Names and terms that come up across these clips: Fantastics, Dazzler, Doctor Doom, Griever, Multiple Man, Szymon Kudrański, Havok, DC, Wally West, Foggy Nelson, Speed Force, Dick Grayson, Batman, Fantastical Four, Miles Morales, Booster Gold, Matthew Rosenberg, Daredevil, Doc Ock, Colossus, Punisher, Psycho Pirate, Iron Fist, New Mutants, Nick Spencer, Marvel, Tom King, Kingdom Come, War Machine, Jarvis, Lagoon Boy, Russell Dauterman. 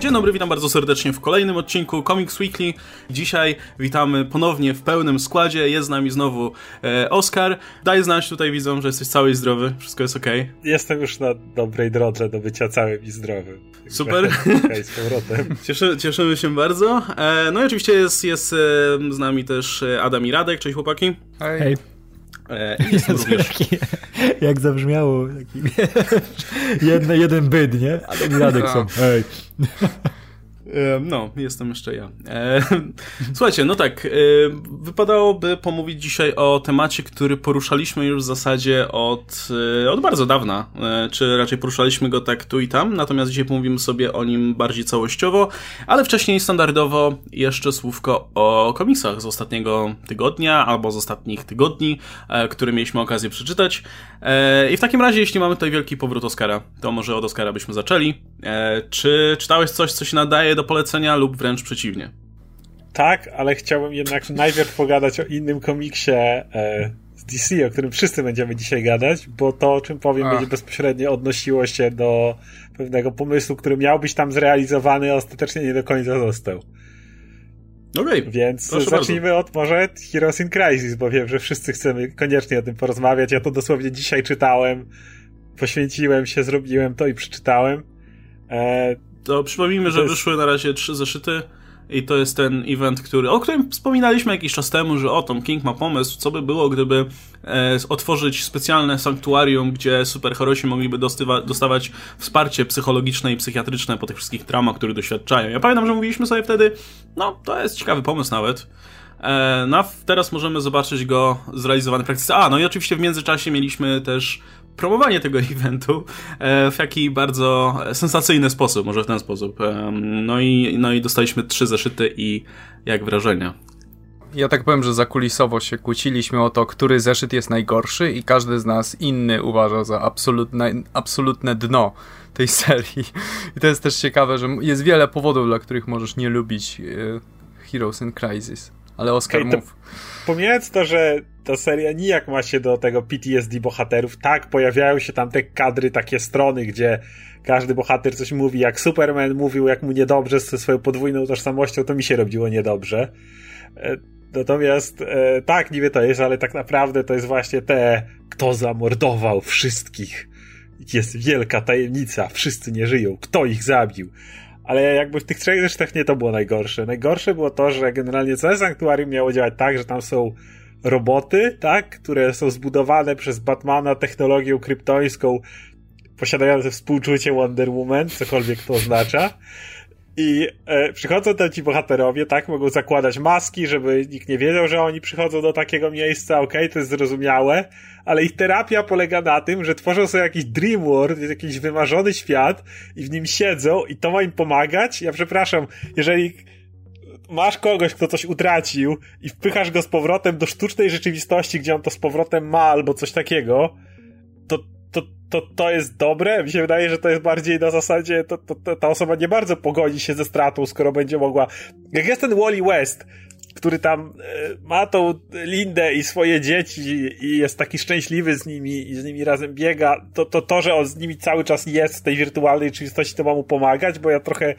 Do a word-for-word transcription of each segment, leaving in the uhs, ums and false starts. Dzień dobry, witam bardzo serdecznie w kolejnym odcinku Comics Weekly. Dzisiaj witamy ponownie w pełnym składzie, jest z nami znowu e, Oskar. Daj znać tutaj widzom, że jesteś cały i zdrowy, wszystko jest okej. Okay. Jestem już na dobrej drodze do bycia całym i zdrowym. Super. Okej, z powrotem. Cieszy, cieszymy się bardzo. E, no i oczywiście jest, jest e, z nami też Adam i Radek, cześć chłopaki. Hej. Hej. Jest również. Taki, jak zabrzmiało taki, jedno, jeden byd, nie? Ale Radek są. Ej. No, jestem jeszcze ja. Słuchajcie, no tak, wypadałoby pomówić dzisiaj o temacie, który poruszaliśmy już w zasadzie od, od bardzo dawna, czy raczej poruszaliśmy go tak tu i tam, natomiast dzisiaj pomówimy sobie o nim bardziej całościowo, ale wcześniej standardowo jeszcze słówko o komiksach z ostatniego tygodnia albo z ostatnich tygodni, które mieliśmy okazję przeczytać. I w takim razie, jeśli mamy tutaj wielki powrót Oskara, to może od Oskara byśmy zaczęli. Czy czytałeś coś, co się nadaje do polecenia lub wręcz przeciwnie? Tak, ale chciałbym jednak najpierw pogadać o innym komiksie e, z D C, o którym wszyscy będziemy dzisiaj gadać, bo to, o czym powiem, Ach. będzie bezpośrednio odnosiło się do pewnego pomysłu, który miał być tam zrealizowany, a ostatecznie nie do końca został. Okej, okay. Więc Proszę zacznijmy bardzo. Od może Heroes in Crisis, bo wiem, że wszyscy chcemy koniecznie o tym porozmawiać. Ja to dosłownie dzisiaj czytałem, poświęciłem się, zrobiłem to i przeczytałem. E, To przypomnijmy, że wyszły na razie trzy zeszyty i to jest ten event, który, o którym wspominaliśmy jakiś czas temu, że o, Tom King ma pomysł, co by było, gdyby e, otworzyć specjalne sanktuarium, gdzie superherosi mogliby dostywa, dostawać wsparcie psychologiczne i psychiatryczne po tych wszystkich traumach, które doświadczają. Ja pamiętam, że mówiliśmy sobie wtedy, no to jest ciekawy pomysł nawet. E, no a teraz możemy zobaczyć go zrealizowany w praktyce. A, no i oczywiście w międzyczasie mieliśmy też promowanie tego eventu w taki bardzo sensacyjny sposób, może w ten sposób. No i, no i dostaliśmy trzy zeszyty i jak wrażenia? Ja tak powiem, że zakulisowo się kłóciliśmy o to, który zeszyt jest najgorszy i każdy z nas inny uważa za absolutne, absolutne dno tej serii. I to jest też ciekawe, że jest wiele powodów, dla których możesz nie lubić Heroes in Crisis. Ale Oskar, okay, mów. Pomijając to, że ta seria nijak ma się do tego P T S D bohaterów, tak, pojawiają się tam te kadry, takie strony, gdzie każdy bohater coś mówi, jak Superman mówił, jak mu niedobrze ze swoją podwójną tożsamością, to mi się robiło niedobrze. Natomiast tak, niby to jest, ale tak naprawdę to jest właśnie te, kto zamordował wszystkich. Jest wielka tajemnica, wszyscy nie żyją, kto ich zabił. Ale jakby w tych trzech zeszytach nie to było najgorsze. Najgorsze było to, że generalnie całe sanktuarium miało działać tak, że tam są roboty, tak, które są zbudowane przez Batmana technologią kryptońską, posiadające współczucie Wonder Woman, cokolwiek to oznacza. I e, przychodzą tam ci bohaterowie, tak, mogą zakładać maski, żeby nikt nie wiedział, że oni przychodzą do takiego miejsca, okej, okay, to jest zrozumiałe, ale ich terapia polega na tym, że tworzą sobie jakiś dream world, jakiś wymarzony świat i w nim siedzą i to ma im pomagać. Ja przepraszam, jeżeli masz kogoś, kto coś utracił i wpychasz go z powrotem do sztucznej rzeczywistości, gdzie on to z powrotem ma albo coś takiego, to To, to, to jest dobre? Mi się wydaje, że to jest bardziej na zasadzie, to, to, to, ta osoba nie bardzo pogodzi się ze stratą, skoro będzie mogła. Jak jest ten Wally West, który tam e, ma tą Lindę i swoje dzieci i jest taki szczęśliwy z nimi i z nimi razem biega, to to, to że on z nimi cały czas jest w tej wirtualnej rzeczywistości, to ma mu pomagać, bo ja trochę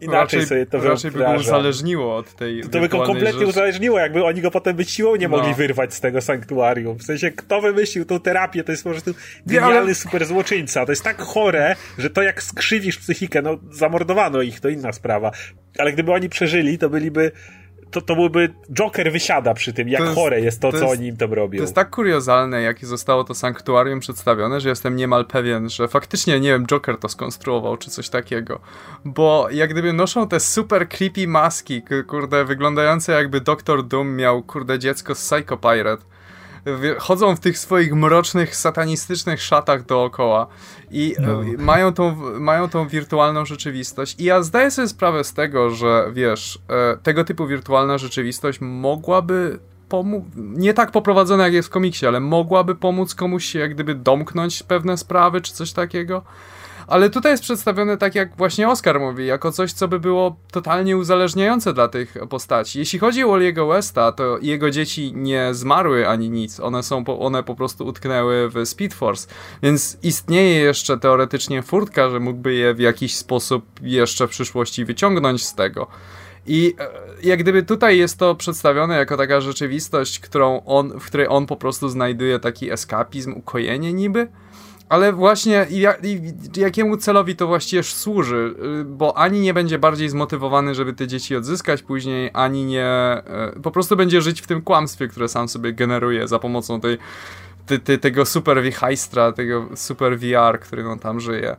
inaczej raczej, sobie to wyobrażam. Raczej by go uzależniło od tej To, to by go kompletnie rzecz. uzależniło, jakby oni go potem by siłą nie no. mogli wyrwać z tego sanktuarium. W sensie, kto wymyślił tą terapię, to jest po prostu genialny ale... super złoczyńca. To jest tak chore, że to jak skrzywisz psychikę, no zamordowano ich, to inna sprawa. Ale gdyby oni przeżyli, to byliby To, to byłby Joker wysiada przy tym, jak to jest, chore jest to, to co jest, oni im tam robią. To jest tak kuriozalne, jakie zostało to sanktuarium przedstawione, że jestem niemal pewien, że faktycznie, nie wiem, Joker to skonstruował, czy coś takiego. Bo jak gdyby noszą te super creepy maski, kurde, wyglądające jakby doktor Doom miał, kurde, dziecko z Psycho Pirate. Chodzą w tych swoich mrocznych, satanistycznych szatach dookoła i no. mają, tą, mają tą wirtualną rzeczywistość. I ja zdaję sobie sprawę z tego, że wiesz, tego typu wirtualna rzeczywistość mogłaby pomóc, nie tak poprowadzona jak jest w komiksie, ale mogłaby pomóc komuś się jak gdyby domknąć pewne sprawy czy coś takiego. ale tutaj jest przedstawione tak, jak właśnie Oscar mówi, jako coś, co by było totalnie uzależniające dla tych postaci. Jeśli chodzi o Wally'ego Westa, to jego dzieci nie zmarły ani nic, one są, one po prostu utknęły w Speed Force, więc istnieje jeszcze teoretycznie furtka, że mógłby je w jakiś sposób jeszcze w przyszłości wyciągnąć z tego. I jak gdyby tutaj jest to przedstawione jako taka rzeczywistość, którą on, w której on po prostu znajduje taki eskapizm, ukojenie niby. Ale właśnie i, i, jakiemu celowi to właściwie służy, bo ani nie będzie bardziej zmotywowany, żeby te dzieci odzyskać później, ani nie... Po prostu będzie żyć w tym kłamstwie, które sam sobie generuje za pomocą tej, te, te, tego super V-hajstra, tego super V R, którym on tam żyje.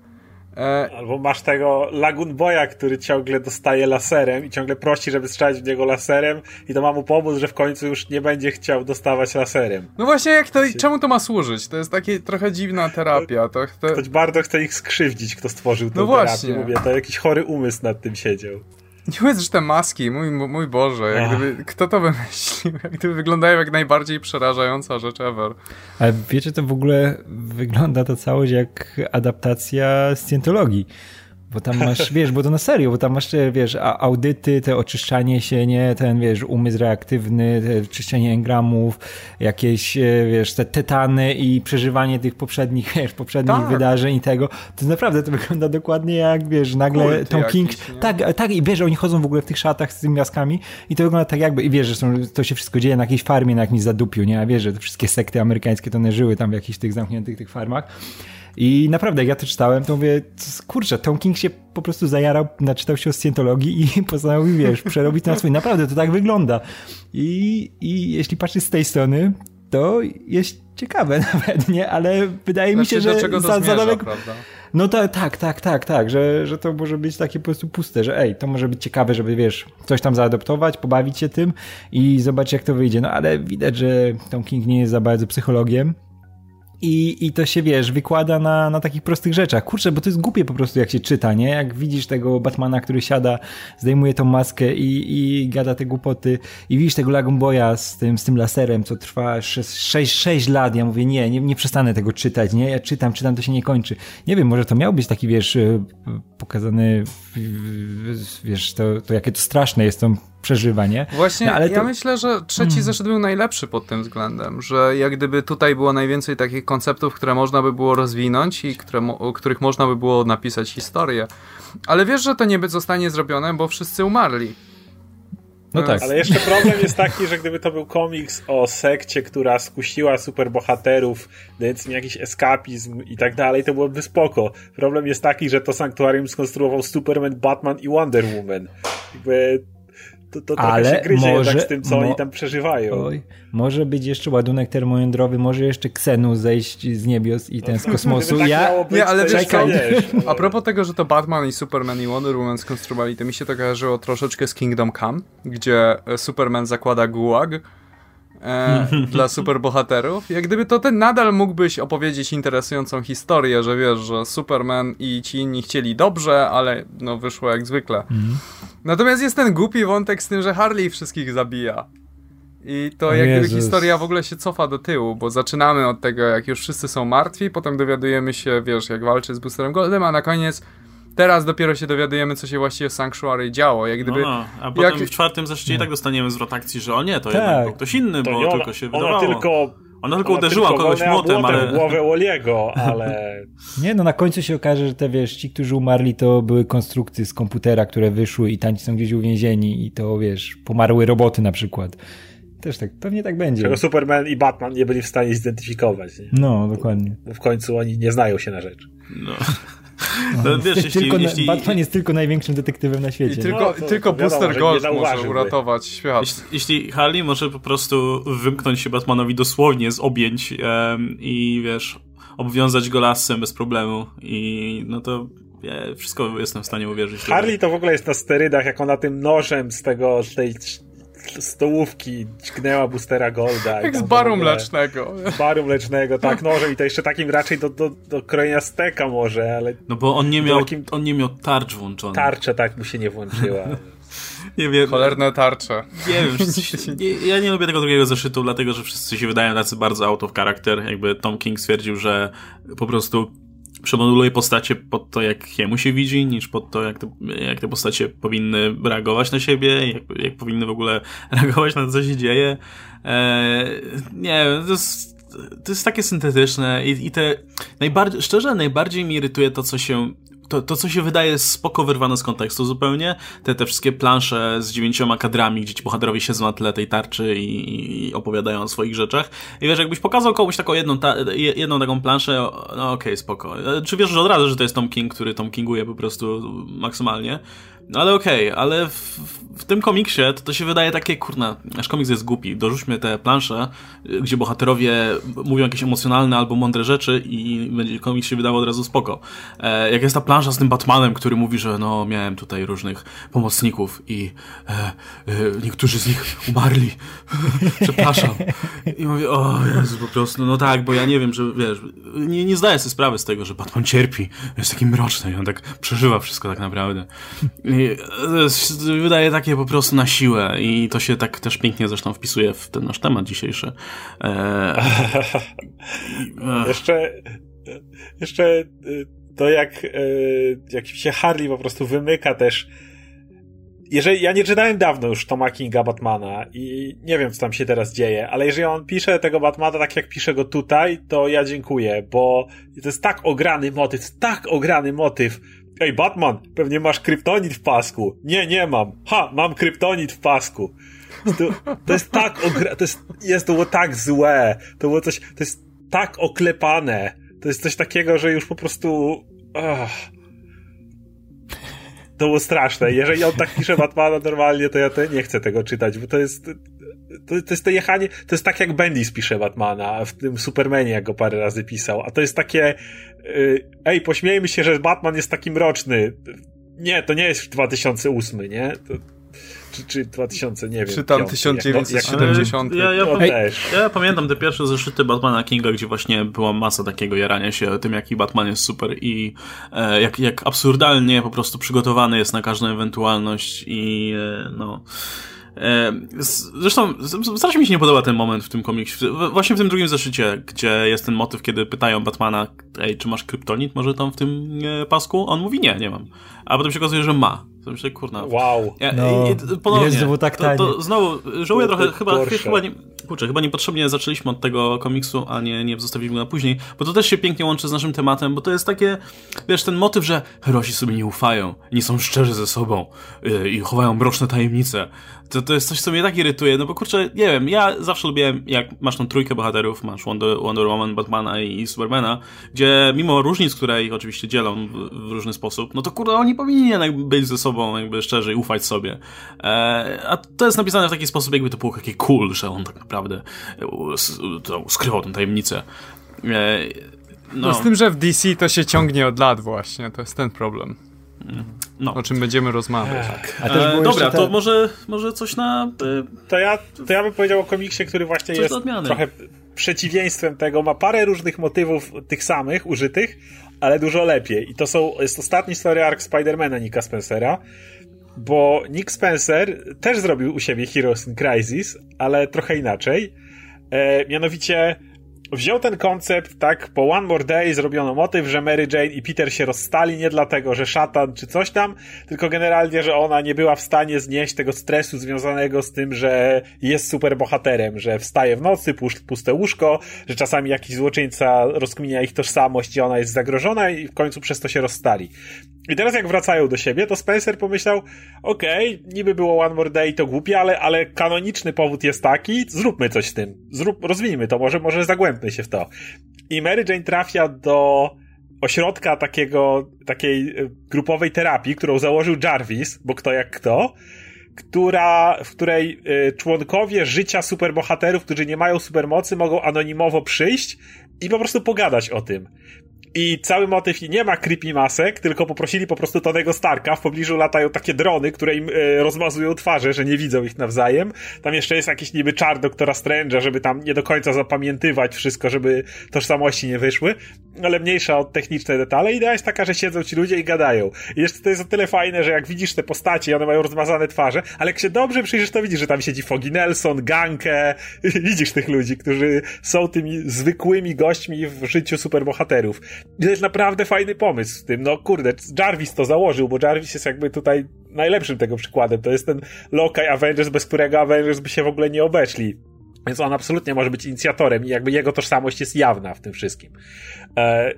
Albo masz tego Lagoon Boya, który ciągle dostaje laserem i ciągle prosi, żeby strzelać w niego laserem, i to ma mu pomóc, że w końcu już nie będzie chciał dostawać laserem. No właśnie, jak to, czemu to ma służyć? To jest takie trochę dziwna terapia. To, to... Ktoś bardzo chce ich skrzywdzić, kto stworzył tę no właśnie. terapię. Mówię, to jakiś chory umysł nad tym siedział. Nie mówiąc, że te maski, mój, mój Boże, jak gdyby, kto to wymyślił? Jak gdyby wyglądają jak najbardziej przerażająca rzecz ever. Ale wiecie, to w ogóle wygląda to całość jak adaptacja Scientologii. Bo tam masz, wiesz, bo to na serio, bo tam masz, wiesz, audyty, te oczyszczanie się, nie, ten, wiesz, umysł reaktywny, te czyszczenie engramów, jakieś, wiesz, te tetany i przeżywanie tych poprzednich, wiesz, poprzednich tak. wydarzeń i tego. To naprawdę to wygląda dokładnie jak, wiesz, nagle Tom King, tak, tak, i wiesz, oni chodzą w ogóle w tych szatach z tymi maskami i to wygląda tak jakby, i wiesz, że są, to się wszystko dzieje na jakiejś farmie, na jakimś zadupiu, nie, a wiesz, że te wszystkie sekty amerykańskie to one żyły tam w jakichś tych zamkniętych tych farmach. I naprawdę, jak ja to czytałem, to mówię, kurczę, Tom King się po prostu zajarał, naczytał się o Scientologii i postanowił, wiesz, przerobić na swój. Naprawdę, to tak wygląda. I, i jeśli patrzysz z tej strony, to jest ciekawe nawet, nie? Ale wydaje znaczy, mi się, że... do czego to za, zmierza, za daleko... prawda? No to, tak, tak, tak, tak, że, że to może być takie po prostu puste, że ej, to może być ciekawe, żeby, wiesz, coś tam zaadoptować, pobawić się tym i zobaczyć, jak to wyjdzie. No ale widać, że Tom King nie jest za bardzo psychologiem. I, I to się, wiesz, wykłada na, na takich prostych rzeczach. Kurczę, bo to jest głupie po prostu, jak się czyta, nie? Jak widzisz tego Batmana, który siada, zdejmuje tą maskę i, i gada te głupoty i widzisz tego Lagoon Boya z tym, z tym laserem, co trwa sześć lat. Ja mówię, nie, nie, nie przestanę tego czytać, nie? Ja czytam, czytam, to się nie kończy. Nie wiem, może to miał być taki, wiesz, pokazany, wiesz, to, to jakie to straszne jest to przeżywanie. Właśnie, no, ale ja to... myślę, że trzeci hmm. zeszyt był najlepszy pod tym względem, że jak gdyby tutaj było najwięcej takich konceptów, które można by było rozwinąć i które, o których można by było napisać historię. Ale wiesz, że to nie zostanie zrobione, bo wszyscy umarli. No tak. Ale jeszcze problem jest taki, że gdyby to był komiks o sekcie, która skusiła superbohaterów, dając im jakiś eskapizm i tak dalej, to byłoby spoko. Problem jest taki, że to Sanktuarium skonstruował Superman, Batman i Wonder Woman. Jakby to, to trochę ale się gryzie może, jednak z tym, co mo- oni tam przeżywają. Oj, może być jeszcze ładunek termojądrowy, może jeszcze Xenu zejść z niebios i ten z kosmosu. Tak ja, być, nie, ale wiesz, to, a propos tego, że to Batman i Superman i Wonder Woman skonstruowali, to mi się to kojarzyło troszeczkę z Kingdom Come, gdzie Superman zakłada gułag e, dla superbohaterów. Jak gdyby to ten nadal mógłbyś opowiedzieć interesującą historię, że wiesz, że Superman i ci inni chcieli dobrze, ale no wyszło jak zwykle. Mhm. Natomiast jest ten głupi wątek z tym, że Harley wszystkich zabija. I to jak gdyby historia w ogóle się cofa do tyłu, bo zaczynamy od tego, jak już wszyscy są martwi, potem dowiadujemy się, wiesz, jak walczy z Boosterem Goldem, a na koniec teraz dopiero się dowiadujemy, co się właściwie w Sanctuary działo. Jak gdyby, no, a potem jak... w czwartym zresztą i tak dostaniemy zwrot akcji, że o nie, to tak. jednak był ktoś inny, to bo ona, tylko się wydawało. Tylko... Ona tylko ona uderzyła tylko kogoś młotem, ale... głowę Wally'ego, ale... Nie, no na końcu się okaże, że te, wiesz, ci, którzy umarli, to były konstrukty z komputera, które wyszły i tańcy są gdzieś uwięzieni i to, wiesz, pomarły roboty na przykład. Też tak, pewnie tak będzie. Czego Superman i Batman nie byli w stanie zidentyfikować. Nie? No, dokładnie. W końcu oni nie znają się na rzecz. No... No, wiesz, jeśli, tylko, jeśli... Batman jest tylko największym detektywem na świecie. I tylko, no, to, tylko to wiadomo, Booster Gold może uratować świat. Jeśli, jeśli Harley może po prostu wymknąć się Batmanowi dosłownie z objęć um, i wiesz, obwiązać go lasem bez problemu i no to ja wszystko jestem w stanie uwierzyć. Harley tego. To w ogóle jest na sterydach, jak ona tym nożem z tego, z tej stołówki dźgnęła Boostera Golda. Jak z baru mlecznego. Z baru mlecznego, tak, nożem i to jeszcze takim raczej do, do, do krojenia steka może, ale... No bo on nie miał, takim... on nie miał tarcz włączonych. Tarcza tak mu się nie włączyła. Nie wiem. Cholerne tarcze. Nie wiem. Nie, ja nie lubię tego drugiego zeszytu, dlatego że wszyscy się wydają tacy bardzo out of character. Jakby Tom King stwierdził, że po prostu przemodeluje postacie pod to, jak jemu się widzi, niż pod to, jak, to, jak te postacie powinny reagować na siebie, jak, jak powinny w ogóle reagować na to, co się dzieje. Eee, nie, to jest, to jest takie syntetyczne i, i te najbardziej, szczerze, najbardziej mi irytuje to, co się To, to, co się wydaje spoko wyrwane z kontekstu zupełnie, te, te wszystkie plansze z dziewięcioma kadrami, gdzie ci bohaterowie siedzą na tle tej tarczy i, i opowiadają o swoich rzeczach. I wiesz, jakbyś pokazał komuś taką jedną, ta, jedną taką planszę, no okej, okay, spoko. Czy wiesz, że od razu, że to jest Tom King, który Tom Kinguje po prostu maksymalnie? No ale okej, okay, ale w, w tym komiksie to, to się wydaje takie, kurna, nasz komiks jest głupi, dorzućmy te plansze, gdzie bohaterowie mówią jakieś emocjonalne albo mądre rzeczy i będzie komiks się wydawał od razu spoko. E, jak jest ta plansza z tym Batmanem, który mówi, że no miałem tutaj różnych pomocników i e, e, niektórzy z nich umarli, przepraszam. I mówię, o Jezu, po prostu, no tak, bo ja nie wiem, że wiesz, nie, nie zdaję sobie sprawy z tego, że Batman cierpi, jest taki mroczny i on tak przeżywa wszystko tak naprawdę. I wydaje takie po prostu na siłę i to się tak też pięknie zresztą wpisuje w ten nasz temat dzisiejszy. Eee... jeszcze jeszcze to jak, jak się Harley po prostu wymyka też. Jeżeli ja nie czytałem dawno już Toma Kinga Batmana i nie wiem, co tam się teraz dzieje, ale jeżeli on pisze tego Batmana tak, jak pisze go tutaj, to ja dziękuję, bo to jest tak ograny motyw, tak ograny motyw. Ej, Batman, pewnie masz kryptonit w pasku. Nie, nie mam. Ha, mam kryptonit w pasku. To, to jest tak ogra... To jest, jest to było tak złe. To było coś... To jest tak oklepane. To jest coś takiego, że już po prostu... Ach. To było straszne. Jeżeli on tak pisze Batmana normalnie, to ja to nie chcę tego czytać, bo to jest... To, to jest to jechanie... To jest tak, jak Bendis pisze Batmana w tym Supermanie, jak go parę razy pisał. A to jest takie... Ej, pośmiejmy się, że Batman jest taki mroczny. Nie, to nie jest dwa tysiące ósmy, nie? To, czy, czy dwa tysiące, nie wiem. Czy tam tysiąc dziewięćset siedemdziesiąt. Ja, ja, pom- ja pamiętam te pierwsze zeszyty Batmana Kinga, gdzie właśnie była masa takiego jarania się tym, jaki Batman jest super i e, jak, jak absurdalnie po prostu przygotowany jest na każdą ewentualność i e, no... Zresztą strasznie mi się nie podoba ten moment w tym komiksie, właśnie w tym drugim zeszycie, gdzie jest ten motyw, kiedy pytają Batmana, ej, czy masz kryptonit może tam w tym pasku? On mówi, nie, nie mam. A potem się okazuje, że ma. To myślę, kurna. Wow. Ja, no, i, ponownie, Jezu, tak to, to znowu żałuję trochę, chyba, chyba, nie, kurczę, chyba niepotrzebnie zaczęliśmy od tego komiksu, a nie, nie zostawiliśmy na później, bo to też się pięknie łączy z naszym tematem, bo to jest takie, wiesz, ten motyw, że herosi sobie nie ufają, nie są szczerzy ze sobą yy, i chowają mroczne tajemnice. To, to jest coś, co mnie tak irytuje, no bo kurczę, nie wiem, ja zawsze lubiłem, jak masz tą trójkę bohaterów, masz Wonder, Wonder Woman, Batmana i, i Supermana, gdzie mimo różnic, które ich oczywiście dzielą w, w różny sposób, no to kurde, oni powinni jednak być ze sobą jakby szczerze i ufać sobie. Eee, a to jest napisane w taki sposób, jakby to było takie cool, że on tak naprawdę skrywał tę tajemnicę. Eee, no. No z tym, że w D C to się ciągnie od lat właśnie, to jest ten problem. No. O czym będziemy rozmawiać. Tak. A też e, dobra, te... to może, może coś na... To ja, to ja bym powiedział o komiksie, który właśnie coś jest trochę przeciwieństwem tego. Ma parę różnych motywów tych samych, użytych, ale dużo lepiej. I to są, jest ostatni story arc Spider-Mana Nicka Spencera, bo Nick Spencer też zrobił u siebie Heroes in Crisis, ale trochę inaczej. E, mianowicie wziął ten koncept, tak, po One More Day zrobiono motyw, że Mary Jane i Peter się rozstali nie dlatego, że szatan czy coś tam, tylko generalnie, że ona nie była w stanie znieść tego stresu związanego z tym, że jest superbohaterem, że wstaje w nocy, puste łóżko, że czasami jakiś złoczyńca rozkminia ich tożsamość i ona jest zagrożona i w końcu przez to się rozstali. I teraz jak wracają do siebie, to Spencer pomyślał, okej, okay, niby było One More Day, to głupie, ale, ale kanoniczny powód jest taki, zróbmy coś z tym, Zrób, rozwijmy to, może, może zagłębmy się w to. I Mary Jane trafia do ośrodka takiego, takiej grupowej terapii, którą założył Jarvis, bo kto jak kto, która, w której y, członkowie życia superbohaterów, którzy nie mają supermocy, mogą anonimowo przyjść i po prostu pogadać o tym. I cały motyw nie ma creepy masek, tylko poprosili po prostu Tonego Starka. W pobliżu latają takie drony, które im e, rozmazują twarze, że nie widzą ich nawzajem. Tam jeszcze jest jakiś niby czar doktora Strange'a, żeby tam nie do końca zapamiętywać wszystko, żeby tożsamości nie wyszły. Ale mniejsza od techniczne detale. Idea jest taka, że siedzą ci ludzie i gadają. I jeszcze to jest o tyle fajne, że jak widzisz te postacie, one mają rozmazane twarze, ale jak się dobrze przyjrzysz, to widzisz, że tam siedzi Foggy Nelson, Gankę. Widzisz tych ludzi, którzy są tymi zwykłymi gośćmi w życiu superbohaterów. to jest naprawdę fajny pomysł w tym. No kurde, Jarvis to założył, bo Jarvis jest jakby tutaj najlepszym tego przykładem. To jest ten lokaj Avengers, bez którego Avengers by się w ogóle nie obeszli. Więc on absolutnie może być inicjatorem i jakby jego tożsamość jest jawna w tym wszystkim. E,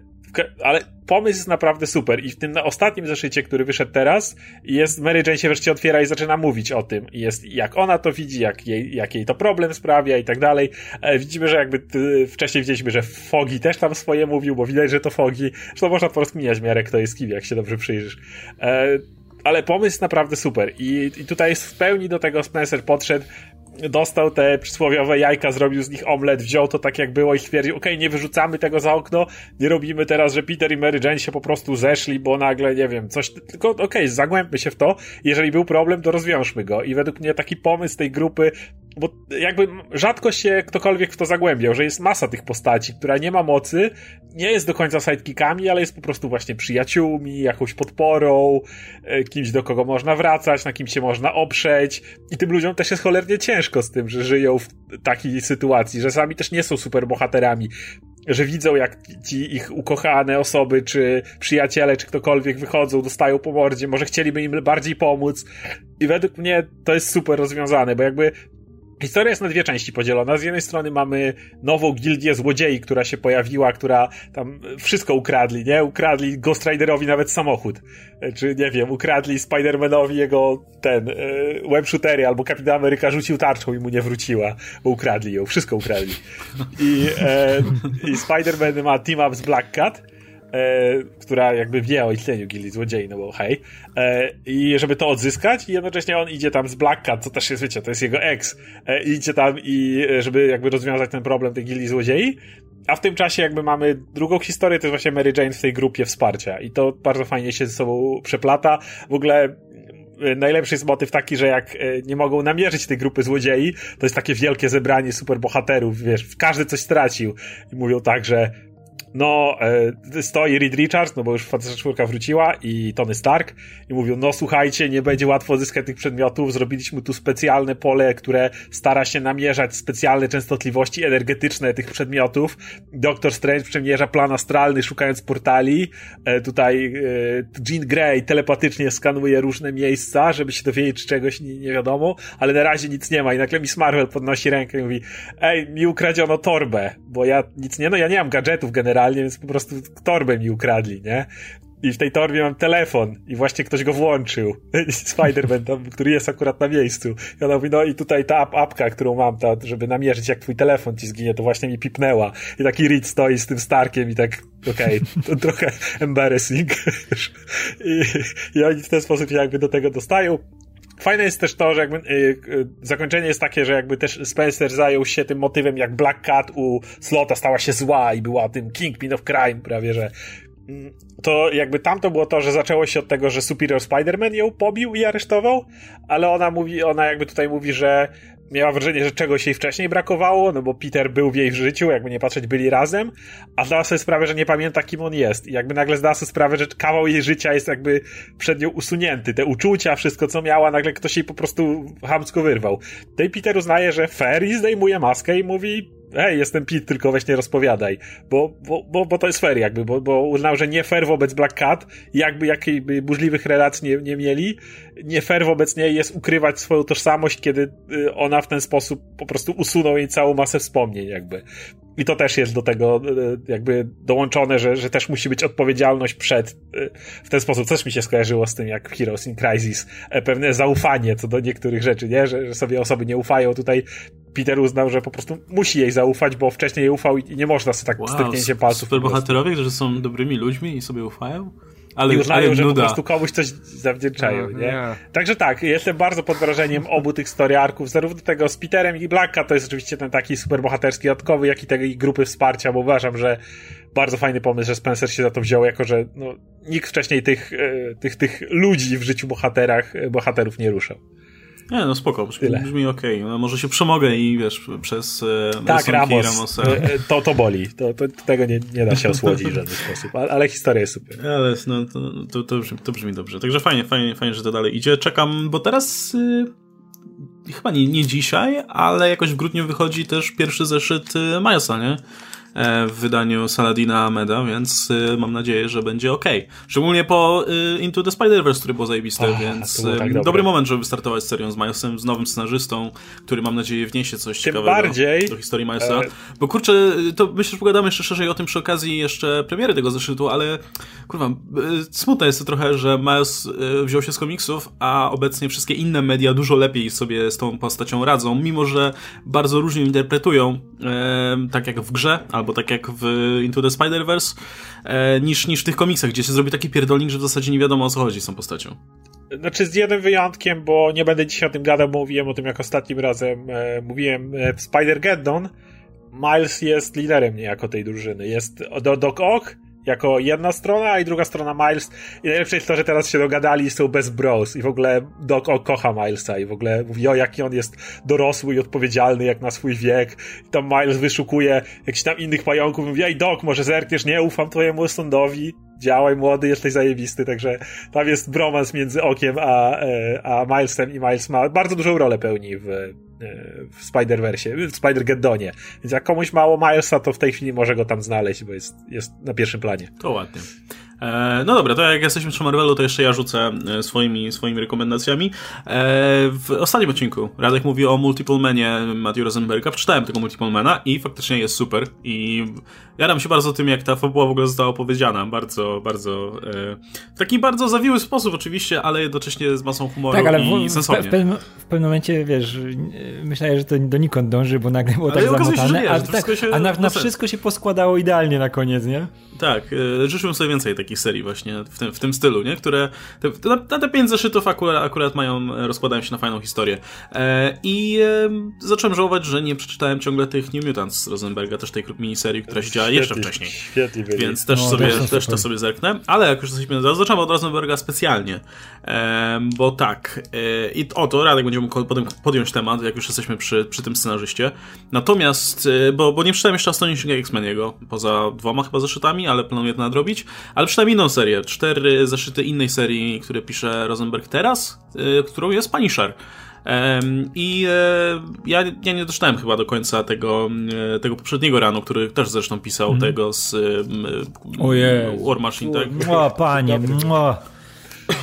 ale pomysł jest naprawdę super i w tym ostatnim zeszycie, który wyszedł teraz, jest Mary Jane się wreszcie otwiera i zaczyna mówić o tym. Jest jak ona to widzi, jak jej, jak jej to problem sprawia i tak dalej. E, widzimy, że jakby ty, wcześniej widzieliśmy, że Foggy też tam swoje mówił, bo widać, że to Foggy. Zresztą można porozmieniać w miarę kto jest kim, jak się dobrze przyjrzysz. E, ale pomysł naprawdę super i, i tutaj jest w pełni do tego Spencer podszedł. Dostał te przysłowiowe jajka, zrobił z nich omlet, wziął to tak jak było i stwierdził, okej, okay, nie wyrzucamy tego za okno, nie robimy teraz, że Peter i Mary Jane się po prostu zeszli, bo nagle, nie wiem, coś, tylko okej, okay, zagłębmy się w to, jeżeli był problem, to rozwiążmy go i według mnie taki pomysł tej grupy, bo jakby rzadko się ktokolwiek w to zagłębiał, że jest masa tych postaci, która nie ma mocy, nie jest do końca sidekickami, ale jest po prostu właśnie przyjaciółmi, jakąś podporą, kimś do kogo można wracać, na kim się można oprzeć i tym ludziom też jest cholernie ciężko z tym, że żyją w takiej sytuacji, że sami też nie są superbohaterami, że widzą jak ci ich ukochane osoby, czy przyjaciele, czy ktokolwiek wychodzą, dostają po mordzie, może chcieliby im bardziej pomóc i według mnie to jest super rozwiązane, bo jakby historia jest na dwie części podzielona. Z jednej strony mamy nową gildię złodziei, która się pojawiła, która tam wszystko ukradli, nie? Ukradli Ghost Riderowi nawet samochód. Czy, nie wiem, ukradli Spider-Manowi jego ten, yy, webshootery, albo Kapitan Ameryka rzucił tarczą i mu nie wróciła, bo ukradli ją. Wszystko ukradli. I, yy, i Spider-Man ma team-up z Black Cat, E, która jakby wie o istnieniu gildii złodziei, no bo hej, e, i żeby to odzyskać i jednocześnie on idzie tam z Black Cat, co też jest, wiecie, to jest jego ex, e, idzie tam i e, żeby jakby rozwiązać ten problem tej gildii złodziei, a w tym czasie jakby mamy drugą historię, to jest właśnie Mary Jane w tej grupie wsparcia i to bardzo fajnie się ze sobą przeplata, w ogóle najlepszy jest motyw taki, że jak nie mogą namierzyć tej grupy złodziei, to jest takie wielkie zebranie superbohaterów, wiesz, każdy coś stracił i mówią tak, że no, e, stoi Reed Richards, no bo już Fantastyczna Czwórka wróciła i Tony Stark i mówił, no słuchajcie, nie będzie łatwo odzyskać tych przedmiotów, zrobiliśmy tu specjalne pole, które stara się namierzać specjalne częstotliwości energetyczne tych przedmiotów. Doktor Strange przemierza plan astralny szukając portali, e, tutaj e, Jean Grey telepatycznie skanuje różne miejsca, żeby się dowiedzieć czy czegoś nie, nie wiadomo, ale na razie nic nie ma i nagle Miss Marvel podnosi rękę i mówi, ej, mi ukradziono torbę, bo ja nic nie, no ja nie mam gadżetów generalnie, więc po prostu torbę mi ukradli, nie? I w tej torbie mam telefon i właśnie ktoś go włączył. Spider-Man tam, który jest akurat na miejscu. I ona mówi, no i tutaj ta ap- apka, którą mam, ta, żeby namierzyć, jak twój telefon ci zginie, to właśnie mi pipnęła. I taki Reed stoi z tym Starkiem i tak, okej, okay, to trochę embarrassing. I, I oni w ten sposób jakby do tego dostają. Fajne jest też to, że jakby yy, yy, zakończenie jest takie, że jakby też Spencer zajął się tym motywem, jak Black Cat u Slota stała się zła i była tym Kingpin of Crime prawie, że yy, to jakby tamto było to, że zaczęło się od tego, że Superior Spider-Man ją pobił i aresztował, ale ona mówi, ona jakby tutaj mówi, że miała wrażenie, że czegoś jej wcześniej brakowało, no bo Peter był w jej życiu, jakby nie patrzeć, byli razem, a zdała sobie sprawę, że nie pamięta, kim on jest. I jakby nagle zdała sobie sprawę, że kawał jej życia jest jakby przed nią usunięty. Te uczucia, wszystko, co miała, nagle ktoś jej po prostu chamsko wyrwał. Tej Peter uznaje, że fair i zdejmuje maskę i mówi, hej, jestem Pete, tylko weź nie rozpowiadaj, bo, bo, bo, bo to jest fair jakby, bo, bo uznał, że nie fair wobec Black Cat, jakby jakiej by burzliwych relacji nie, nie mieli, nie fair wobec niej jest ukrywać swoją tożsamość, kiedy ona w ten sposób po prostu usunął jej całą masę wspomnień jakby. I to też jest do tego jakby dołączone, że, że też musi być odpowiedzialność przed, w ten sposób też mi się skojarzyło z tym, jak w Heroes in Crisis, pewne zaufanie co do niektórych rzeczy, nie, że, że sobie osoby nie ufają. Tutaj Peter uznał, że po prostu musi jej zaufać, bo wcześniej jej ufał i nie można sobie tak wow, styknięcie palców. Superbohaterowie, którzy są dobrymi ludźmi i sobie ufają? Ale i uznają, że nuda. Po prostu komuś coś zawdzięczają, nie? nie? Także tak, jestem bardzo pod wrażeniem obu tych storyarków, zarówno tego z Peterem i Blacka, to jest oczywiście ten taki superbohaterski dodatkowy, jak i tej grupy wsparcia, bo uważam, że bardzo fajny pomysł, że Spencer się za to wziął, jako że no, nikt wcześniej tych, tych, tych ludzi w życiu bohaterach, bohaterów nie ruszał. Nie, no spoko, Tyle. brzmi okej. Okay. No, może się przemogę i wiesz, przez e, tak, Ramos, Ramosa. E, to, to boli. To, to, tego nie, nie da się osłodzić w żaden sposób, ale, ale historia jest super. Ale no, to, to, to, brzmi, to brzmi dobrze. Także fajnie, fajnie, fajnie, że to dalej idzie. Czekam, bo teraz y, chyba nie, nie dzisiaj, ale jakoś w grudniu wychodzi też pierwszy zeszyt Milesa, nie? w wydaniu Saladina Ahmeda, więc mam nadzieję, że będzie okej. Okay. Szczególnie po Into the Spider-Verse, który było zajebiste, oh, więc było tak dobry dobre. moment, żeby startować z serią z Milesem, z nowym scenarzystą, który mam nadzieję wniesie coś Tym ciekawego bardziej, do historii Milesa. E... Bo kurczę, to myślę, że pogadamy jeszcze szerzej o tym przy okazji jeszcze premiery tego zeszytu, ale kurwa, smutne jest to trochę, że Miles wziął się z komiksów, a obecnie wszystkie inne media dużo lepiej sobie z tą postacią radzą, mimo że bardzo różnie interpretują, e, tak jak w grze, albo tak jak w Into the Spider-Verse, e, niż, niż w tych komiksach, gdzie się zrobi taki pierdolnik, że w zasadzie nie wiadomo, o co chodzi z tą postacią. Znaczy z jednym wyjątkiem, bo nie będę dzisiaj o tym gadał, bo mówiłem o tym jak ostatnim razem e, mówiłem e, w Spider-Geddon, Miles jest liderem niejako tej drużyny. Jest do Doc Ock jako jedna strona, i druga strona Miles. I najlepsze jest to, że teraz się dogadali i są bez bros. I w ogóle Doc Ock kocha Milesa i w ogóle mówi, o jaki on jest dorosły i odpowiedzialny jak na swój wiek. I tam Miles wyszukuje jakichś tam innych pająków i mówi, ej Doc, może zerkniesz, nie ufam twojemu sądowi. Działaj młody, jesteś zajebisty, także tam jest bromans między Okiem a, a Milesem i Miles ma bardzo dużą rolę pełni w, w Spider-Versie, w Spider-Geddonie, więc jak komuś mało Milesa, to w tej chwili może go tam znaleźć, bo jest, jest na pierwszym planie. To ładnie. No dobra, to jak jesteśmy przy Marvelu, to jeszcze ja rzucę swoimi, swoimi rekomendacjami. W ostatnim odcinku Radek mówił o Multiple Manie Matthew Rosenberga. Przeczytałem tego Multiple Mana i faktycznie jest super. I jaram się bardzo tym, jak ta fabuła w ogóle została opowiedziana. Bardzo, bardzo... W taki bardzo zawiły sposób oczywiście, ale jednocześnie z masą humoru tak, ale i w, sensownie. W, pewnym, w pewnym momencie, wiesz, myślałem, że to donikąd dąży, bo nagle było ale tak zamotane. Się, a tak, się, a na, na wszystko się poskładało idealnie na koniec, nie? Tak, życzyłem sobie więcej takich serii właśnie w tym, w tym stylu, nie? Które te, te, te pięć zeszytów akurat, akurat mają, rozkładają się na fajną historię. E, I e, zacząłem żałować, że nie przeczytałem ciągle tych New Mutants z Rosenberga, też tej miniserii, która się działa jeszcze wcześniej. Świetli byli. Więc też, no, sobie, też, też to sobie zerknę. Ale jak już jesteśmy, zacząłem od Rosenberga specjalnie. E, bo tak, e, i o to Radek będzie mógł potem podjąć temat, jak już jesteśmy przy, przy tym scenarzyście. Natomiast, e, bo, bo nie przeczytałem jeszcze Astonishing X-Men jego, poza dwoma chyba zeszytami, ale planuję to nadrobić. Ale przeczytałem inną serię, cztery zeszyty innej serii, które pisze Rosenberg teraz, yy, którą jest Punisher. I e, ja, ja nie doczytałem chyba do końca tego, e, tego poprzedniego ranu, który też zresztą pisał mm. tego z e, Ojej. War Machine. Tak? O panie, o.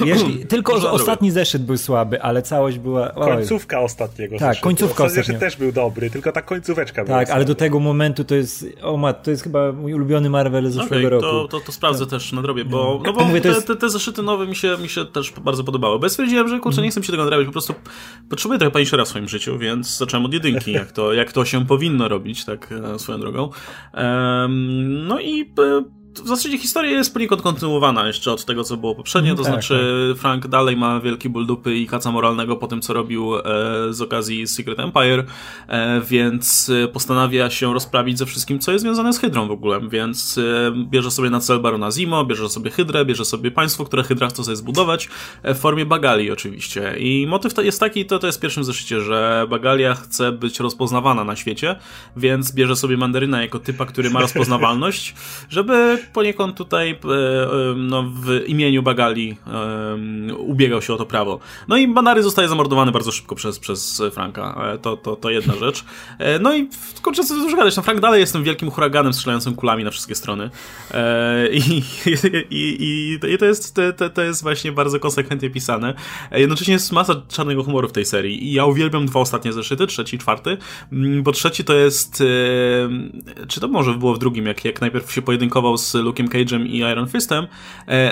Jeśli, tylko że ostatni zeszyt był słaby, ale całość była... Oj. Końcówka ostatniego tak, zeszytu. Końcówka ostatniego. Zeszyt też był dobry, tylko ta końcóweczka była. Tak, ale do tego momentu to jest... O mat, to jest chyba mój ulubiony Marvel z zeszłego okay, roku. To, to, to sprawdzę tak. też na drobie, bo, no bo Mówię, te, jest... te, te zeszyty nowe mi się, mi się też bardzo podobały. Bo ja stwierdziłem, że kurczę, nie chcę mi się tego nadrabiać, po prostu potrzebuję trochę Punishera w swoim życiu, więc zacząłem od jedynki, jak to, jak to się powinno robić, tak swoją drogą. Um, no i... W zasadzie historia jest poniekąd kontynuowana jeszcze od tego, co było poprzednio, to tak, znaczy tak. Frank dalej ma wielki ból dupy i kaca moralnego po tym, co robił e, z okazji Secret Empire, e, więc postanawia się rozprawić ze wszystkim, co jest związane z Hydrą w ogóle, więc e, bierze sobie na cel Barona Zimo, bierze sobie Hydrę, bierze sobie państwo, które Hydra chce sobie zbudować, e, w formie Bagalii oczywiście. I motyw to jest taki, to, to jest w pierwszym zeszycie, że Bagalia chce być rozpoznawana na świecie, więc bierze sobie Mandaryna jako typa, który ma rozpoznawalność, żeby poniekąd tutaj no, w imieniu Bagali um, ubiegał się o to prawo. No i Banary zostaje zamordowany bardzo szybko przez, przez Franka. To, to, to jedna rzecz. No i kurczę, co dużo gadać. No, Frank dalej jest tym wielkim huraganem strzelającym kulami na wszystkie strony. E, i, i, i, I to jest to, to jest właśnie bardzo konsekwentnie pisane. Jednocześnie jest masa czarnego humoru w tej serii. I ja uwielbiam dwa ostatnie zeszyty, trzeci i czwarty, bo trzeci to jest... Czy to może było w drugim, jak, jak najpierw się pojedynkował z Luke'em Cage'em i Iron Fist'em,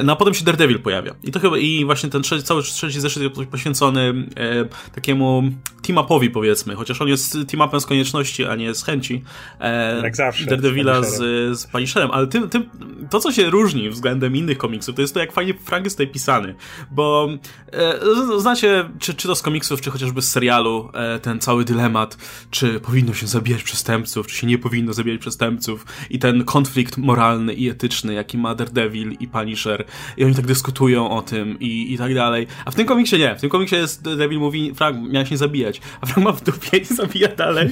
no a potem się Daredevil pojawia. I to chyba i właśnie ten trzeci, cały trzeci zeszyt jest poświęcony e, takiemu team-upowi, powiedzmy, chociaż on jest team-upem z konieczności, a nie z chęci. E, Jak zawsze. Daredevila z, z Punisherem, ale tym, tym, to, co się różni względem innych komiksów, to jest to, jak fajnie Frank jest tutaj pisany, bo e, znacie, czy, czy to z komiksów, czy chociażby z serialu, e, ten cały dylemat, czy powinno się zabijać przestępców, czy się nie powinno zabijać przestępców i ten konflikt moralny i etyczny, jaki ma Daredevil i Punisher, i oni tak dyskutują o tym i, i tak dalej. A w tym komiksie nie. W tym komiksie jest Daredevil mówi, Frank, miałeś nie zabijać. A Frank ma w dupie i zabija dalej.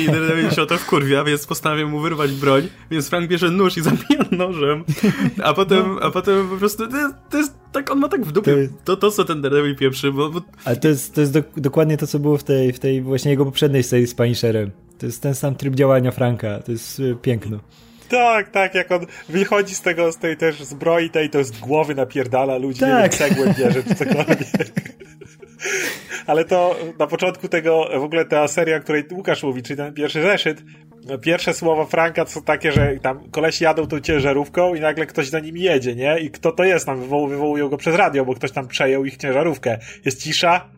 I Daredevil się o to wkurwia, więc postanawia mu wyrwać broń, więc Frank bierze nóż i zabija nożem. A potem, a potem po prostu to jest, to jest tak, on ma tak w dupie to, to co ten Daredevil pieprzy. Bo, bo... Ale to jest, to jest do, dokładnie to, co było w tej, w tej właśnie jego poprzedniej serii z Punisherem. To jest ten sam tryb działania Franka. To jest piękno. Tak, tak, jak on wychodzi z tego, z tej też zbroi tej, to jest głowy napierdala ludzi, tak. Nie wiem, cegłę bierze, czy cokolwiek. Ale to na początku tego, w ogóle ta seria, o której Łukasz mówi, czyli ten pierwszy zeszyt, pierwsze słowa Franka to są takie, że tam kolesi jadą tą ciężarówką i nagle ktoś za nimi jedzie, nie? I kto to jest? Tam wywoł- wywołują go przez radio, bo ktoś tam przejął ich ciężarówkę. Jest cisza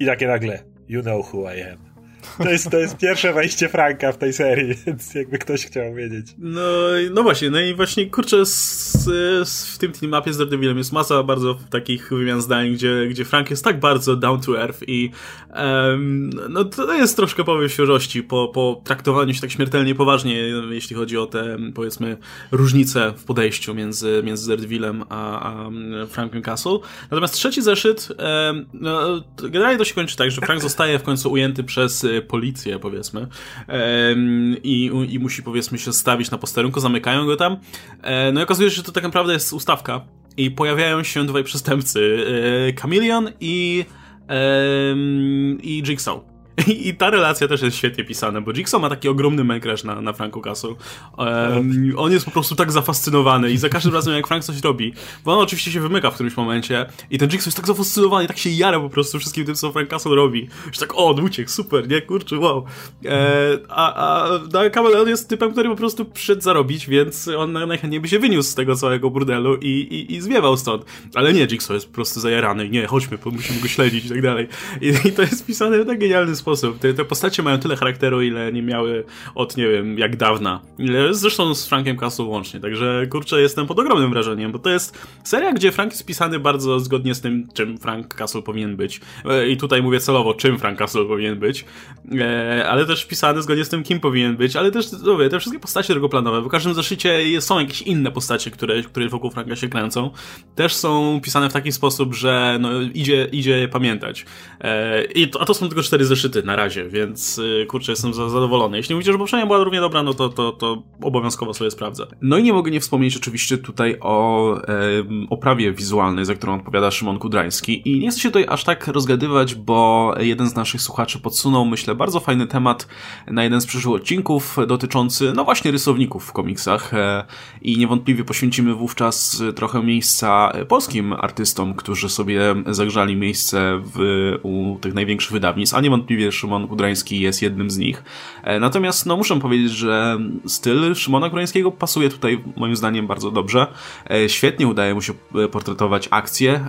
i takie nagle you know who I am. To jest, to jest pierwsze wejście Franka w tej serii, więc jakby ktoś chciał wiedzieć. No, no właśnie, no i właśnie, kurczę, z, z, w tym team-upie z Daredevilem jest masa bardzo takich wymian zdań, gdzie, gdzie Frank jest tak bardzo down to earth i um, no to jest troszkę powiew świeżości po, po traktowaniu się tak śmiertelnie poważnie, jeśli chodzi o te, powiedzmy, różnice w podejściu między, między Daredevilem a, a Frankiem Castle. Natomiast trzeci zeszyt, um, no, generalnie to się kończy tak, że Frank zostaje w końcu ujęty przez policję, powiedzmy, I, i musi, powiedzmy, się stawić na posterunku, zamykają go tam. No i okazuje się, że to tak naprawdę jest ustawka i pojawiają się dwaj przestępcy, Chameleon i, i Jigsaw. I, I ta relacja też jest świetnie pisana, bo Jigsaw ma taki ogromny mekraż na, na Franku Castle. Um, on jest po prostu tak zafascynowany i za każdym razem, jak Frank coś robi, bo on oczywiście się wymyka w którymś momencie i ten Jigsaw jest tak zafascynowany, tak się jara po prostu wszystkim tym, co Frank Castle robi. Że tak, o, on uciekł, super, nie, kurczę, wow. E, a a no, Kameleon jest typem, który po prostu przyszedł zarobić, więc on najchętniej by się wyniósł z tego całego burdelu i, i, i zwiewał stąd. Ale nie, Jigsaw jest po prostu zajarany, nie, chodźmy, musimy go śledzić i tak dalej. I, i to jest pisane w tak genialny sposób. Te, te postacie mają tyle charakteru, ile nie miały od, nie wiem, jak dawna. Zresztą z Frankiem Castle łącznie. Także, kurczę, jestem pod ogromnym wrażeniem, bo to jest seria, gdzie Frank jest pisany bardzo zgodnie z tym, czym Frank Castle powinien być. I tutaj mówię celowo, czym Frank Castle powinien być. Ale też pisany zgodnie z tym, kim powinien być. Ale też, mówię, te wszystkie postacie drugoplanowe. W każdym zeszycie są jakieś inne postacie, które, które wokół Franka się kręcą. Też są pisane w taki sposób, że no, idzie, idzie je pamiętać. I to, a to są tylko cztery zeszyty na razie, więc kurczę, jestem zadowolony. Jeśli mówicie, że poprzednia była równie dobra, no to, to, to obowiązkowo sobie sprawdzę. No i nie mogę nie wspomnieć oczywiście tutaj o e, oprawie wizualnej, za którą odpowiada Szymon Kudrański i nie chcę się tutaj aż tak rozgadywać, bo jeden z naszych słuchaczy podsunął, myślę, bardzo fajny temat na jeden z przyszłych odcinków dotyczący, no właśnie, rysowników w komiksach e, i niewątpliwie poświęcimy wówczas trochę miejsca polskim artystom, którzy sobie zagrzali miejsce w, u tych największych wydawnictw, a niewątpliwie Szymon Kudrański jest jednym z nich. Natomiast no muszę powiedzieć, że styl Szymona Kudrańskiego pasuje tutaj moim zdaniem bardzo dobrze. Świetnie udaje mu się portretować akcje.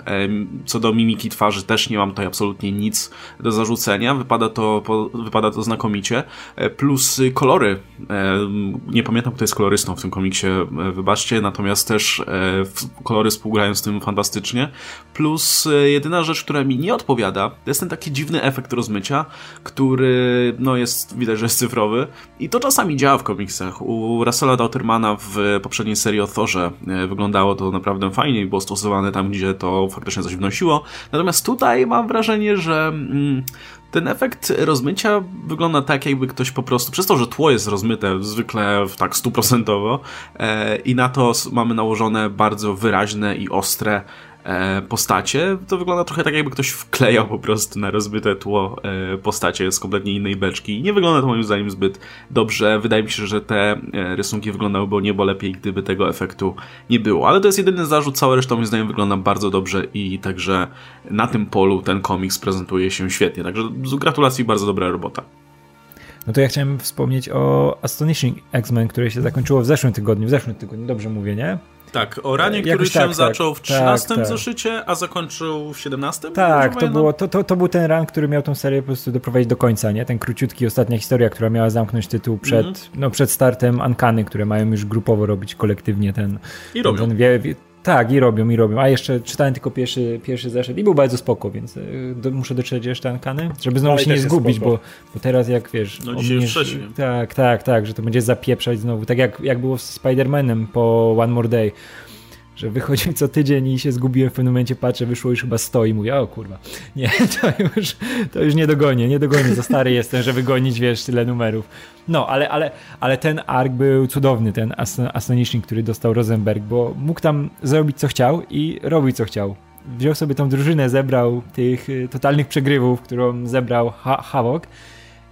Co do mimiki twarzy też nie mam tutaj absolutnie nic do zarzucenia. Wypada to, wypada to znakomicie. Plus kolory. Nie pamiętam, kto jest kolorystą w tym komiksie, wybaczcie, natomiast też kolory współgrają z tym fantastycznie. Plus jedyna rzecz, która mi nie odpowiada, to jest ten taki dziwny efekt rozmycia, który, no jest, widać, że jest cyfrowy i to czasami działa w komiksach. U Russella Dautermana w poprzedniej serii o Thorze wyglądało to naprawdę fajnie i było stosowane tam, gdzie to faktycznie coś wnosiło. Natomiast tutaj mam wrażenie, że mm, ten efekt rozmycia wygląda tak, jakby ktoś po prostu, przez to, że tło jest rozmyte zwykle tak stuprocentowo e, i na to mamy nałożone bardzo wyraźne i ostre postacie, to wygląda trochę tak, jakby ktoś wklejał po prostu na rozbyte tło postacie z kompletnie innej beczki. Nie wygląda to moim zdaniem zbyt dobrze. Wydaje mi się, że te rysunki wyglądałyby o niebo lepiej, gdyby tego efektu nie było. Ale to jest jedyny zarzut, cała reszta moim zdaniem wygląda bardzo dobrze i także na tym polu ten komiks prezentuje się świetnie. Także gratulacji, bardzo dobra robota. No to ja chciałem wspomnieć o Astonishing X-Men, które się zakończyło w zeszłym tygodniu. W zeszłym tygodniu, dobrze mówię, nie? Tak, o ranie, który jakoś się tak, zaczął tak, w trzynastym tak, zeszycie, a zakończył w siedemnastym? Tak, to, było, to, to, to był ten ran, który miał tą serię po prostu doprowadzić do końca, nie? Ten króciutki, ostatnia historia, która miała zamknąć tytuł przed, mm-hmm. no, przed startem Ankany, które mają już grupowo robić kolektywnie ten... I robią. Ten, ten, wie, tak, i robią, i robią. A jeszcze czytałem tylko pierwszy, pierwszy zeszyt i był bardzo spoko, więc do, muszę dotrzeć jeszcze Ankany, żeby znowu ale się nie zgubić, bo, bo teraz jak wiesz... No dzisiaj już trzeci. Tak, tak, tak, że to będzie zapieprzać znowu, tak jak, jak było z Spider-Manem po One More Day, że wychodził co tydzień i się zgubiłem w pewnym momencie, patrzę, wyszło już chyba sto i mówię, o kurwa, nie, to już, to już nie dogonię, nie dogonię, za stary jestem, żeby gonić, wiesz, tyle numerów. No, ale, ale, ale ten ark był cudowny, ten Astonishing, który dostał Rosenberg, bo mógł tam zrobić co chciał i robił co chciał. Wziął sobie tą drużynę, zebrał tych totalnych przegrywów, którą zebrał ha- Havok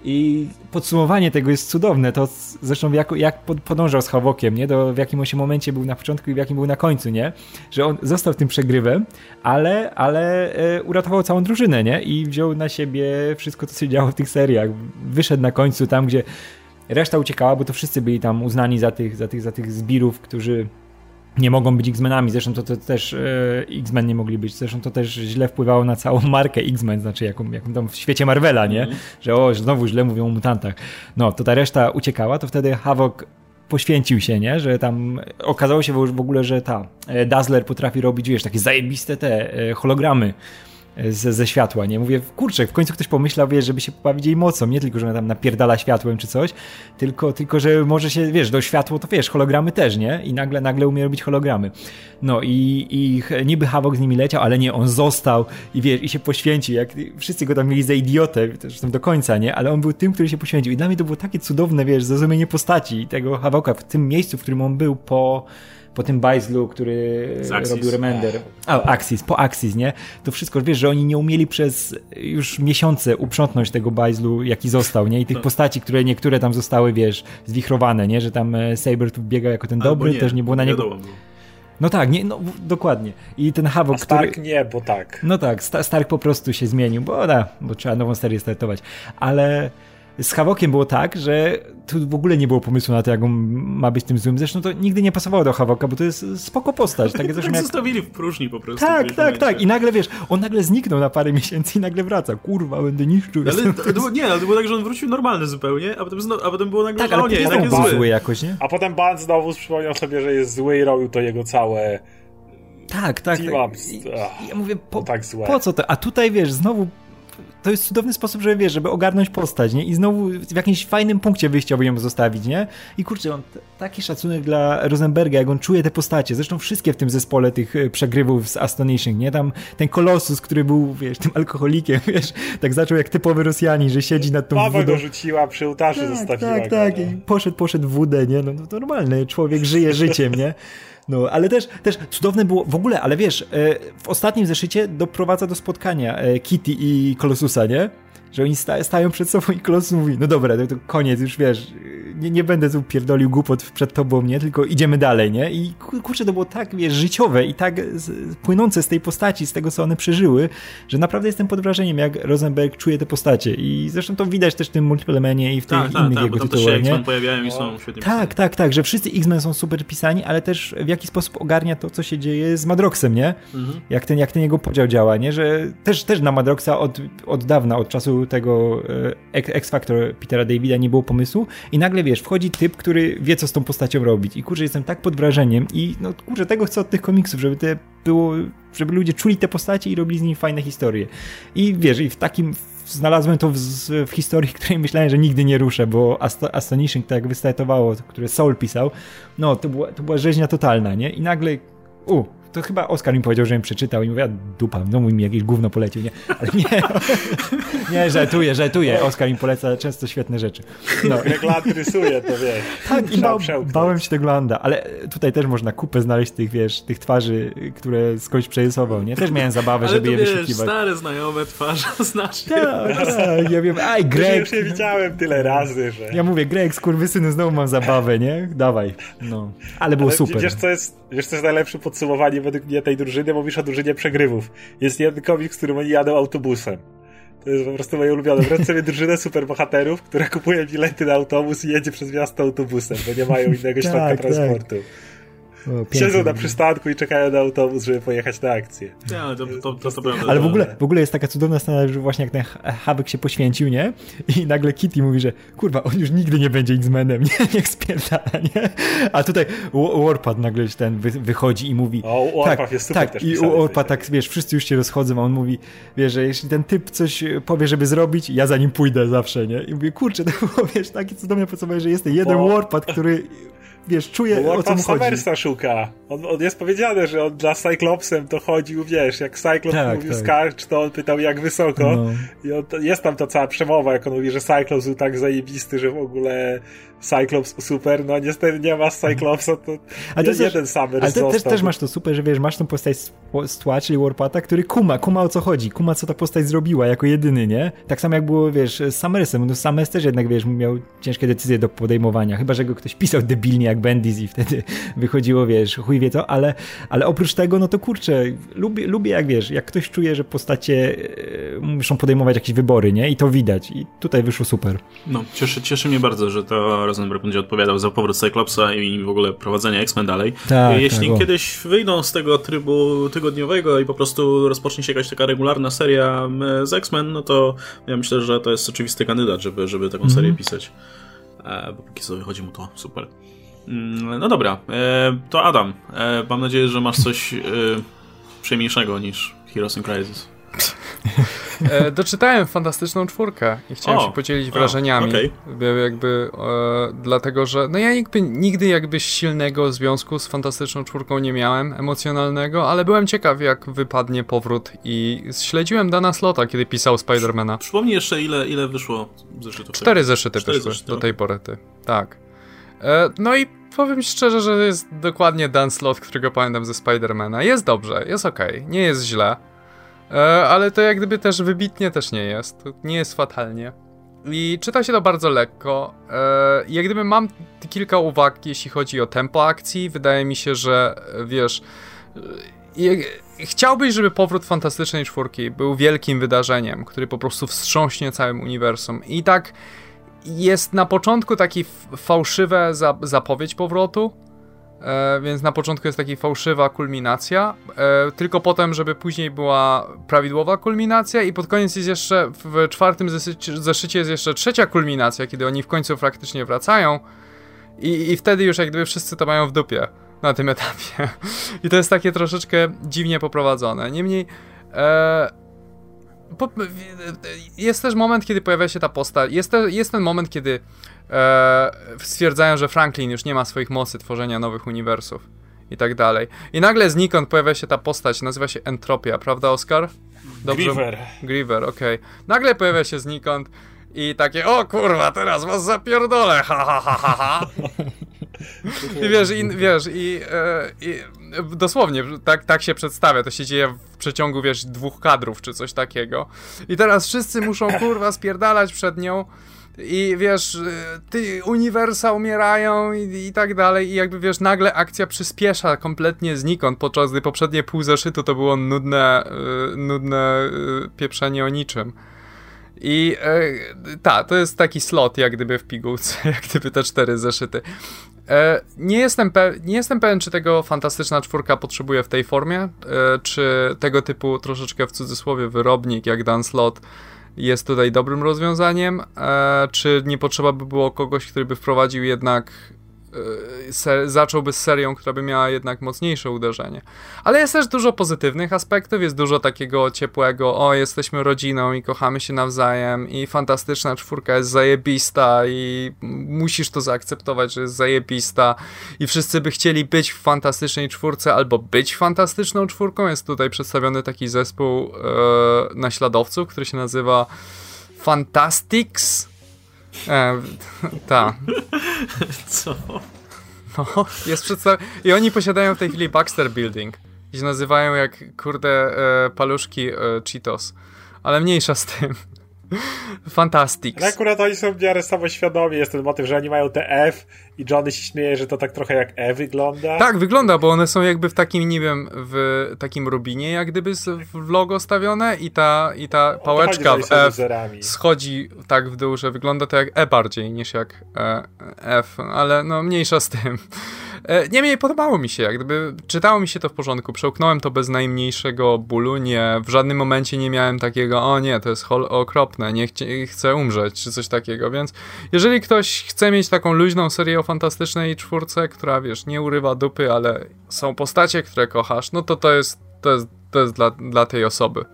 I podsumowanie tego jest cudowne, to zresztą jak, jak podążał z Havokiem, nie? Do, w jakim on się momencie był na początku i w jakim był na końcu, nie? Że on został tym przegrywem, ale, ale e, uratował całą drużynę, nie? I wziął na siebie wszystko, co się działo w tych seriach. Wyszedł na końcu tam, gdzie reszta uciekała, bo to wszyscy byli tam uznani za tych, za tych, za tych zbirów, którzy nie mogą być X-Menami, zresztą to, to też e, X-Men nie mogli być, zresztą to też źle wpływało na całą markę X-Men, znaczy jaką, jaką tam w świecie Marvela, nie? Że o, znowu źle mówią o mutantach. No, to ta reszta uciekała, to wtedy Havok poświęcił się, nie? Że tam okazało się w ogóle, że ta e, Dazzler potrafi robić, wiesz, takie zajebiste te e, hologramy ze, ze światła, nie? Mówię, kurczę, w końcu ktoś pomyślał, wiesz, żeby się pobawić jej mocą, nie tylko, że ona tam napierdala światłem czy coś, tylko, tylko że może się, wiesz, do światła, to wiesz, hologramy też, nie? I nagle, nagle umie robić hologramy. No i, i niby Havok z nimi leciał, ale nie, on został i wiesz, i się poświęcił, jak wszyscy go tam mieli za idiotę, zresztą do końca, nie? Ale on był tym, który się poświęcił i dla mnie to było takie cudowne, wiesz, zrozumienie postaci tego Havoka w tym miejscu, w którym on był po... po tym bajzlu, który robił Remender. A, Axis, po Axis, nie? To wszystko, wiesz, że oni nie umieli przez już miesiące uprzątnąć tego bajzlu, jaki został, nie? I tych postaci, które niektóre tam zostały, wiesz, zwichrowane, nie? Że tam Saber tu biegał jako ten dobry, nie, też nie było na niego... Wiadomo. No tak, nie, no dokładnie. I ten Havok, Stark który... nie, bo tak. No tak, Stark po prostu się zmienił, bo da, bo trzeba nową serię startować. Ale... z Havokiem było tak, że tu w ogóle nie było pomysłu na to, jak on ma być tym złym. Zresztą to nigdy nie pasowało do Havoka, bo to jest spoko postać. Tak, tak jak... zostawili w próżni po prostu. Tak, tak, momencie. Tak. I nagle, wiesz, on nagle zniknął na parę miesięcy i nagle wraca. Kurwa, będę niszczył. Ale to, to, nie, ale to było tak, że on wrócił normalny zupełnie, a potem, a potem było nagle, tak, że o nie, jednak jest zły. zły jakoś, nie? A potem Ban znowu przypomniał sobie, że jest zły i robił to jego całe... Tak, tak. tak. I, ja mówię, po, tak po co to? A tutaj, wiesz, znowu... to jest cudowny sposób, żeby, wiesz, żeby ogarnąć postać, nie? I znowu w jakimś fajnym punkcie wyjściowym ją zostawić, nie? I kurczę, on t- taki szacunek dla Rosenberga, jak on czuje te postacie. Zresztą wszystkie w tym zespole tych przegrywów z Astonishing, nie? Tam ten Kolosus, który był, wiesz, tym alkoholikiem, wiesz, tak zaczął jak typowy Rosjanin, że siedzi nad tą wodą. Go rzuciła przy ołtarzu, tak, zostawiła tak, go. Tak, tak, poszedł, poszedł wódę, nie? No, no to normalne, człowiek żyje życiem, nie? No, ale też, też cudowne było w ogóle, ale wiesz, w ostatnim zeszycie doprowadza do spotkania Kitty i Kolosusa, nie? Że oni sta- stają przed sobą i Kolosus mówi, no dobra, to, to koniec, już wiesz, nie, nie będę tu pierdolił głupot przed tobą, nie? Tylko idziemy dalej, nie? I kurczę, to było tak, wiesz, życiowe i tak z, płynące z tej postaci, z tego, co one przeżyły, że naprawdę jestem pod wrażeniem, jak Rosenberg czuje te postacie i zresztą to widać też w tym Multiplemenie i w tych tak, innych tak, jego tytułach, nie? Pojawiają i są świetnie tak, tak, tak, że wszyscy X-Men są super pisani, ale też w jaki sposób ogarnia to, co się dzieje z Madroxem, nie? Mhm. Jak, ten, jak ten jego podział działa, nie? Że też, też na Madroxa od, od dawna, od czasu tego X-Factor Petera Davida nie było pomysłu i nagle, wiesz, wchodzi typ, który wie, co z tą postacią robić i kurczę, jestem tak pod wrażeniem i no kurczę, tego chcę od tych komiksów, żeby te było, żeby ludzie czuli te postacie i robili z nimi fajne historie i wiesz, i w takim znalazłem to w, w historii, której myślałem, że nigdy nie ruszę, bo Ast- Astonishing tak wystartowało, które Soul pisał, no to była, to była rzeźnia totalna, nie? I nagle, u to chyba Oskar mi powiedział, że mi przeczytał i mówię, a dupa, no mój mi jakieś gówno polecił, nie? Ale nie, nie, żartuję, żartuję. Oskar mi poleca często świetne rzeczy. No. Gland rysuje, to wiesz. Tak, i bał, bałem się tego Glanda, ale tutaj też można kupę znaleźć tych, wiesz, tych twarzy, które skądś przerysował, nie? Też miałem zabawę, ale żeby je wiesz, wyszukiwać. Stare, znajome twarze, znaczy. Tak, tak, ja wiem, aj, Greg. Już nie widziałem tyle razy, że... Ja mówię, Greg, skurwysynu, znowu mam zabawę, nie? Dawaj, no. Ale było ale super. Wiesz, co jest, wiesz, co jest najlepsze podsumowanie według mnie tej drużyny, mówisz o drużynie przegrywów. Jest jeden komiks, z którym oni jadą autobusem. To jest po prostu moje ulubione. Wręcz sobie drużynę superbohaterów, która kupuje bilety na autobus i jedzie przez miasto autobusem, bo nie mają innego środka tak, transportu. Tak. O, siedzą na przystanku i czekają na autobus, żeby pojechać na akcję. Nie, ale to, to, to, to prawda. Ale w ogóle, w ogóle jest taka cudowna scena, że właśnie jak ten Havok się poświęcił, nie? I nagle Kitty mówi, że kurwa, on już nigdy nie będzie X-Menem, nie? Niech spierdala, nie? A tutaj Warpath nagle ten wy, wychodzi i mówi... O, Warpath tak, jest super tak, też i Warpath tak, wiesz, wszyscy już się rozchodzą, a on mówi, wiesz, że jeśli ten typ coś powie, żeby zrobić, ja za nim pójdę zawsze, nie? I mówię, kurczę, to było, wiesz, takie cudowne podsumowanie, że jest ten jeden Warpath, który... wiesz, czuję, bo o co mu chodzi. Szuka. On, on jest powiedziane, że on dla Cyclopsem to chodził, wiesz, jak Cyclops tak, mówił tak. Skarcz, to on pytał jak wysoko. No. I on, jest tam ta cała przemowa, jak on mówi, że Cyclops był tak zajebisty, że w ogóle Cyclops super, no niestety nie ma Cyclopsa, to ale jeden też, sam ale został. Ale też, też masz to super, że wiesz, masz tą postać z tła, czyli Warpata, który kuma, kuma o co chodzi, kuma co ta postać zrobiła jako jedyny, nie? Tak samo jak było, wiesz, z Summersem, no Summers też jednak, wiesz, miał ciężkie decyzje do podejmowania, chyba, że go ktoś pisał debilnie jak Bendis i wtedy wychodziło, wiesz, chuj wie co, ale, ale oprócz tego, no to kurczę, lubię, lubię jak, wiesz, jak ktoś czuje, że postacie e, muszą podejmować jakieś wybory, nie? I to widać i tutaj wyszło super. No, cieszy, cieszy mnie bardzo, że to Rosenberg będzie odpowiadał za powrót Cyclopsa i w ogóle prowadzenie X-Men dalej. Tak, Jeśli tak, kiedyś wyjdą z tego trybu tygodniowego i po prostu rozpocznie się jakaś taka regularna seria z X-Men, no to ja myślę, że to jest oczywisty kandydat, żeby, żeby taką mm. serię pisać. E, bo póki co wychodzi mu to super. No dobra, e, to Adam, e, mam nadzieję, że masz coś e, przyjemniejszego niż Heroes in Crisis. E, doczytałem Fantastyczną Czwórkę i chciałem o, się podzielić wrażeniami, o, okay. jakby e, dlatego, że no ja jakby, nigdy jakby silnego związku z Fantastyczną Czwórką nie miałem emocjonalnego, ale byłem ciekaw jak wypadnie powrót i śledziłem Dana Slotta, kiedy pisał Spider-Mana. Przypomnij jeszcze ile, ile wyszło zeszytów. Cztery zeszyty Cztery wyszły zeszyty. do tej pory, ty. tak. No i powiem szczerze, że jest dokładnie Dan Slott, którego pamiętam ze Spidermana. Jest dobrze, jest okej, okay, nie jest źle, ale to jak gdyby też wybitnie też nie jest, nie jest fatalnie. I czyta się to bardzo lekko, jak gdyby mam kilka uwag jeśli chodzi o tempo akcji, wydaje mi się, że wiesz... Chciałbyś, żeby powrót Fantastycznej Czwórki był wielkim wydarzeniem, który po prostu wstrząśnie całym uniwersum i tak... Jest na początku taki fałszywa zapowiedź powrotu, więc na początku jest taka fałszywa kulminacja, tylko potem, żeby później była prawidłowa kulminacja i pod koniec jest jeszcze, w czwartym zeszycie jest jeszcze trzecia kulminacja, kiedy oni w końcu praktycznie wracają i, i wtedy już jak gdyby wszyscy to mają w dupie na tym etapie i to jest takie troszeczkę dziwnie poprowadzone, niemniej... E- Jest też moment, kiedy pojawia się ta postać. Jest, te, jest ten moment, kiedy e, stwierdzają, że Franklin już nie ma swoich mocy tworzenia nowych uniwersów i tak dalej. I nagle znikąd pojawia się ta postać, nazywa się Entropia, prawda, Oskar? Dobrze? Griever. Griever, okej. Okay. Nagle pojawia się znikąd i takie, o kurwa, teraz was zapierdolę, ha ha ha ha ha. I wiesz, i, wiesz, i, e, i dosłownie tak, tak się przedstawia, to się dzieje w przeciągu, wiesz, dwóch kadrów czy coś takiego i teraz wszyscy muszą, kurwa, spierdalać przed nią i wiesz, ty, uniwersa umierają i, i tak dalej i jakby, wiesz, nagle akcja przyspiesza kompletnie znikąd, podczas gdy poprzednie pół zeszytu to było nudne, y, nudne y, pieprzenie o niczym. I e, ta, to jest taki slot jak gdyby w pigułce, jak gdyby te cztery zeszyty. E, nie, jestem pe- nie jestem pewien, czy tego Fantastyczna Czwórka potrzebuje w tej formie, e, czy tego typu troszeczkę w cudzysłowie wyrobnik jak Dan Slott jest tutaj dobrym rozwiązaniem, e, czy nie potrzeba by było kogoś, który by wprowadził jednak, e, ser- zacząłby z serią, która by miała jednak mocniejsze uderzenie. Ale jest też dużo pozytywnych aspektów, jest dużo takiego ciepłego, o jesteśmy rodziną i kochamy się nawzajem i Fantastyczna Czwórka jest zajebista i musisz to zaakceptować, że jest zajebista i wszyscy by chcieli być w Fantastycznej Czwórce albo być Fantastyczną Czwórką. Jest tutaj przedstawiony taki zespół e, naśladowców, który się nazywa Fantastics. E, ta. Co? No, jest przedstaw... I oni posiadają w tej chwili Baxter Building. I się nazywają jak, kurde, e, paluszki e, Cheetos. Ale mniejsza z tym. Fantastics. Ale akurat oni są w miarę samoświadomi. Jest ten motyw, że oni mają te F i Johnny się śmieje, że to tak trochę jak E wygląda. Tak, wygląda, bo one są jakby w takim, nie wiem, w takim rubinie jak gdyby w logo stawione i ta, i ta pałeczka w F schodzi tak w dół, że wygląda to jak E bardziej niż jak F, ale no mniejsza z tym. Niemniej podobało mi się, jak gdyby czytało mi się to w porządku, przełknąłem to bez najmniejszego bólu, nie, w żadnym momencie nie miałem takiego, o nie, to jest hol- okropne, nie chcie- chcę umrzeć, czy coś takiego, więc jeżeli ktoś chce mieć taką luźną serię o Fantastycznej Czwórce, która, wiesz, nie urywa dupy, ale są postacie, które kochasz, no to to jest, to jest, to jest dla, dla tej osoby.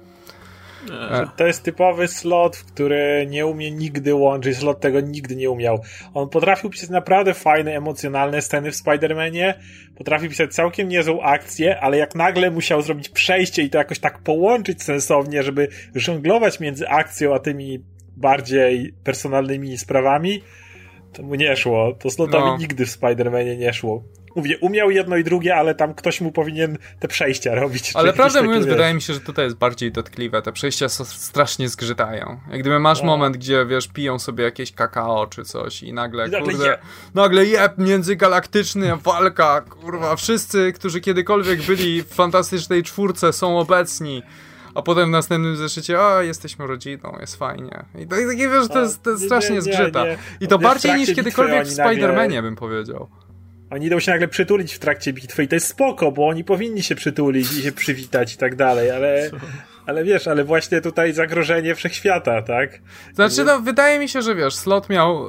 To jest typowy slot, który nie umie nigdy łączyć, slot tego nigdy nie umiał. On potrafił pisać naprawdę fajne, emocjonalne sceny w Spider-Manie, potrafił pisać całkiem niezłą akcję, ale jak nagle musiał zrobić przejście i to jakoś tak połączyć sensownie, żeby żonglować między akcją a tymi bardziej personalnymi sprawami, to mu nie szło. To slotowi no. nigdy w Spider-Manie nie szło. Mówię, umiał jedno i drugie, ale tam ktoś mu powinien te przejścia robić. Ale prawdę mówiąc, wiesz. wydaje mi się, że tutaj jest bardziej dotkliwe. Te przejścia so, strasznie zgrzytają. Jak gdyby masz no. moment, gdzie wiesz, piją sobie jakieś kakao czy coś i nagle, I nagle kurde, je... nagle jeb, międzygalaktyczna walka, kurwa, wszyscy, którzy kiedykolwiek byli w Fantastycznej Czwórce, są obecni. A potem w następnym zeszycie, a jesteśmy rodziną, jest fajnie. I to, i, wiesz, to jest, to jest strasznie nie, nie, zgrzyta. Nie. I to bardziej niż kiedykolwiek w Spider-Manie, bym powiedział. Oni idą się nagle przytulić w trakcie bitwy i to jest spoko, bo oni powinni się przytulić i się przywitać i tak dalej, ale, ale wiesz, ale właśnie tutaj zagrożenie wszechświata, tak? Znaczy, no wydaje mi się, że wiesz, slot miał,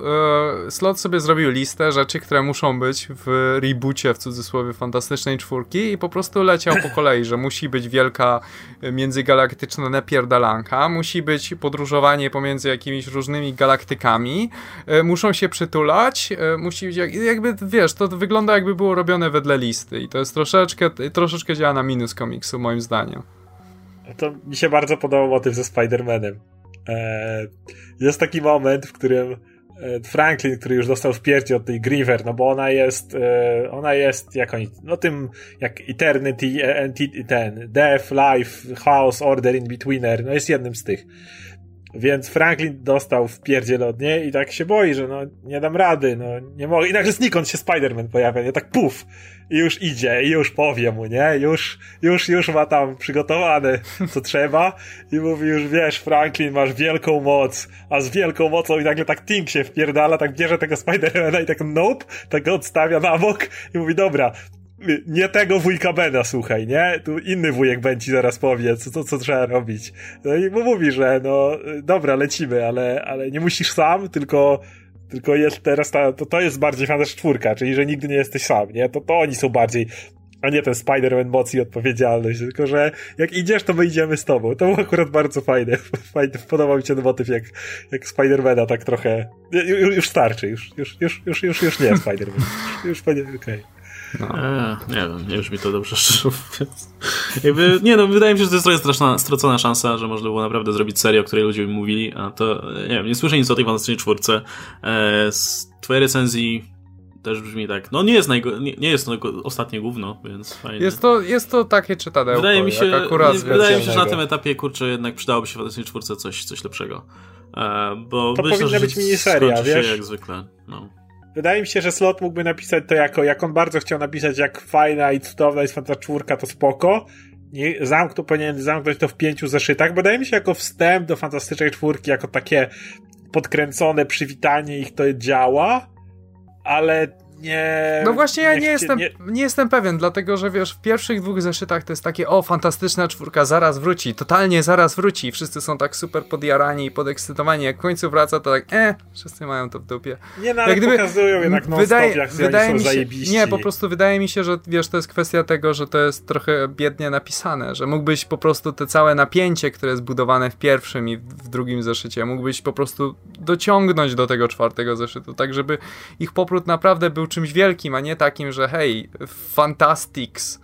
e, slot sobie zrobił listę rzeczy, które muszą być w reboocie, w cudzysłowie, Fantastycznej Czwórki i po prostu leciał po kolei, że musi być wielka międzygalaktyczna napierdalanka, musi być podróżowanie pomiędzy jakimiś różnymi galaktykami, e, muszą się przytulać, e, musi być, jak, jakby, wiesz, to wygląda Wygląda jakby było robione wedle listy i to jest troszeczkę, troszeczkę działa na minus komiksu, moim zdaniem. To mi się bardzo podobał motyw ze Spider-Manem. Eee, jest taki moment, w którym Franklin, który już dostał wpierdzie od tej Griever, no bo ona jest e, ona jest, jak oni, no tym jak Eternity, e, e, ten Death, Life, House, Order in Betweener, no jest jednym z tych. Więc Franklin dostał wpierdziel od niej i tak się boi, że no nie dam rady, no nie mogę. I nagle znikąd się Spider-Man pojawia, nie? Tak puf! I już idzie, i już powie mu, nie? Już, już, już ma tam przygotowane co trzeba i mówi już, wiesz, Franklin, masz wielką moc, a z wielką mocą i nagle tak Ting się wpierdala, tak bierze tego Spider-Mana i tak nope, tak go odstawia na bok i mówi, dobra, nie tego wujka Bena, słuchaj, nie? Tu inny wujek Ben ci zaraz powie, co, co, co trzeba robić. No i mu mówi, że no, dobra, lecimy, ale, ale nie musisz sam, tylko, tylko jest teraz ta, to, to jest bardziej Fantastyczna Czwórka, czyli że nigdy nie jesteś sam, nie? To, to oni są bardziej, a nie ten Spider-Man moc i odpowiedzialność, tylko że jak idziesz, to my idziemy z tobą. To było akurat bardzo fajne. Fajne. Podobał mi się ten motyw, jak, jak Spider-Mana tak trochę... Już, już starczy, już, już, już, już, już, już nie Spider-Man. Już, okej. Okay. No. Eee, nie wiem, nie brzmi to dobrze, szczerze mówiąc. Jakby, nie no, wydaje mi się, że to jest trochę straszna, stracona szansa, że można było naprawdę zrobić serię, o której ludzie mówili, a to, nie wiem, nie słyszę nic o tej Fantastycznej Czwórce. Eee, z twojej recenzji też brzmi tak, no nie jest, najgo- nie, nie jest to ostatnie gówno, więc fajnie. Jest to, jest to takie czytadełko, wydaje mi się, jak akurat nie, wydaje mi się, że na tym etapie, kurczę, jednak przydałoby się w Fantastycznej Czwórce coś, coś lepszego. Eee, bo to myślę, powinna być miniseria, wiesz? Się jak zwykle, no. Wydaje mi się, że Slot mógłby napisać to jako, jak on bardzo chciał napisać, jak fajna i cudowna jest Fantastyczna Czwórka, to spoko. Nie, zamk, to powinien zamknąć to w pięciu zeszytach, bo wydaje mi się jako wstęp do Fantastycznej Czwórki, jako takie podkręcone przywitanie ich to działa, ale nie... No właśnie ja nie, nie, chcie, jestem, nie... nie jestem pewien, dlatego że wiesz, w pierwszych dwóch zeszytach to jest takie, o, Fantastyczna Czwórka zaraz wróci, totalnie zaraz wróci, wszyscy są tak super podjarani i podekscytowani, jak w końcu wraca to tak, e, wszyscy mają to w dupie. Nie, no ale gdyby, pokazują jednak non-stop, wydaje, jak wydaje oni są mi się, zajebiści. Nie, po prostu wydaje mi się, że wiesz, to jest kwestia tego, że to jest trochę biednie napisane, że mógłbyś po prostu te całe napięcie, które jest budowane w pierwszym i w drugim zeszycie, mógłbyś po prostu dociągnąć do tego czwartego zeszytu, tak żeby ich poprót naprawdę był czymś wielkim, a nie takim, że hej, Fantastics.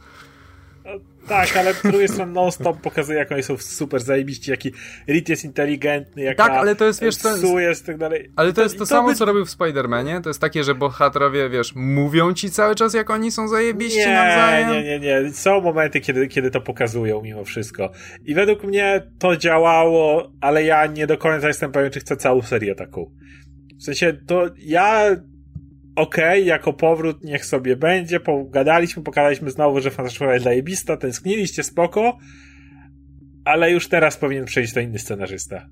Tak, ale z drugiej strony non-stop pokazuje, jak oni są super zajebiści, jaki Reed jest inteligentny, jaka tak, ale to jest, wiesz, to jest, jest tak dalej. Ale to, to jest to, to samo, by... co robił w Spider-Manie. To jest takie, że bohaterowie, wiesz, mówią ci cały czas, jak oni są zajebiści nie, nawzajem. Nie, nie, nie. Są momenty, kiedy, kiedy to pokazują mimo wszystko. I według mnie to działało, ale ja nie do końca jestem pewien, czy chcę całą serię taką. W sensie, to ja... Okej, okay, jako powrót niech sobie będzie, pogadaliśmy, pokazaliśmy znowu, że Fantastyczna jest zajebista, tęskniliście, spoko, ale już teraz powinien przejść do inny scenarzysta.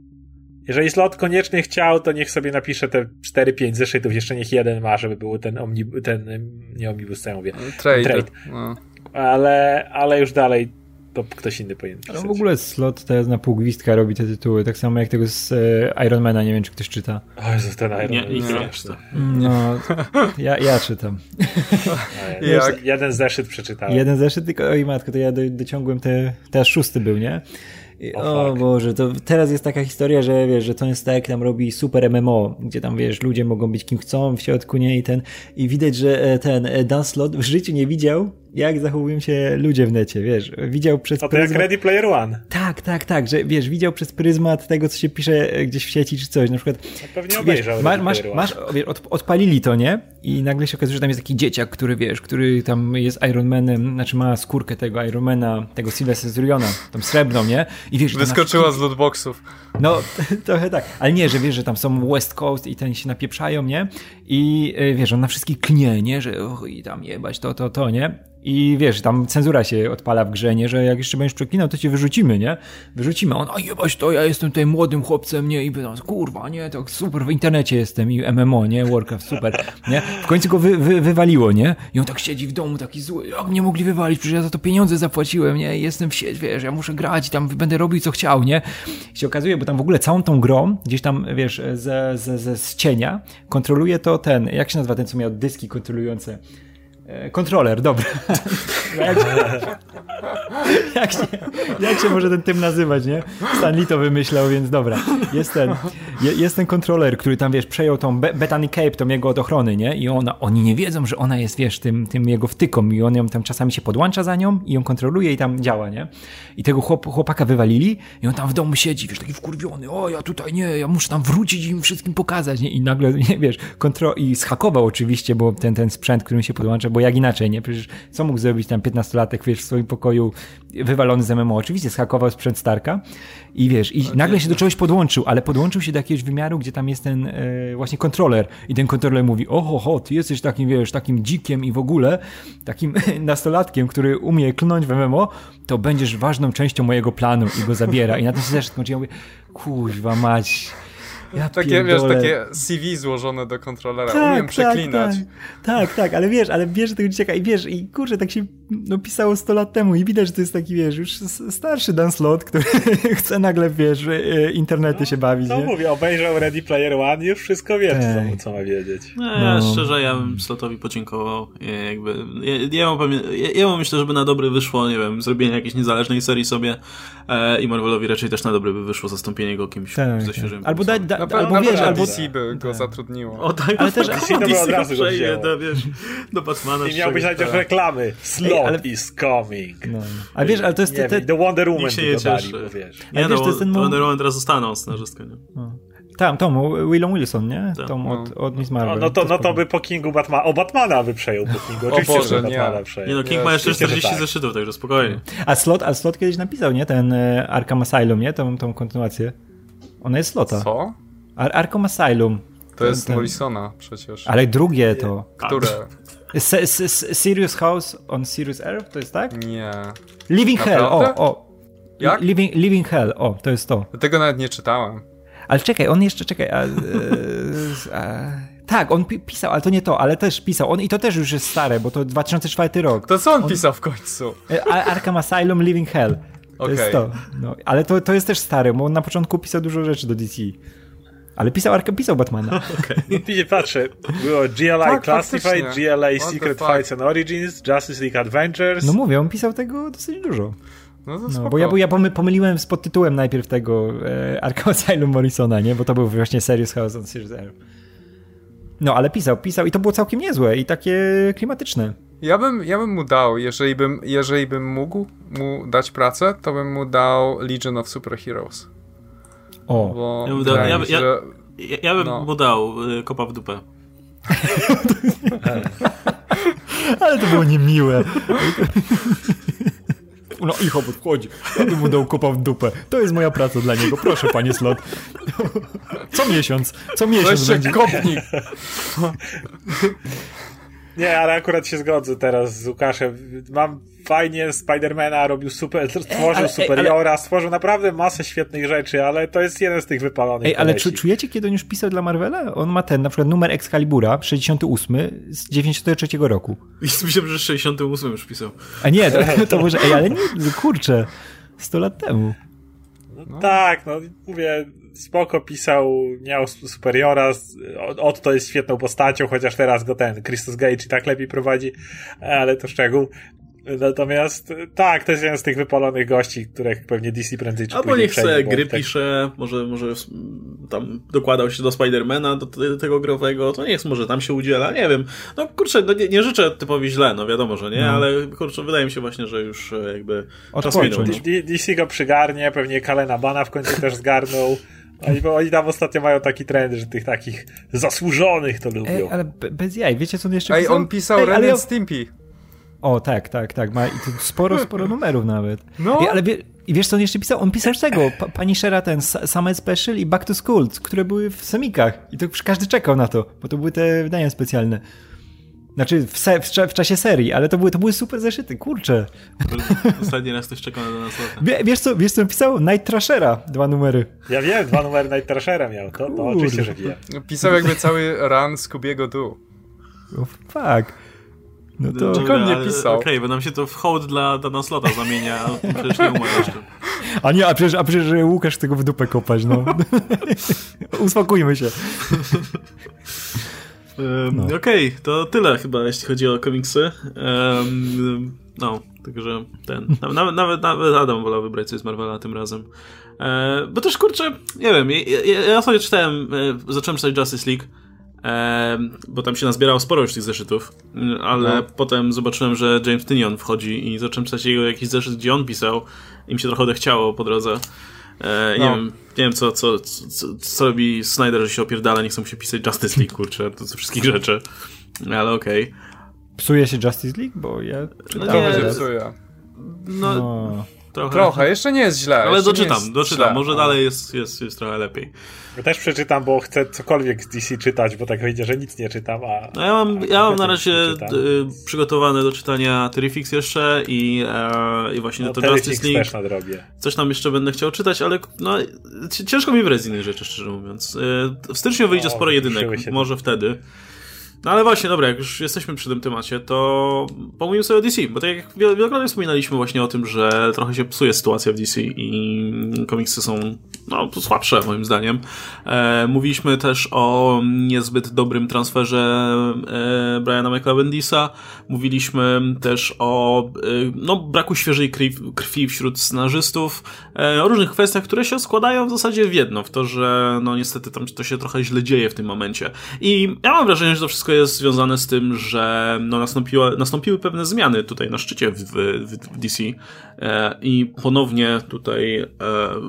Jeżeli Slot koniecznie chciał, to niech sobie napisze te cztery pięć zeszytów, jeszcze niech jeden ma, żeby był ten omnibus, ten, nie omnibus, co ja mówię, trade. trade. No. Ale, ale już dalej to ktoś inny powinien pisać. Ale w ogóle Slot teraz na pół gwizdka robi te tytuły, tak samo jak tego z e, Ironmana, nie wiem, czy ktoś czyta. O Jezu, ten Iron nie, Man. Nie, nie, nie czyta. No, ja, ja czytam. No, ja, jeden zeszyt przeczytałem. Jeden zeszyt, tylko oj matko, to ja do, dociągłem te, teraz szósty był, nie? I, o, o Boże, to teraz jest taka historia, że wiesz, że Tony Stark tam robi super M M O, gdzie tam wiesz, ludzie mogą być kim chcą w środku, nie? I ten, i widać, że ten Dan Slott w życiu nie widział, jak zachowują się ludzie w necie, wiesz, widział przez to pryzmat... To jak Ready Player One. Tak, tak, tak, że wiesz, widział przez pryzmat tego, co się pisze gdzieś w sieci czy coś, na przykład... No pewnie obejrzał. Wiesz, ma, masz, masz, wiesz, od, odpalili to, nie? I nagle się okazuje, że tam jest taki dzieciak, który, wiesz, który tam jest Iron Manem, znaczy ma skórkę tego Ironmana, tego Sylvester Stallona, tam srebrną, nie? I wiesz, wyskoczyła z lootboxów. No, trochę tak, ale nie, że wiesz, że tam są West Coast i ten się napieprzają, nie? I wiesz, on na wszystkich klnie, nie? Że och, i tam jebać to, to, to, nie? I wiesz, tam cenzura się odpala w grze, nie? Że jak jeszcze będziesz przeklinał, to cię wyrzucimy, nie? Wyrzucimy. On, a jebać to, ja jestem tutaj młodym chłopcem, nie? I pytam, kurwa, nie? To super, w internecie jestem i M M O, nie? Warcraft, super, nie? W końcu go wy, wy, wywaliło, nie? I on tak siedzi w domu, taki zły. Jak mnie mogli wywalić? Przecież ja za to pieniądze zapłaciłem, nie? Jestem w sieci, wiesz, ja muszę grać i tam będę robił, co chciał, nie? I się okazuje, bo tam w ogóle całą tą grą, gdzieś tam, wiesz, z, z, z, z cienia kontroluje to ten, jak się nazywa ten, co miał dyski kontrolujące? Kontroler, dobra. Jak się, jak, się, jak się może ten tym nazywać, nie? Stan Lee to wymyślał, więc dobra. Jest ten, je, jest ten kontroler, który tam, wiesz, przejął tą Be- Bethany Cape, tą jego od ochrony, nie? I ona, oni nie wiedzą, że ona jest, wiesz, tym, tym jego wtyką i on ją tam czasami się podłącza za nią i ją kontroluje i tam działa, nie? I tego chłop, chłopaka wywalili i on tam w domu siedzi, wiesz, taki wkurwiony, o, ja tutaj nie, ja muszę tam wrócić i im wszystkim pokazać, nie? I nagle, nie, wiesz, kontro- i schakował oczywiście, bo ten, ten sprzęt, którym się podłącza, bo jak inaczej, nie? Przecież co mógł zrobić tam piętnastolatek, wiesz, w swoim pokoju wywalony z M M O? Oczywiście zhakował sprzęt Starka i wiesz, i nagle się do czegoś podłączył, ale podłączył się do jakiegoś wymiaru, gdzie tam jest ten e, właśnie kontroler i ten kontroler mówi, oho, ho, ty jesteś takim, wiesz, takim dzikiem i w ogóle takim nastolatkiem, który umie klnąć w M M O, to będziesz ważną częścią mojego planu i go zabiera. I na tym się też skończy. Ja mówię, kurwa mać. Ja takie, wiesz, takie C V złożone do kontrolera, tak, umiem tak, przeklinać. Tak, tak, tak, ale wiesz, ale wiesz tego dzieciaka i wiesz, i kurczę, tak się no, pisało sto lat temu i widać, że to jest taki, wiesz, już starszy Dan Slott, który chce nagle, wiesz, internety no, się bawić. No nie? Mówię, obejrzał Ready Player One i już wszystko wie, co, co ma wiedzieć. No, no. Szczerze, ja bym Slottowi podziękował. Jakby, ja, ja, mam, ja, ja mam myślę, żeby na dobre wyszło, nie wiem, zrobienie jakiejś niezależnej serii sobie e, i Marvelowi raczej też na dobre by wyszło zastąpienie go kimś tak, ze świeżym. Albo da, da, na albo wiesz, albo D C by go tak. zatrudniło. O tak, ale też D C by od razu go przejdzie do, wiesz, do Batmana. I miałbyś najpierw reklamy. Slot ale... is coming. No. A wiesz, ale to jest... Te, te... The Wonder Woman się nie dodali, bo wiesz. Nie, no, wiesz, to jest ten Wonder Woman teraz zostaną scenarzystką, nie? No. Tam, Tom, Willem Wilson, nie? Tak. Tom od, od Miss Marvel. No, no, to, no to by po Kingu Batmana... O, Batmana by przejął po Kingu. Oczywiście, o Boże, nie. Nie, no King ja, ma jeszcze czterdzieści tak. zeszytów, także spokojnie. A Slot, a Slot kiedyś napisał, nie? Ten Arkham Asylum, nie? Tą, tą kontynuację. Ona jest Slota. Co? Ar- Arkham Asylum. To ten, jest ten... Morrisona przecież. Ale drugie to. Które? S- S- S- Serious House on Serious Earth, to jest tak? Nie. Living Hell, o, o. Jak? Living, living Hell, o, to jest to. Tego nawet nie czytałem. Ale czekaj, on jeszcze, czekaj, a, a, a, tak, on pi- pisał, ale to nie to, ale też pisał, on i to też już jest stare, bo to dwa tysiące czwarty rok. To co on, on pisał w końcu? Arkham Asylum, Living Hell, to okay. jest to. No, ale to, to jest też stare, bo on na początku pisał dużo rzeczy do D C. Ale pisał Arkham, pisał Batmana. Okay. I patrzę, było G L A tak, Classified, faktycznie. G L A Secret Fights and Origins, Justice League Adventures. No mówię, on pisał tego dosyć dużo. No, to no bo ja, bo ja pomyliłem z podtytułem najpierw tego e, Arkham Asylum Morrisona, nie? Bo to był właśnie Serious House on Serious Air. No, ale pisał, pisał i to było całkiem niezłe i takie klimatyczne. Ja bym, ja bym mu dał, jeżeli bym, jeżeli bym mógł mu dać pracę, to bym mu dał Legion of Superheroes. O, bo ja bym, dał, ja, ja, ja, ja bym no. mu dał y, kopa w dupę. Ale to było niemiłe. No i chłop wchodzi. Ja bym mu dał kopa w dupę. To jest moja praca dla niego. Proszę, panie Slot. Co miesiąc. Co miesiąc będzie. Kopnik. Nie, ale akurat się zgodzę teraz z Łukaszem. Mam fajnie Spidermana, robił super, stworzył ej, Superiora, ale... stworzył naprawdę masę świetnych rzeczy, ale to jest jeden z tych wypalonych. Ej, ale czy, czujecie, kiedy on już pisał dla Marvela? On ma ten, na przykład numer Excalibura, sześćdziesiąty ósmy z dziewięćdziesiątego trzeciego roku. Myślałem, że sześćdziesiąty ósmy już pisał. A nie, to, to może, ej, ale nie, kurczę, sto lat temu. No. Tak, no mówię, spoko pisał, miał Superiora, Otto jest świetną postacią, chociaż teraz go ten Christos Gage i tak lepiej prowadzi, ale to szczegół. Natomiast tak, to jest jeden z tych wypalonych gości, których pewnie D C prędzej czy później. Albo niech se gry tak... pisze, może, może tam dokładał się do Spidermana, do, do tego growego, to niech może tam się udziela, nie wiem. No kurczę, no, nie, nie życzę typowi źle, no wiadomo, że nie, no. Ale kurczę, wydaje mi się właśnie, że już jakby czas minął. D C go przygarnie, pewnie Kalena Bana w końcu też zgarnął. Oni, bo oni tam ostatnio mają taki trend, że tych takich zasłużonych to lubią. Ej, ale bez jaj, wiecie co on jeszcze pisał? Ej, on pisał Ej, Ren ale... and Stimpy. O, tak, tak, tak, ma sporo, sporo numerów nawet. No. Ej, ale wie, wiesz co on jeszcze pisał? On pisał z tego, pa, pani Shera ten Summer Special i Back to School, które były w semikach i to każdy czekał na to, bo to były te wydania specjalne. Znaczy w, se, w, w czasie serii, ale to były, to były super zeszyty, kurczę. Ostatni raz ktoś czekał na nas. Wie, wiesz co, wiesz co pisał? Night Trashera, dwa numery. Ja wiem, dwa numery Night Trashera miał, to, to oczywiście, że wiem. Pisał jakby cały run z Kubiego Du. Oh, fuck. No to... Czego on nie pisał? Okej, okay, bo nam się to w hołd dla Dana Slota zamienia, a przecież nie umarł jeszcze. A nie, a przecież, a przecież Łukasz tego w dupę kopać, no. Uspokójmy się. No. Okej, okay, to tyle chyba, jeśli chodzi o komiksy. Um, no, także ten. Nawet, nawet, nawet Adam wolał wybrać coś z Marvela tym razem. E, bo też kurczę, nie wiem, ja, ja sobie czytałem, zacząłem czytać Justice League, e, bo tam się nazbierało sporo już tych zeszytów, ale no. Potem zobaczyłem, że James Tynion wchodzi i zacząłem czytać jego jakiś zeszyt, gdzie on pisał i mi się trochę odechciało po drodze. E, no. Nie wiem, nie wiem co, co, co, co robi Snyder, że się opierdala, nie chce mu się pisać Justice League, kurczę, to ze wszystkich rzeczy, ale okej. Okay. Psuje się Justice League? Bo ja... No trochę się psuje. No, no. Trochę. trochę, jeszcze nie jest źle. Ale doczytam, doczytam, źle. Może no. Dalej jest, jest, jest trochę lepiej. Ja też przeczytam, bo chcę cokolwiek z D C czytać, bo tak wyjdzie, że nic nie czytam, a... No ja mam, a ja mam na razie d- przygotowane do czytania Terrifix jeszcze i, e, i właśnie no, to Justice League. Też nadrobię. Coś tam jeszcze będę chciał czytać, ale no, ciężko mi wybrać z innych rzeczy, szczerze mówiąc. W styczniu wyjdzie o, sporo jedynek, może tak. Wtedy. No ale właśnie, dobra, jak już jesteśmy przy tym temacie, to pomówimy sobie o D C, bo tak jak wielokrotnie wspominaliśmy właśnie o tym, że trochę się psuje sytuacja w D C i komiksy są no, słabsze moim zdaniem. E, mówiliśmy też o niezbyt dobrym transferze e, Briana Michaela Bendisa, mówiliśmy też o e, no, braku świeżej krwi, krwi wśród scenarzystów, e, o różnych kwestiach, które się składają w zasadzie w jedno, w to, że no niestety tam to się trochę źle dzieje w tym momencie. I ja mam wrażenie, że to wszystko jest związane z tym, że no nastąpiły, nastąpiły pewne zmiany tutaj na szczycie w, w, w D C e, i ponownie tutaj e,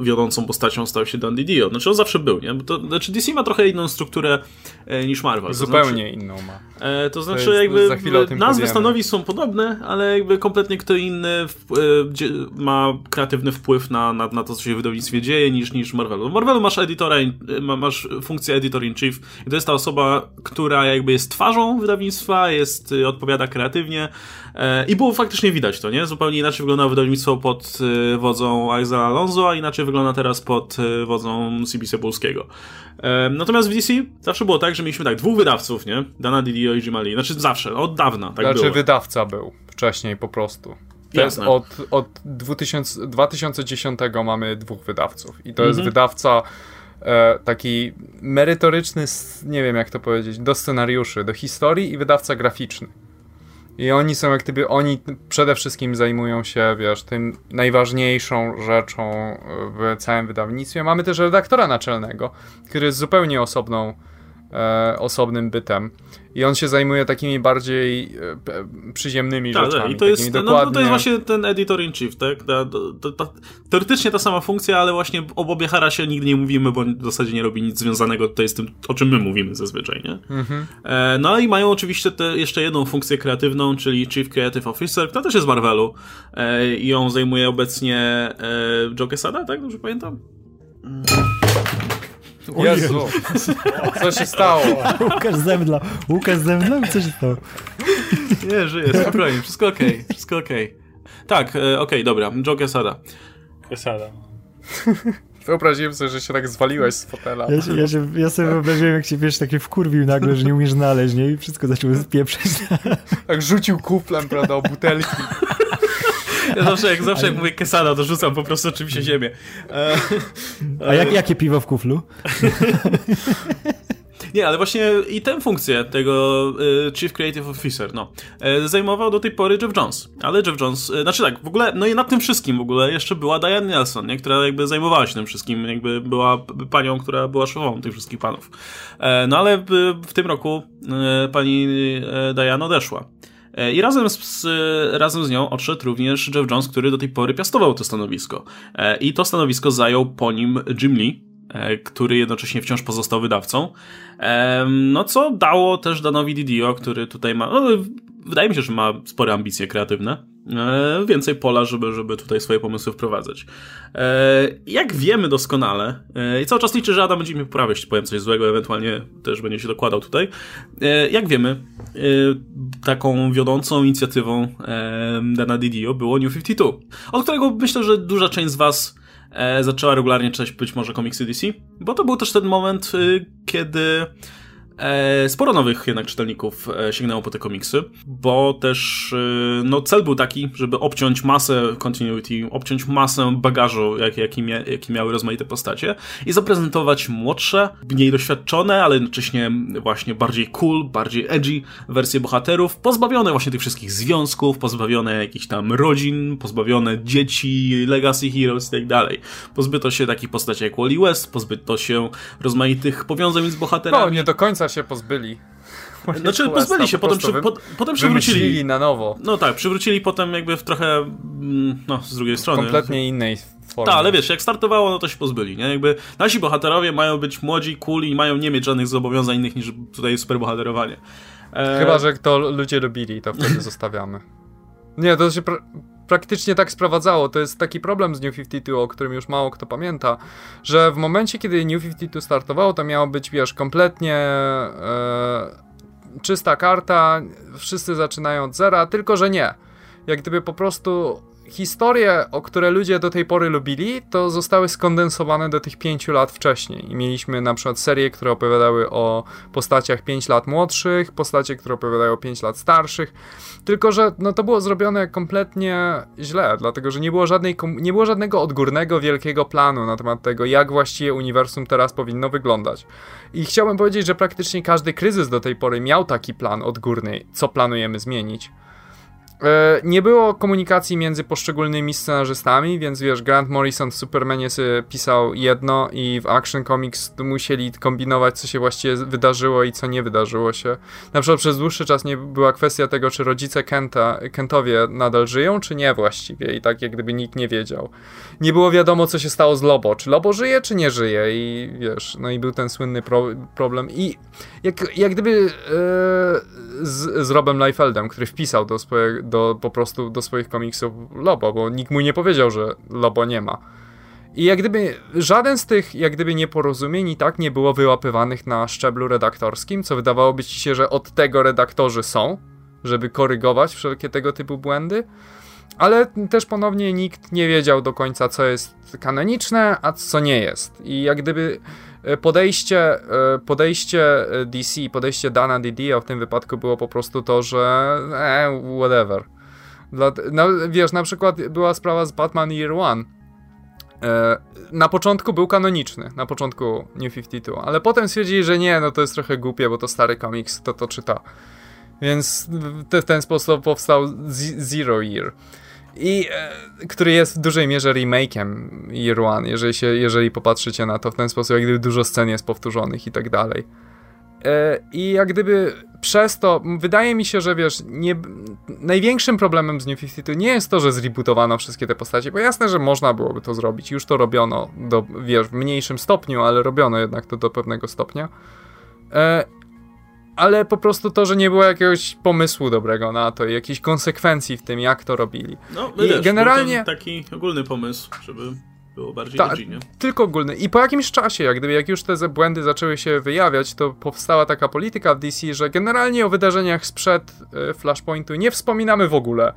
wiodącą postacią stał się Dan DiDio. Znaczy on zawsze był, nie? Bo to, znaczy D C ma trochę inną strukturę e, niż Marvel. Zupełnie znaczy, inną ma. E, to znaczy to jest, jakby nazwy powiemy. Stanowisk są podobne, ale jakby kompletnie kto inny w, e, ma kreatywny wpływ na, na, na to, co się w wydawnictwie dzieje niż, niż Marvelu. W Marvelu masz, editora in, masz funkcję editor in chief i to jest ta osoba, która jakby jest twarzą wydawnictwa, jest, odpowiada kreatywnie e, i było faktycznie widać to, nie? Zupełnie inaczej wyglądało wydawnictwo pod e, wodzą Isaaca Alonso, a inaczej wygląda teraz pod e, wodzą C B Cebulskiego. E, natomiast w D C zawsze było tak, że mieliśmy tak dwóch wydawców, nie? Dana DiDio i Jima Lee. Znaczy zawsze, od dawna tak znaczy, było. Znaczy wydawca był wcześniej po prostu. To jest od, od dwa tysiące dziesiątego mamy dwóch wydawców i to mhm. jest wydawca E, taki merytoryczny, nie wiem jak to powiedzieć, do scenariuszy, do historii i wydawca graficzny. I oni są jak gdyby, oni przede wszystkim zajmują się, wiesz, tym najważniejszą rzeczą w całym wydawnictwie. Mamy też redaktora naczelnego, który jest zupełnie osobną, e, osobnym bytem. I on się zajmuje takimi bardziej e, przyziemnymi tak, rzeczami. I to jest, no, dokładnie... no to jest właśnie ten editor in chief, tak? Ta, ta, ta, teoretycznie ta sama funkcja, ale właśnie o Bobie Harasie nigdy nie mówimy, bo w zasadzie nie robi nic związanego tutaj z tym, o czym my mówimy zazwyczaj, nie? Mm-hmm. E, no i mają oczywiście te, jeszcze jedną funkcję kreatywną, czyli Chief Creative Officer, która też jest z Marvelu. E, i ją zajmuje obecnie e, Joe Quesada, tak? Dobrze pamiętam? Mm. Jezu, co się stało? Łukasz zemdlał, Łukasz zemdlał i co się stało? Nie, żyję, spokojnie, wszystko okej, okay. wszystko okej. Okay. Tak, okej, okay, dobra, Joe Quesada. Quesada. Wyobraziłem sobie, że się tak zwaliłeś z fotela. Ja, się, ja, się, ja sobie wyobraziłem, jak się wiesz, takie wkurwił nagle, że nie umiesz znaleźć, nie? I wszystko zaczęło spieprzeć. Tak rzucił kuflem, prawda, o butelki. Ja zawsze, jak, zawsze jak mówię Quesada, to rzucam po prostu czymś się ziemię. E, A jak, jakie piwo w kuflu? Nie, ale właśnie i tę funkcję tego y, Chief Creative Officer, no, y, zajmował do tej pory Geoff Johns. Ale Geoff Johns, y, znaczy tak, w ogóle, no i nad tym wszystkim w ogóle jeszcze była Diane Nelson, nie? Która jakby zajmowała się tym wszystkim, jakby była panią, która była szefową tych wszystkich panów. Y, no ale y, w tym roku y, pani y, Diana odeszła. I razem z, razem z nią odszedł również Geoff Johns, który do tej pory piastował to stanowisko. I to stanowisko zajął po nim Jim Lee, który jednocześnie wciąż pozostał wydawcą. No co dało też Danowi Didio, który tutaj ma... No, wydaje mi się, że ma spore ambicje kreatywne. Więcej pola, żeby, żeby tutaj swoje pomysły wprowadzać. Jak wiemy doskonale, i cały czas liczę, że Adam będzie mi poprawiał, jeśli powiem coś złego, ewentualnie też będzie się dokładał tutaj. Jak wiemy, taką wiodącą inicjatywą Dana Didio było New pięćdziesiąt dwa, od którego myślę, że duża część z was zaczęła regularnie czytać być może komiksy D C, bo to był też ten moment, kiedy... Sporo nowych jednak czytelników sięgnęło po te komiksy, bo też no, cel był taki, żeby obciąć masę continuity, obciąć masę bagażu, jaki, jaki, mia, jaki miały rozmaite postacie i zaprezentować młodsze, mniej doświadczone, ale jednocześnie właśnie bardziej cool, bardziej edgy wersje bohaterów, pozbawione właśnie tych wszystkich związków, pozbawione jakichś tam rodzin, pozbawione dzieci, legacy heroes i tak dalej. Pozbyto się takich postaci jak Wally West, pozbyto się rozmaitych powiązań z bohaterami. No, nie do końca się pozbyli. Znaczy Westa, pozbyli się, po potem, przy, po, potem przywrócili na nowo. No tak, przywrócili potem jakby w trochę, no z drugiej strony. Kompletnie innej formy. Tak, ale wiesz, jak startowało, no to się pozbyli, nie? Jakby nasi bohaterowie mają być młodzi, cool i mają nie mieć żadnych zobowiązań innych niż tutaj superbohaterowanie. E... Chyba, że to ludzie lubili, to wtedy zostawiamy. Nie, to się... Pra... Praktycznie tak sprowadzało. To jest taki problem z New pięćdziesiąt dwa, o którym już mało kto pamięta, że w momencie, kiedy New pięćdziesiąt dwa startowało, to miało być, wiesz, kompletnie e, czysta karta, wszyscy zaczynają od zera, tylko że nie. Jak gdyby po prostu historie, o które ludzie do tej pory lubili, to zostały skondensowane do tych pięciu lat wcześniej. I mieliśmy na przykład serie, które opowiadały o postaciach pięć lat młodszych, postacie, które opowiadały o pięć lat starszych. Tylko że no, to było zrobione kompletnie źle, dlatego że nie było, żadnej, nie było żadnego odgórnego, wielkiego planu na temat tego, jak właściwie uniwersum teraz powinno wyglądać. I chciałbym powiedzieć, że praktycznie każdy kryzys do tej pory miał taki plan odgórny, co planujemy zmienić. Nie było komunikacji między poszczególnymi scenarzystami, więc wiesz, Grant Morrison w Supermanie sobie pisał jedno i w Action Comics musieli kombinować, co się właściwie wydarzyło i co nie wydarzyło się. Na przykład przez dłuższy czas nie była kwestia tego, czy rodzice Kenta, Kentowie nadal żyją, czy nie właściwie, i tak jak gdyby nikt nie wiedział. Nie było wiadomo, co się stało z Lobo, czy Lobo żyje, czy nie żyje, i wiesz, no i był ten słynny pro- problem i jak, jak gdyby yy, z, z Robem Liefeldem, który wpisał do swojego Do, po prostu do swoich komiksów Lobo, bo nikt mu nie powiedział, że Lobo nie ma. I jak gdyby żaden z tych jak gdyby nieporozumień i tak nie było wyłapywanych na szczeblu redaktorskim, co wydawałoby ci się, że od tego redaktorzy są, żeby korygować wszelkie tego typu błędy, ale też ponownie nikt nie wiedział do końca, co jest kanoniczne, a co nie jest. I jak gdyby podejście, podejście D C, podejście Dana Didio w tym wypadku było po prostu to, że e, whatever. Dla, no, wiesz, na przykład była sprawa z Batman Year One. E, na początku był kanoniczny, na początku New pięćdziesiąt dwa, ale potem stwierdzili, że nie, no to jest trochę głupie, bo to stary komiks, to to czyta. Więc w ten sposób powstał Z- Zero Year. I e, który jest w dużej mierze remake'em Year One, jeżeli, się, jeżeli popatrzycie na to w ten sposób, jak gdyby dużo scen jest powtórzonych i tak dalej. E, I jak gdyby przez to, wydaje mi się, że wiesz, nie, największym problemem z New pięćdziesiąt dwa nie jest to, że zrebootowano wszystkie te postacie, bo jasne, że można byłoby to zrobić, już to robiono, do, wiesz, w mniejszym stopniu, ale robiono jednak to do pewnego stopnia. E, Ale po prostu to, że nie było jakiegoś pomysłu dobrego na to i jakiejś konsekwencji w tym, jak to robili. No, i też, generalnie taki ogólny pomysł, żeby było bardziej ta, rodzinie. Tylko ogólny. I po jakimś czasie, jak gdyby, jak już te błędy zaczęły się wyjawiać, to powstała taka polityka w D C, że generalnie o wydarzeniach sprzed Flashpointu nie wspominamy w ogóle,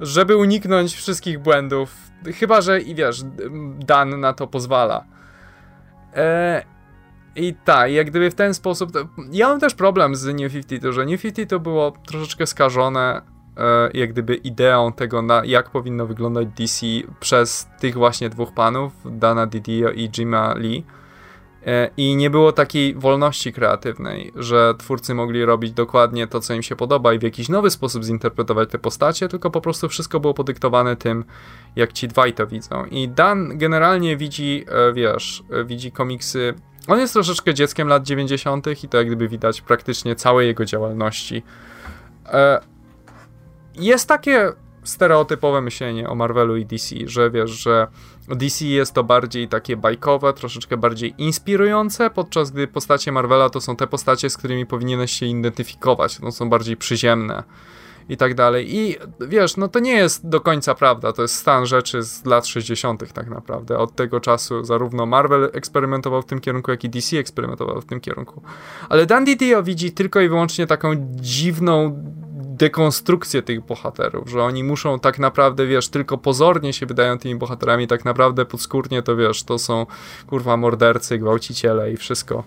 żeby uniknąć wszystkich błędów. Chyba że, i wiesz, Dan na to pozwala. Eee... I tak, jak gdyby w ten sposób... To... Ja mam też problem z New pięćdziesiąt dwa, że New pięćdziesiąt dwa było troszeczkę skażone e, jak gdyby ideą tego, na, jak powinno wyglądać D C przez tych właśnie dwóch panów, Dana Didio i Jima Lee. I nie było takiej wolności kreatywnej, że twórcy mogli robić dokładnie to, co im się podoba i w jakiś nowy sposób zinterpretować te postacie, tylko po prostu wszystko było podyktowane tym, jak ci dwaj to widzą. I Dan generalnie widzi, wiesz, widzi komiksy... On jest troszeczkę dzieckiem lat dziewięćdziesiątych i to jak gdyby widać praktycznie całej jego działalności. Jest takie stereotypowe myślenie o Marvelu i D C, że wiesz, że D C jest to bardziej takie bajkowe, troszeczkę bardziej inspirujące, podczas gdy postacie Marvela to są te postacie, z którymi powinieneś się identyfikować, to są bardziej przyziemne i tak dalej. I wiesz, no to nie jest do końca prawda, to jest stan rzeczy z lat sześćdziesiątych tak naprawdę. Od tego czasu zarówno Marvel eksperymentował w tym kierunku, jak i D C eksperymentował w tym kierunku. Ale Dan D D O widzi tylko i wyłącznie taką dziwną dekonstrukcję tych bohaterów, że oni muszą tak naprawdę, wiesz, tylko pozornie się wydają tymi bohaterami, tak naprawdę podskórnie to, wiesz, to są, kurwa, mordercy, gwałciciele i wszystko,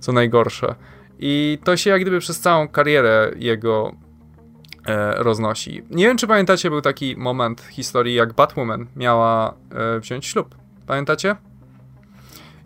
co najgorsze. I to się jak gdyby przez całą karierę jego e, roznosi. Nie wiem, czy pamiętacie, był taki moment w historii, jak Batwoman miała e, wziąć ślub. Pamiętacie?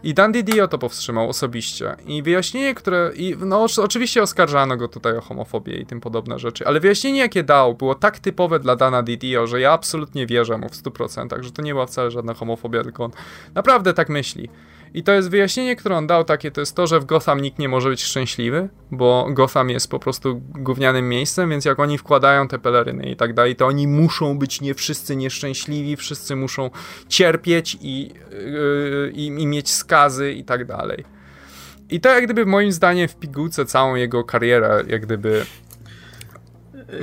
I Dan D D O to powstrzymał osobiście. I wyjaśnienie, które... I, no oczywiście oskarżano go tutaj o homofobię i tym podobne rzeczy, ale wyjaśnienie, jakie dał, było tak typowe dla Dana D D O, że ja absolutnie wierzę mu w stu procentach, że to nie była wcale żadna homofobia, tylko on naprawdę tak myśli. I to jest wyjaśnienie, które on dał takie, to jest to, że w Gotham nikt nie może być szczęśliwy, bo Gotham jest po prostu gównianym miejscem, więc jak oni wkładają te peleryny i tak dalej, to oni muszą być nie wszyscy nieszczęśliwi, wszyscy muszą cierpieć i, yy, i, i mieć skazy i tak dalej. I to jak gdyby moim zdaniem w pigułce całą jego karierę jak gdyby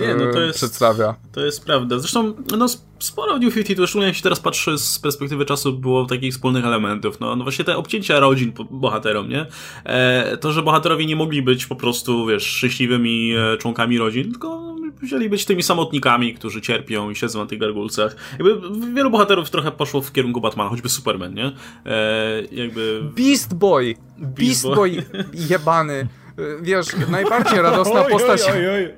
nie, no to jest, przedstawia. To jest prawda. Zresztą no, sporo w New pięćdziesiąt, szczególnie jak się teraz patrzy z perspektywy czasu, było takich wspólnych elementów. No, no właśnie te obcięcia rodzin bohaterom, nie? E, to, że bohaterowie nie mogli być po prostu, wiesz, szczęśliwymi członkami rodzin, tylko musieli być tymi samotnikami, którzy cierpią i siedzą na tych gargulcach. Jakby wielu bohaterów trochę poszło w kierunku Batmana, choćby Superman, nie? E, jakby... Beast Boy! Beast, Beast Boy jebany! Wiesz, najbardziej radosna postać. Oj, oj, oj.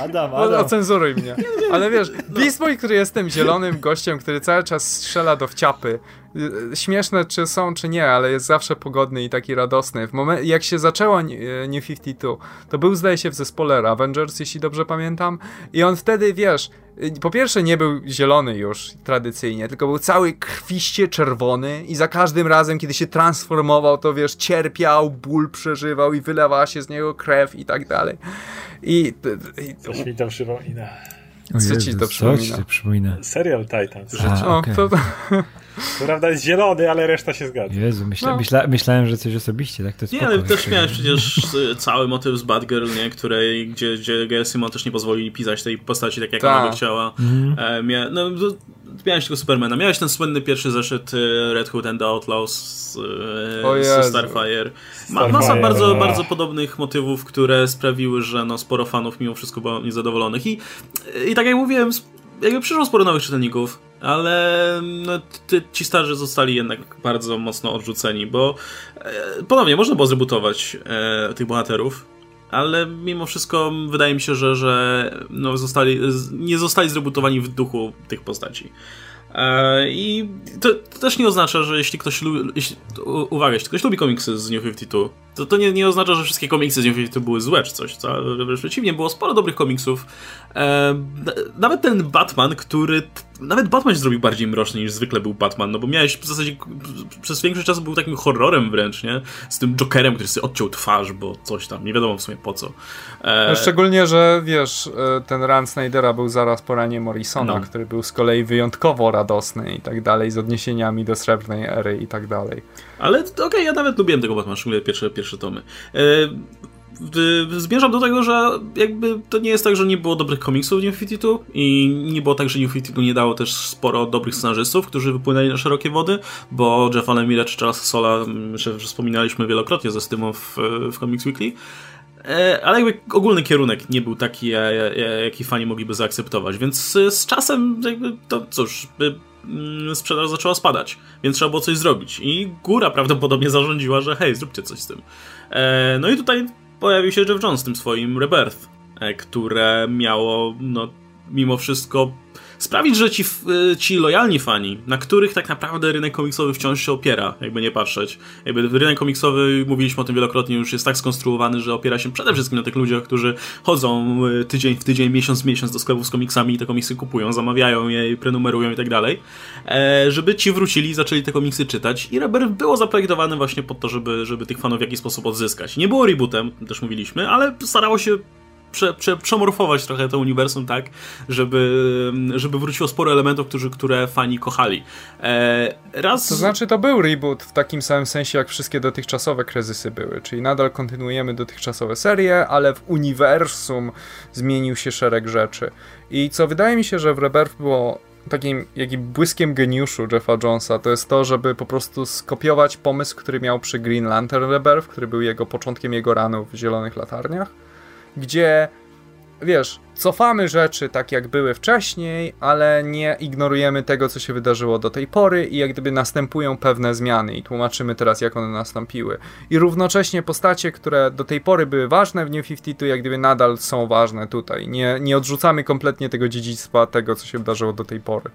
Adam, Adam. Ocenzuruj mnie. Ale wiesz, Beast Boy, który jestem zielonym gościem, który cały czas strzela do wciapy. Śmieszne czy są, czy nie, ale jest zawsze pogodny i taki radosny. W moment, jak się zaczęło New pięćdziesiąt dwa, to był, zdaje się, w zespole Avengers, jeśli dobrze pamiętam. I on wtedy, wiesz, po pierwsze nie był zielony już tradycyjnie, tylko był cały krwiście czerwony i za każdym razem, kiedy się transformował, to wiesz, cierpiał, ból przeżywał i wylewała się z niego krew i tak dalej. I... i coś mi tam przypomina. Co ci to przypomina? przypomina? Serial Titans. A, o, okay. to, to... Prawda jest zielony, ale reszta się zgadza. Jezu, myśla, no. myśla, myślałem, że coś osobiście. Tak to jest nie, ale też miałeś przecież cały motyw z Batgirl, nie? Której, gdzie, gdzie Gail Simon też nie pozwolili pisać tej postaci tak, jak Ta. ona by chciała. Mm. E, mia- no, to... Miałeś tego Supermana, miałeś ten słynny pierwszy zeszyt Red Hood and the Outlaws z Starfire. Ma masa bardzo, bardzo podobnych motywów, które sprawiły, że no, sporo fanów mimo wszystko było niezadowolonych. I, i tak jak mówiłem, jakby przyszło sporo nowych czytelników, ale no, ty, ci starzy zostali jednak bardzo mocno odrzuceni, bo e, ponownie można było zrebootować e, tych bohaterów. Ale mimo wszystko wydaje mi się, że, że no zostali, nie zostali zrebootowani w duchu tych postaci. I to, to też nie oznacza, że jeśli ktoś lubi, jeśli, uwaga, jeśli ktoś lubi komiksy z New pięćdziesiąt dwa, to to nie, nie oznacza, że wszystkie komiksy z New pięćdziesiąt dwa były złe czy coś, co? Wręcz przeciwnie, było sporo dobrych komiksów. E, nawet ten Batman, który... Nawet Batman się zrobił bardziej mroczny niż zwykle był Batman, no bo miałeś w zasadzie przez większość czasu był takim horrorem wręcz, nie? Z tym Jokerem, który sobie odciął twarz, bo coś tam, nie wiadomo w sumie po co. E... Szczególnie, że wiesz, ten run Snydera był zaraz po ranie Morrisona, no. który był z kolei wyjątkowo radosny i tak dalej, z odniesieniami do Srebrnej Ery i tak dalej. Ale okej, okay, ja nawet lubiłem tego Batmana, szczególnie pierwsze, pierwsze tomy. E... Zmierzam do tego, że jakby to nie jest tak, że nie było dobrych komiksów w New pięćdziesiąt dwa i nie było tak, że New pięćdziesiąt dwa nie dało też sporo dobrych scenarzystów, którzy wypłynęli na szerokie wody, bo Jeff Lemire czy Charlesa Sola, że wspominaliśmy wielokrotnie ze Stymą w, w Comics Weekly, ale jakby ogólny kierunek nie był taki, jaki fani mogliby zaakceptować, więc z czasem jakby to cóż... sprzedaż zaczęła spadać, więc trzeba było coś zrobić i góra prawdopodobnie zarządziła, że hej, zróbcie coś z tym. Eee, no i tutaj pojawił się Jeff Jones z tym swoim Rebirth, e, które miało no mimo wszystko sprawić, że ci, ci lojalni fani, na których tak naprawdę rynek komiksowy wciąż się opiera, jakby nie patrzeć. Jakby rynek komiksowy, mówiliśmy o tym wielokrotnie, już jest tak skonstruowany, że opiera się przede wszystkim na tych ludziach, którzy chodzą tydzień w tydzień, miesiąc w miesiąc do sklepów z komiksami i te komiksy kupują, zamawiają je, prenumerują i tak dalej. Żeby ci wrócili i zaczęli te komiksy czytać. I Rebirth było zaprojektowane właśnie po to, żeby, żeby tych fanów w jakiś sposób odzyskać. Nie było rebootem, też mówiliśmy, ale starało się Prze, prze, przemorfować trochę to uniwersum tak, żeby, żeby wróciło sporo elementów, którzy, które fani kochali. E, raz... To znaczy to był reboot w takim samym sensie, jak wszystkie dotychczasowe kryzysy były, czyli nadal kontynuujemy dotychczasowe serie, ale w uniwersum zmienił się szereg rzeczy. I co wydaje mi się, że w Rebirth było takim jakim błyskiem geniuszu Jeffa Jonesa, to jest to, żeby po prostu skopiować pomysł, który miał przy Green Lantern Rebirth, który był jego początkiem jego ranu w Zielonych Latarniach, gdzie, wiesz, cofamy rzeczy tak jak były wcześniej, ale nie ignorujemy tego, co się wydarzyło do tej pory i jak gdyby następują pewne zmiany i tłumaczymy teraz, jak one nastąpiły. I równocześnie postacie, które do tej pory były ważne w New pięćdziesiąt dwa, jak gdyby nadal są ważne tutaj. Nie, nie odrzucamy kompletnie tego dziedzictwa, tego, co się wydarzyło do tej pory.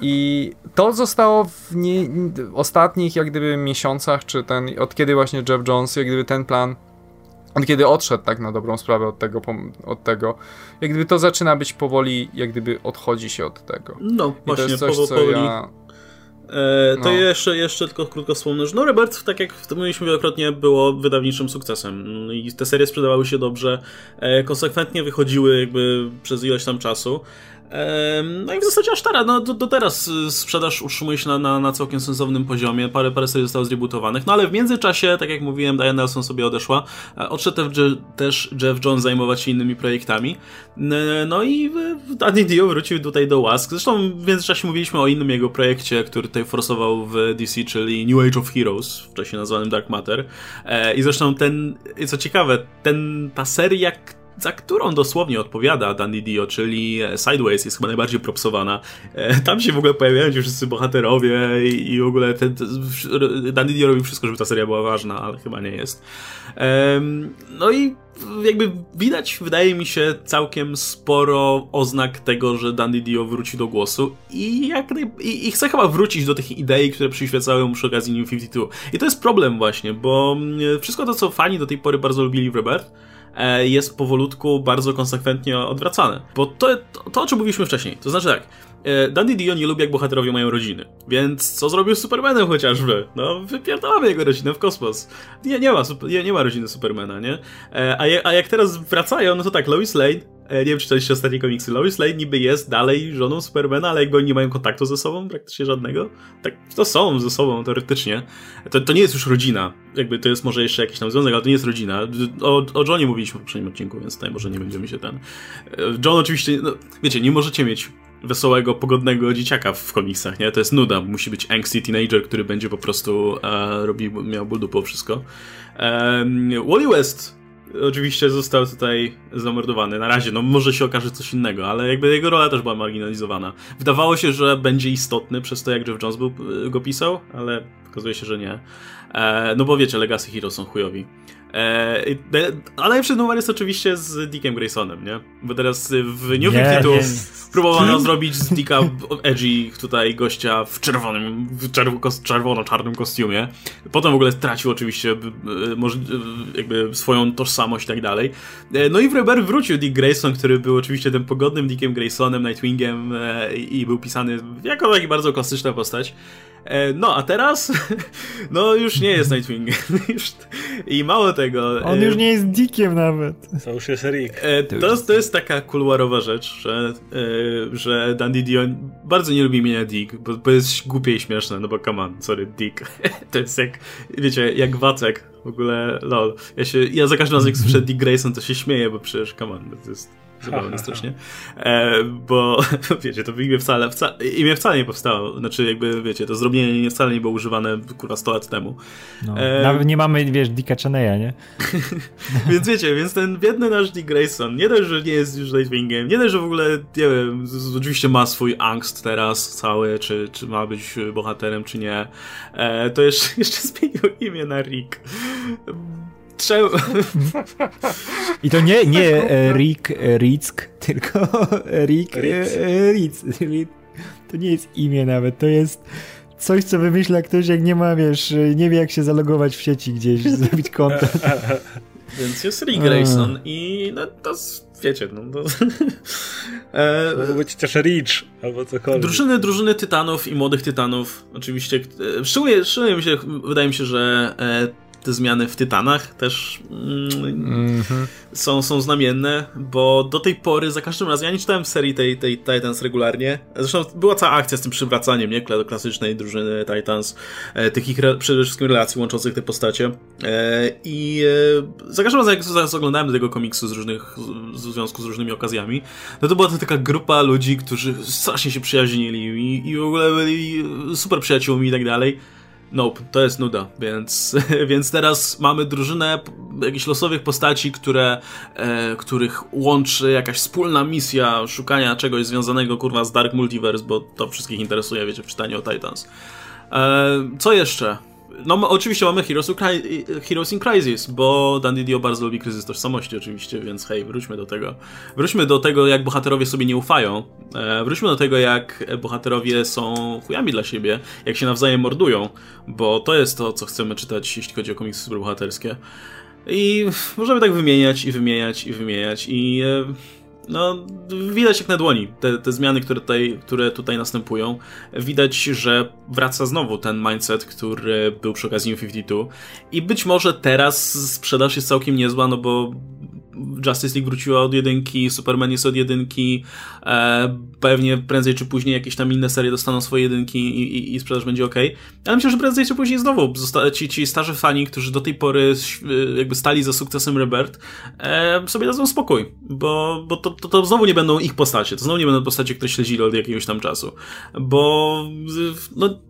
I to zostało w nie, ostatnich, jak gdyby, miesiącach, czy ten, od kiedy właśnie Jeff Jones, jak gdyby ten plan... Od kiedy odszedł tak na dobrą sprawę od tego, od tego, jak gdyby to zaczyna być powoli, jak gdyby odchodzi się od tego. No i właśnie, to jest coś, powoli. Co ja... e, to no. jeszcze, jeszcze tylko krótko wspomnę, że no Rebirth, tak jak mówiliśmy wielokrotnie, było wydawniczym sukcesem. I te serie sprzedawały się dobrze, e, konsekwentnie wychodziły jakby przez ilość tam czasu. No i w zasadzie aż teraz, no do, do teraz sprzedaż utrzymuje się na, na, na całkiem sensownym poziomie, parę, parę serii zostało zrebootowanych, no ale w międzyczasie, tak jak mówiłem, Diana Nelson sobie odeszła, odszedł też Jeff Jones zajmować się innymi projektami, no i Danny Dio wrócił tutaj do łask, zresztą w międzyczasie mówiliśmy o innym jego projekcie, który tutaj forsował w D C, czyli New Age of Heroes, wcześniej nazwanym Dark Matter, i zresztą ten, co ciekawe, ten, ta seria, za którą dosłownie odpowiada Danny Dio, czyli Sideways, jest chyba najbardziej propsowana. Tam się w ogóle pojawiają ci wszyscy bohaterowie i, i w ogóle ten, ten, Danny Dio robi wszystko, żeby ta seria była ważna, ale chyba nie jest. Um, no i jakby widać, wydaje mi się, całkiem sporo oznak tego, że Danny Dio wróci do głosu i, jak, i, i chce chyba wrócić do tych idei, które przyświecały mu przy okazji New pięćdziesiąt dwa. I to jest problem właśnie, bo wszystko to, co fani do tej pory bardzo lubili w Rebirth, jest powolutku bardzo konsekwentnie odwracane. Bo to, to, to o czym mówiliśmy wcześniej, to znaczy tak, Danny Dio nie lubi, jak bohaterowie mają rodziny, więc co zrobił z Supermanem chociażby? No, wypierdolamy jego rodzinę w kosmos. Nie, nie ma, nie, nie ma rodziny Supermana, nie? A, je, a jak teraz wracają, no to tak, Lois Lane, nie wiem, czy czytaliście ostatnie komiksy, Lois Lane niby jest dalej żoną Supermana, ale jakby oni nie mają kontaktu ze sobą, praktycznie żadnego, tak to są ze sobą teoretycznie. To, to nie jest już rodzina, jakby to jest może jeszcze jakiś tam związek, ale to nie jest rodzina. O, o Johnie mówiliśmy w poprzednim odcinku, więc tutaj może nie będziemy się ten... John oczywiście, no, wiecie, nie możecie mieć wesołego, pogodnego dzieciaka w komiksach, nie? To jest nuda. Musi być angsty teenager, który będzie po prostu e, robił, miał ból dupą wszystko. E, Wally West oczywiście został tutaj zamordowany. Na razie, no może się okaże coś innego, ale jakby jego rola też była marginalizowana. Wydawało się, że będzie istotny przez to, jak Jeff Jones był, go pisał, ale okazuje się, że nie. E, no bo wiecie, Legacy Hero są chujowi. Eee, ale najlepszy numer jest oczywiście z Dickiem Graysonem, nie? Bo teraz w New pięćdziesiąt dwa próbowano zrobić z Dicka edgy tutaj gościa w czerwonym, w czerwono-czarnym kostiumie. Potem w ogóle stracił oczywiście jakby swoją tożsamość i tak dalej. No i w Rebirth wrócił Dick Grayson, który był oczywiście tym pogodnym Dickiem Graysonem, Nightwingiem i był pisany jako taki bardzo klasyczna postać. No, a teraz no już nie jest Nightwing. I mało tego... On już nie jest Dickiem nawet. To już jest Rick. To, to jest taka kuluarowa rzecz, że, że Dandy Dion bardzo nie lubi imienia Dick, bo, bo jest głupie i śmieszne, no bo come on, sorry, Dick. To jest jak, wiecie, jak Wacek. W ogóle, lol. Ja, się, ja za każdym razem, jak słyszę Dick Grayson, to się śmieję, bo przecież come on, to jest... Zabawne strasznie, e, bo wiecie, to imię wcale, wca, imię wcale nie powstało, znaczy jakby wiecie, to zrobienie wcale nie było używane kurwa sto lat temu. No, e, nawet nie mamy, wiesz, Dicka Cheneya, nie? Więc wiecie, więc ten biedny nasz Dick Grayson, nie dość, że nie jest już Nightwingiem, nie dość, że w ogóle, nie wiem, oczywiście ma swój angst teraz cały, czy, czy ma być bohaterem, czy nie, e, to jeszcze, jeszcze zmienił imię na Rick. Czemu? I to nie, nie Rick Rick, tylko Rick Rick. To nie jest imię nawet, to jest coś, co wymyśla ktoś, jak nie ma, wiesz, nie wie jak się zalogować w sieci gdzieś, zrobić konto. Więc jest Rick Grayson i no to wiecie, no to... e, Mogą być też Rich, albo cokolwiek. Drużyny, drużyny Tytanów i Młodych Tytanów, oczywiście. Szczególnie, szczególnie mi się, wydaje mi się, że te zmiany w Tytanach też mm, mm-hmm. są, są znamienne, bo do tej pory za każdym razem, ja nie czytałem w serii tej, tej Titans regularnie, zresztą była cała akcja z tym przywracaniem, nie, do klasycznej drużyny Titans, e, tych ich re, przede wszystkim relacji łączących te postacie e, i e, za każdym razem jak zaraz oglądałem tego komiksu z różnych, w związku z różnymi okazjami, no to była to taka grupa ludzi, którzy strasznie się przyjaźnili i, i w ogóle byli super przyjaciółmi i tak dalej. Nope, to jest nuda, więc, więc teraz mamy drużynę jakichś losowych postaci, które, e, których łączy jakaś wspólna misja szukania czegoś związanego, kurwa, z Dark Multiverse, bo to wszystkich interesuje, wiecie, w czytaniu o Titans. E, co jeszcze? No ma, oczywiście mamy Heroes, Heroes in Crisis, bo Dan Didio bardzo lubi kryzys tożsamości oczywiście, więc hej, wróćmy do tego. Wróćmy do tego, jak bohaterowie sobie nie ufają. E, wróćmy do tego, jak bohaterowie są chujami dla siebie, jak się nawzajem mordują, bo to jest to, co chcemy czytać, jeśli chodzi o komiksy superbohaterskie. I możemy tak wymieniać i wymieniać i wymieniać i... E, no, widać jak na dłoni te, te zmiany, które tutaj, które tutaj następują. Widać, że wraca znowu ten mindset, który był przy okazji New pięćdziesiąt dwa. I być może teraz sprzedaż jest całkiem niezła, no bo Justice League wróciła od jedynki, Superman jest od jedynki, e, pewnie prędzej czy później jakieś tam inne serie dostaną swoje jedynki i, i, i sprzedaż będzie okej. Okay. Ale myślę, że prędzej czy później znowu zosta- ci, ci starzy fani, którzy do tej pory jakby stali za sukcesem Rebirth, e, sobie dadzą spokój, bo, bo to, to, to znowu nie będą ich postacie, to znowu nie będą postacie, które śledzili od jakiegoś tam czasu, bo no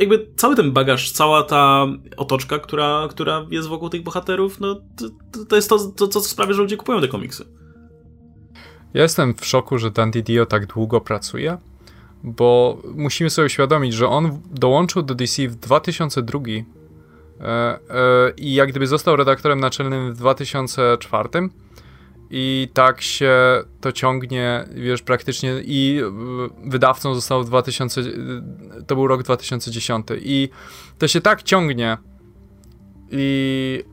jakby cały ten bagaż, cała ta otoczka, która, która jest wokół tych bohaterów, no to, to jest to, to, co sprawia, że ludzie kupują te komiksy. Ja jestem w szoku, że Dan Didio tak długo pracuje, bo musimy sobie uświadomić, że on dołączył do D C w dwa tysiące drugi e, e, i jak gdyby został redaktorem naczelnym w dwa tysiące czwarty i tak się to ciągnie, wiesz, praktycznie i wydawcą został dwa tysiące, to był rok dwa tysiące dziesiąty i to się tak ciągnie i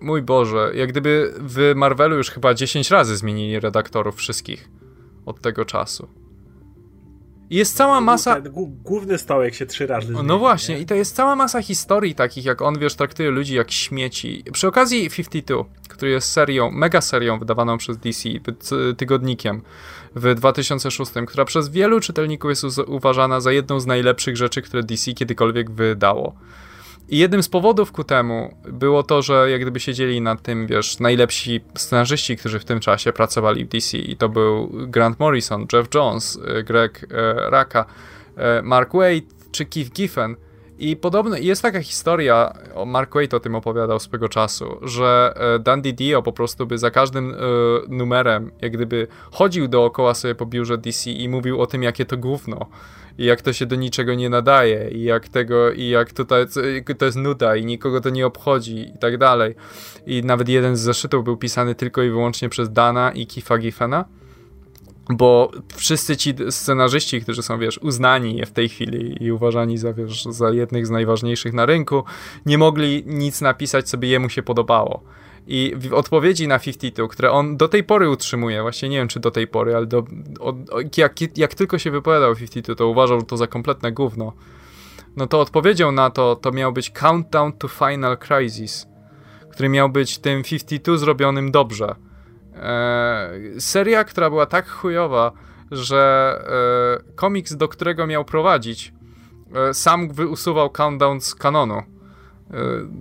mój Boże, jak gdyby w Marvelu już chyba dziesięć razy zmienili redaktorów wszystkich od tego czasu. I jest cała masa... Główny stołek się trzy razy zmieni. No właśnie, nie? I to jest cała masa historii takich, jak on, wiesz, traktuje ludzi jak śmieci. Przy okazji pięćdziesiąt dwa, który jest serią, mega serią wydawaną przez D C, tygodnikiem w dwa tysiące szóstym, która przez wielu czytelników jest uz- uważana za jedną z najlepszych rzeczy, które D C kiedykolwiek wydało. I jednym z powodów ku temu było to, że jak gdyby siedzieli nad tym, wiesz, najlepsi scenarzyści, którzy w tym czasie pracowali w D C i to był Grant Morrison, Jeff Jones, Greg e, Rucka, e, Mark Waid czy Keith Giffen. I podobno jest taka historia, o Mark Waid o tym opowiadał swego czasu, że Dan Didio po prostu by za każdym e, numerem jak gdyby chodził dookoła sobie po biurze D C i mówił o tym, jakie to gówno. I jak to się do niczego nie nadaje, i jak tego, i jak tutaj to jest nuda, i nikogo to nie obchodzi, i tak dalej. I nawet jeden z zeszytów był pisany tylko i wyłącznie przez Dana i Keitha Giffena, bo wszyscy ci scenarzyści, którzy są, wiesz, uznani w tej chwili i uważani za, wiesz, za jednych z najważniejszych na rynku, nie mogli nic napisać, co by jemu się podobało. I w odpowiedzi na pięćdziesiąt dwa, które on do tej pory utrzymuje, właśnie nie wiem czy do tej pory, ale do, od, jak, jak tylko się wypowiadał pięćdziesiąt dwa, to uważał to za kompletne gówno. No to odpowiedzią na to, to miał być Countdown to Final Crisis, który miał być tym pięćdziesiąt dwa zrobionym dobrze. Eee, seria, która była tak chujowa, że eee, komiks, do którego miał prowadzić, eee, sam usuwał Countdown z kanonu.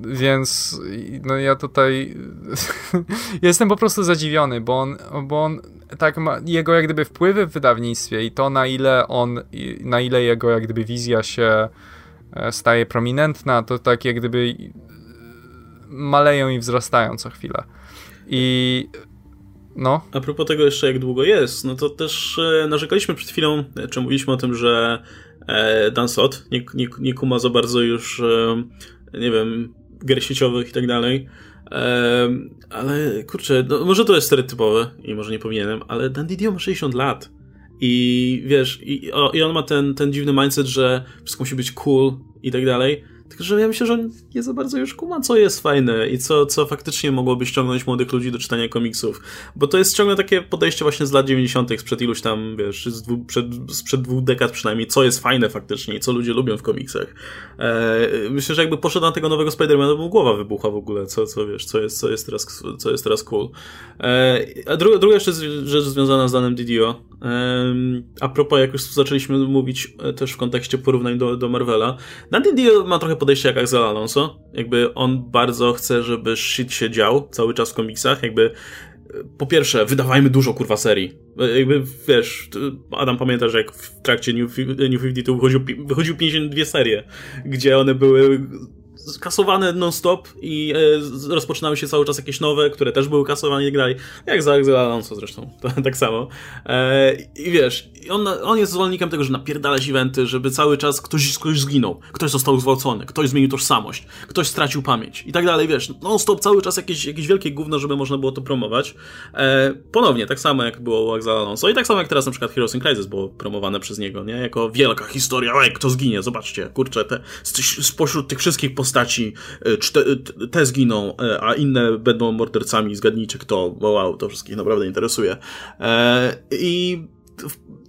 Więc no ja tutaj jestem po prostu zadziwiony, bo on, bo on tak ma, jego jak gdyby wpływy w wydawnictwie i to na ile on, na ile jego jak gdyby wizja się staje prominentna, to tak jak gdyby maleją i wzrastają co chwilę. I no. A propos tego jeszcze jak długo jest, no to też narzekaliśmy przed chwilą, czy mówiliśmy o tym, że Dan Slott nie, nie, nie kuma za bardzo już nie wiem, gier sieciowych i tak dalej, Um, ale kurczę, no, może to jest stereotypowe i może nie powinienem, ale Dan Didio ma sześćdziesiąt lat i wiesz, i, o, i on ma ten, ten dziwny mindset, że wszystko musi być cool i tak dalej, tylko że ja myślę, że on nie za bardzo już kuma, co jest fajne i co, co faktycznie mogłoby ściągnąć młodych ludzi do czytania komiksów, bo to jest ciągle takie podejście właśnie z lat dziewięćdziesiątych, sprzed iluś tam, wiesz, z dwu, przed, sprzed dwóch dekad przynajmniej, co jest fajne faktycznie i co ludzie lubią w komiksach. Eee, myślę, że jakby poszedł na tego nowego Spider-Mana, bo głowa wybucha w ogóle, co, co wiesz, co jest, co jest teraz, co jest teraz cool. Eee, a druga, druga jeszcze rzecz związana z Danem Didio, eee, a propos, jak już zaczęliśmy mówić też w kontekście porównań do, do Marvela, Dan Didio ma trochę podejście jak Axel Alonso. Jakby on bardzo chce, żeby shit się dział cały czas w komiksach. Jakby po pierwsze, wydawajmy dużo kurwa serii. Jakby wiesz, Adam, pamiętasz, jak w trakcie New pięćdziesiąt dwa wychodził, wychodził pięćdziesiąt dwie serie, gdzie one były kasowane non-stop i e, rozpoczynały się cały czas jakieś nowe, które też były kasowane i tak dalej. Jak za Axel Alonso zresztą, to, tak samo. E, I wiesz, on, on jest zwolennikiem tego, że napierdalać eventy, żeby cały czas ktoś, ktoś zginął, ktoś został zwałcony, ktoś zmienił tożsamość, ktoś stracił pamięć i tak dalej, wiesz, non-stop cały czas jakieś, jakieś wielkie gówno, żeby można było to promować. E, ponownie, tak samo jak było u Axel Alonso i tak samo jak teraz na przykład Heroes in Crisis było promowane przez niego, nie? Jako wielka historia, ej, kto zginie, zobaczcie, kurczę, te, spośród tych wszystkich postaci Staci, te, te zginą, a inne będą mordercami, zgadnijcie kto, wow, to wszystkich naprawdę interesuje. Eee, I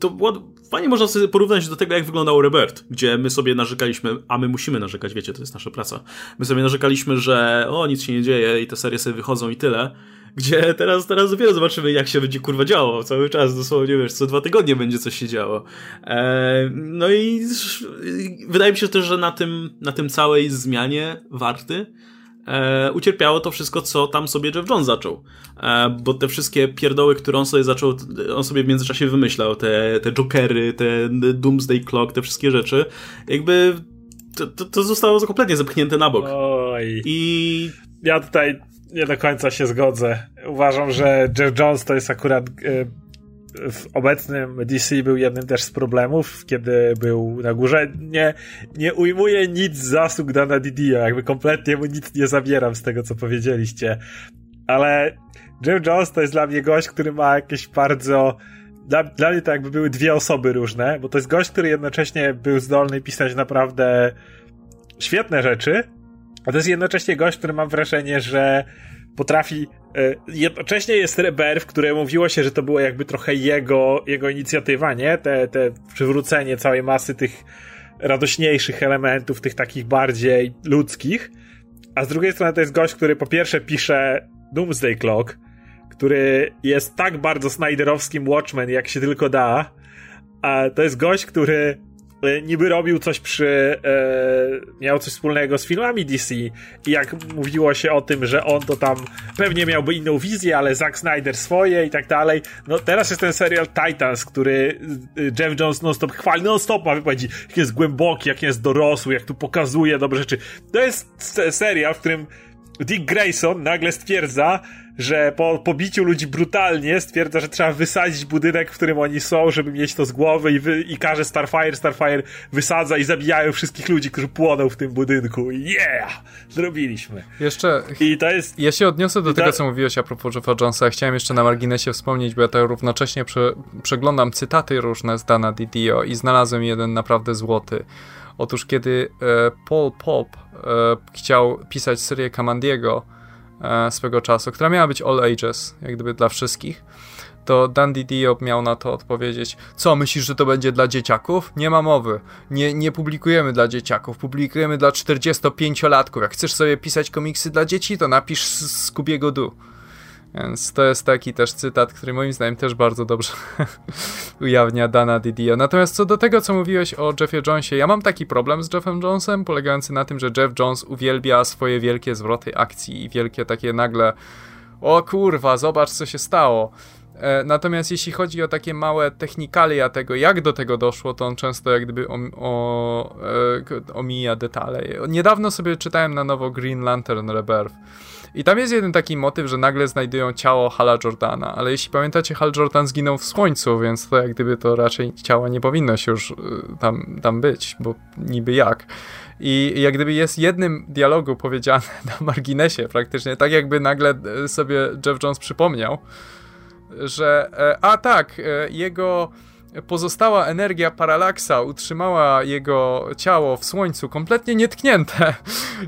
to było, fajnie można sobie porównać do tego, jak wyglądał Rebirth, gdzie my sobie narzekaliśmy, a my musimy narzekać, wiecie, to jest nasza praca, my sobie narzekaliśmy, że o, nic się nie dzieje i te serie sobie wychodzą i tyle, gdzie teraz, teraz dopiero zobaczymy, jak się będzie kurwa działo cały czas, dosłownie, wiesz, co dwa tygodnie będzie coś się działo. Eee, no i, i wydaje mi się też, że na tym, na tym całej zmianie warty e, ucierpiało to wszystko, co tam sobie Jeff Jones zaczął. E, bo te wszystkie pierdoły, które on sobie zaczął, on sobie w międzyczasie wymyślał, te, te Jokery, te Doomsday Clock, te wszystkie rzeczy, jakby to, to, to zostało kompletnie zepchnięte na bok. Oj. I ja tutaj nie do końca się zgodzę. Uważam, że Jeff Jones to jest akurat w obecnym D C był jednym też z problemów, kiedy był na górze. Nie, nie ujmuję nic z zasług Dana Didio, jakby kompletnie mu nic nie zabieram z tego, co powiedzieliście. Ale Jeff Jones to jest dla mnie gość, który ma jakieś bardzo... Dla, dla mnie to jakby były dwie osoby różne, bo to jest gość, który jednocześnie był zdolny pisać naprawdę świetne rzeczy, a to jest jednocześnie gość, który mam wrażenie, że potrafi... Yy, jednocześnie jest Rebirth, które mówiło się, że to było jakby trochę jego, jego inicjatywa, nie? Te, te przywrócenie całej masy tych radośniejszych elementów, tych takich bardziej ludzkich. A z drugiej strony to jest gość, który po pierwsze pisze Doomsday Clock, który jest tak bardzo Snyderowskim Watchmen, jak się tylko da. A to jest gość, który... niby robił coś przy... E, miał coś wspólnego z filmami D C i jak mówiło się o tym, że on to tam pewnie miałby inną wizję, ale Zack Snyder swoje i tak dalej. No teraz jest ten serial Titans, który Jeff Jones non-stop chwali, non-stop ma wypowiedzi, jak jest głęboki, jak jest dorosły, jak tu pokazuje dobre rzeczy. To jest serial, w którym Dick Grayson nagle stwierdza, że po pobiciu ludzi brutalnie stwierdza, że trzeba wysadzić budynek, w którym oni są, żeby mieć to z głowy i, wy, i każe Starfire, Starfire wysadza i zabijają wszystkich ludzi, którzy płoną w tym budynku. Yeah! Zrobiliśmy. Jeszcze... I to jest... Ja się odniosę do to... tego, co mówiłeś a propos Jeffa Jonesa. Chciałem jeszcze na marginesie wspomnieć, bo ja to równocześnie prze... przeglądam cytaty różne z Dana Didio i znalazłem jeden naprawdę złoty. Otóż kiedy e, Paul Pop e, chciał pisać serię Camandiego e, swego czasu, która miała być all ages, jak gdyby dla wszystkich, to Dan Didio miał na to odpowiedzieć: co, myślisz, że to będzie dla dzieciaków? Nie ma mowy. Nie, nie publikujemy dla dzieciaków, publikujemy dla czterdziestopięciolatków. Jak chcesz sobie pisać komiksy dla dzieci, to napisz z Scoobiego Du. Więc to jest taki też cytat, który moim zdaniem też bardzo dobrze ujawnia Dana Didio. Natomiast co do tego, co mówiłeś o Jeffie Jonesie, ja mam taki problem z Jeffem Jonesem, polegający na tym, że Jeff Jones uwielbia swoje wielkie zwroty akcji i wielkie takie nagle: o kurwa, zobacz co się stało. Natomiast jeśli chodzi o takie małe technikalia tego, jak do tego doszło, to on często jak gdyby o, o, e, omija detale. Niedawno sobie czytałem na nowo Green Lantern Rebirth i tam jest jeden taki motyw, że nagle znajdują ciało Hala Jordana, ale jeśli pamiętacie, Hal Jordan zginął w słońcu, więc to jak gdyby to raczej ciało nie powinno się już tam, tam być, bo niby jak. I jak gdyby jest jednym dialogu powiedziane na marginesie praktycznie, tak jakby nagle sobie Jeff Jones przypomniał, że a tak, jego pozostała energia paralaksa utrzymała jego ciało w słońcu kompletnie nietknięte.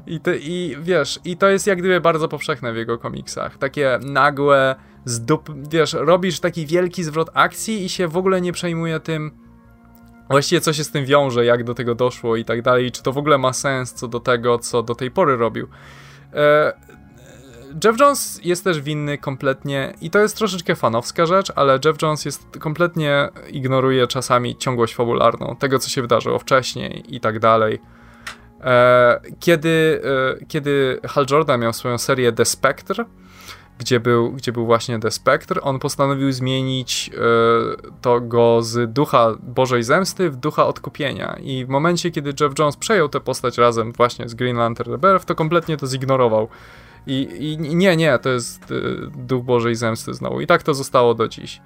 I, te, i wiesz, i to jest jak gdyby bardzo powszechne w jego komiksach. Takie nagłe, zdup, wiesz, robisz taki wielki zwrot akcji i się w ogóle nie przejmuje tym, właściwie co się z tym wiąże, jak do tego doszło i tak dalej, czy to w ogóle ma sens co do tego, co do tej pory robił. E Jeff Jones jest też winny kompletnie, i to jest troszeczkę fanowska rzecz, ale Jeff Jones jest kompletnie ignoruje czasami ciągłość fabularną, tego co się wydarzyło wcześniej i tak dalej. E, kiedy, e, kiedy Hal Jordan miał swoją serię The Spectre, gdzie był, gdzie był właśnie The Spectre, on postanowił zmienić e, to go z ducha Bożej Zemsty w ducha odkupienia i w momencie kiedy Jeff Jones przejął tę postać razem właśnie z Green Lantern Rebirth, to kompletnie to zignorował. I, I nie, nie, to jest y, duch Bożej Zemsty znowu. I tak to zostało do dziś.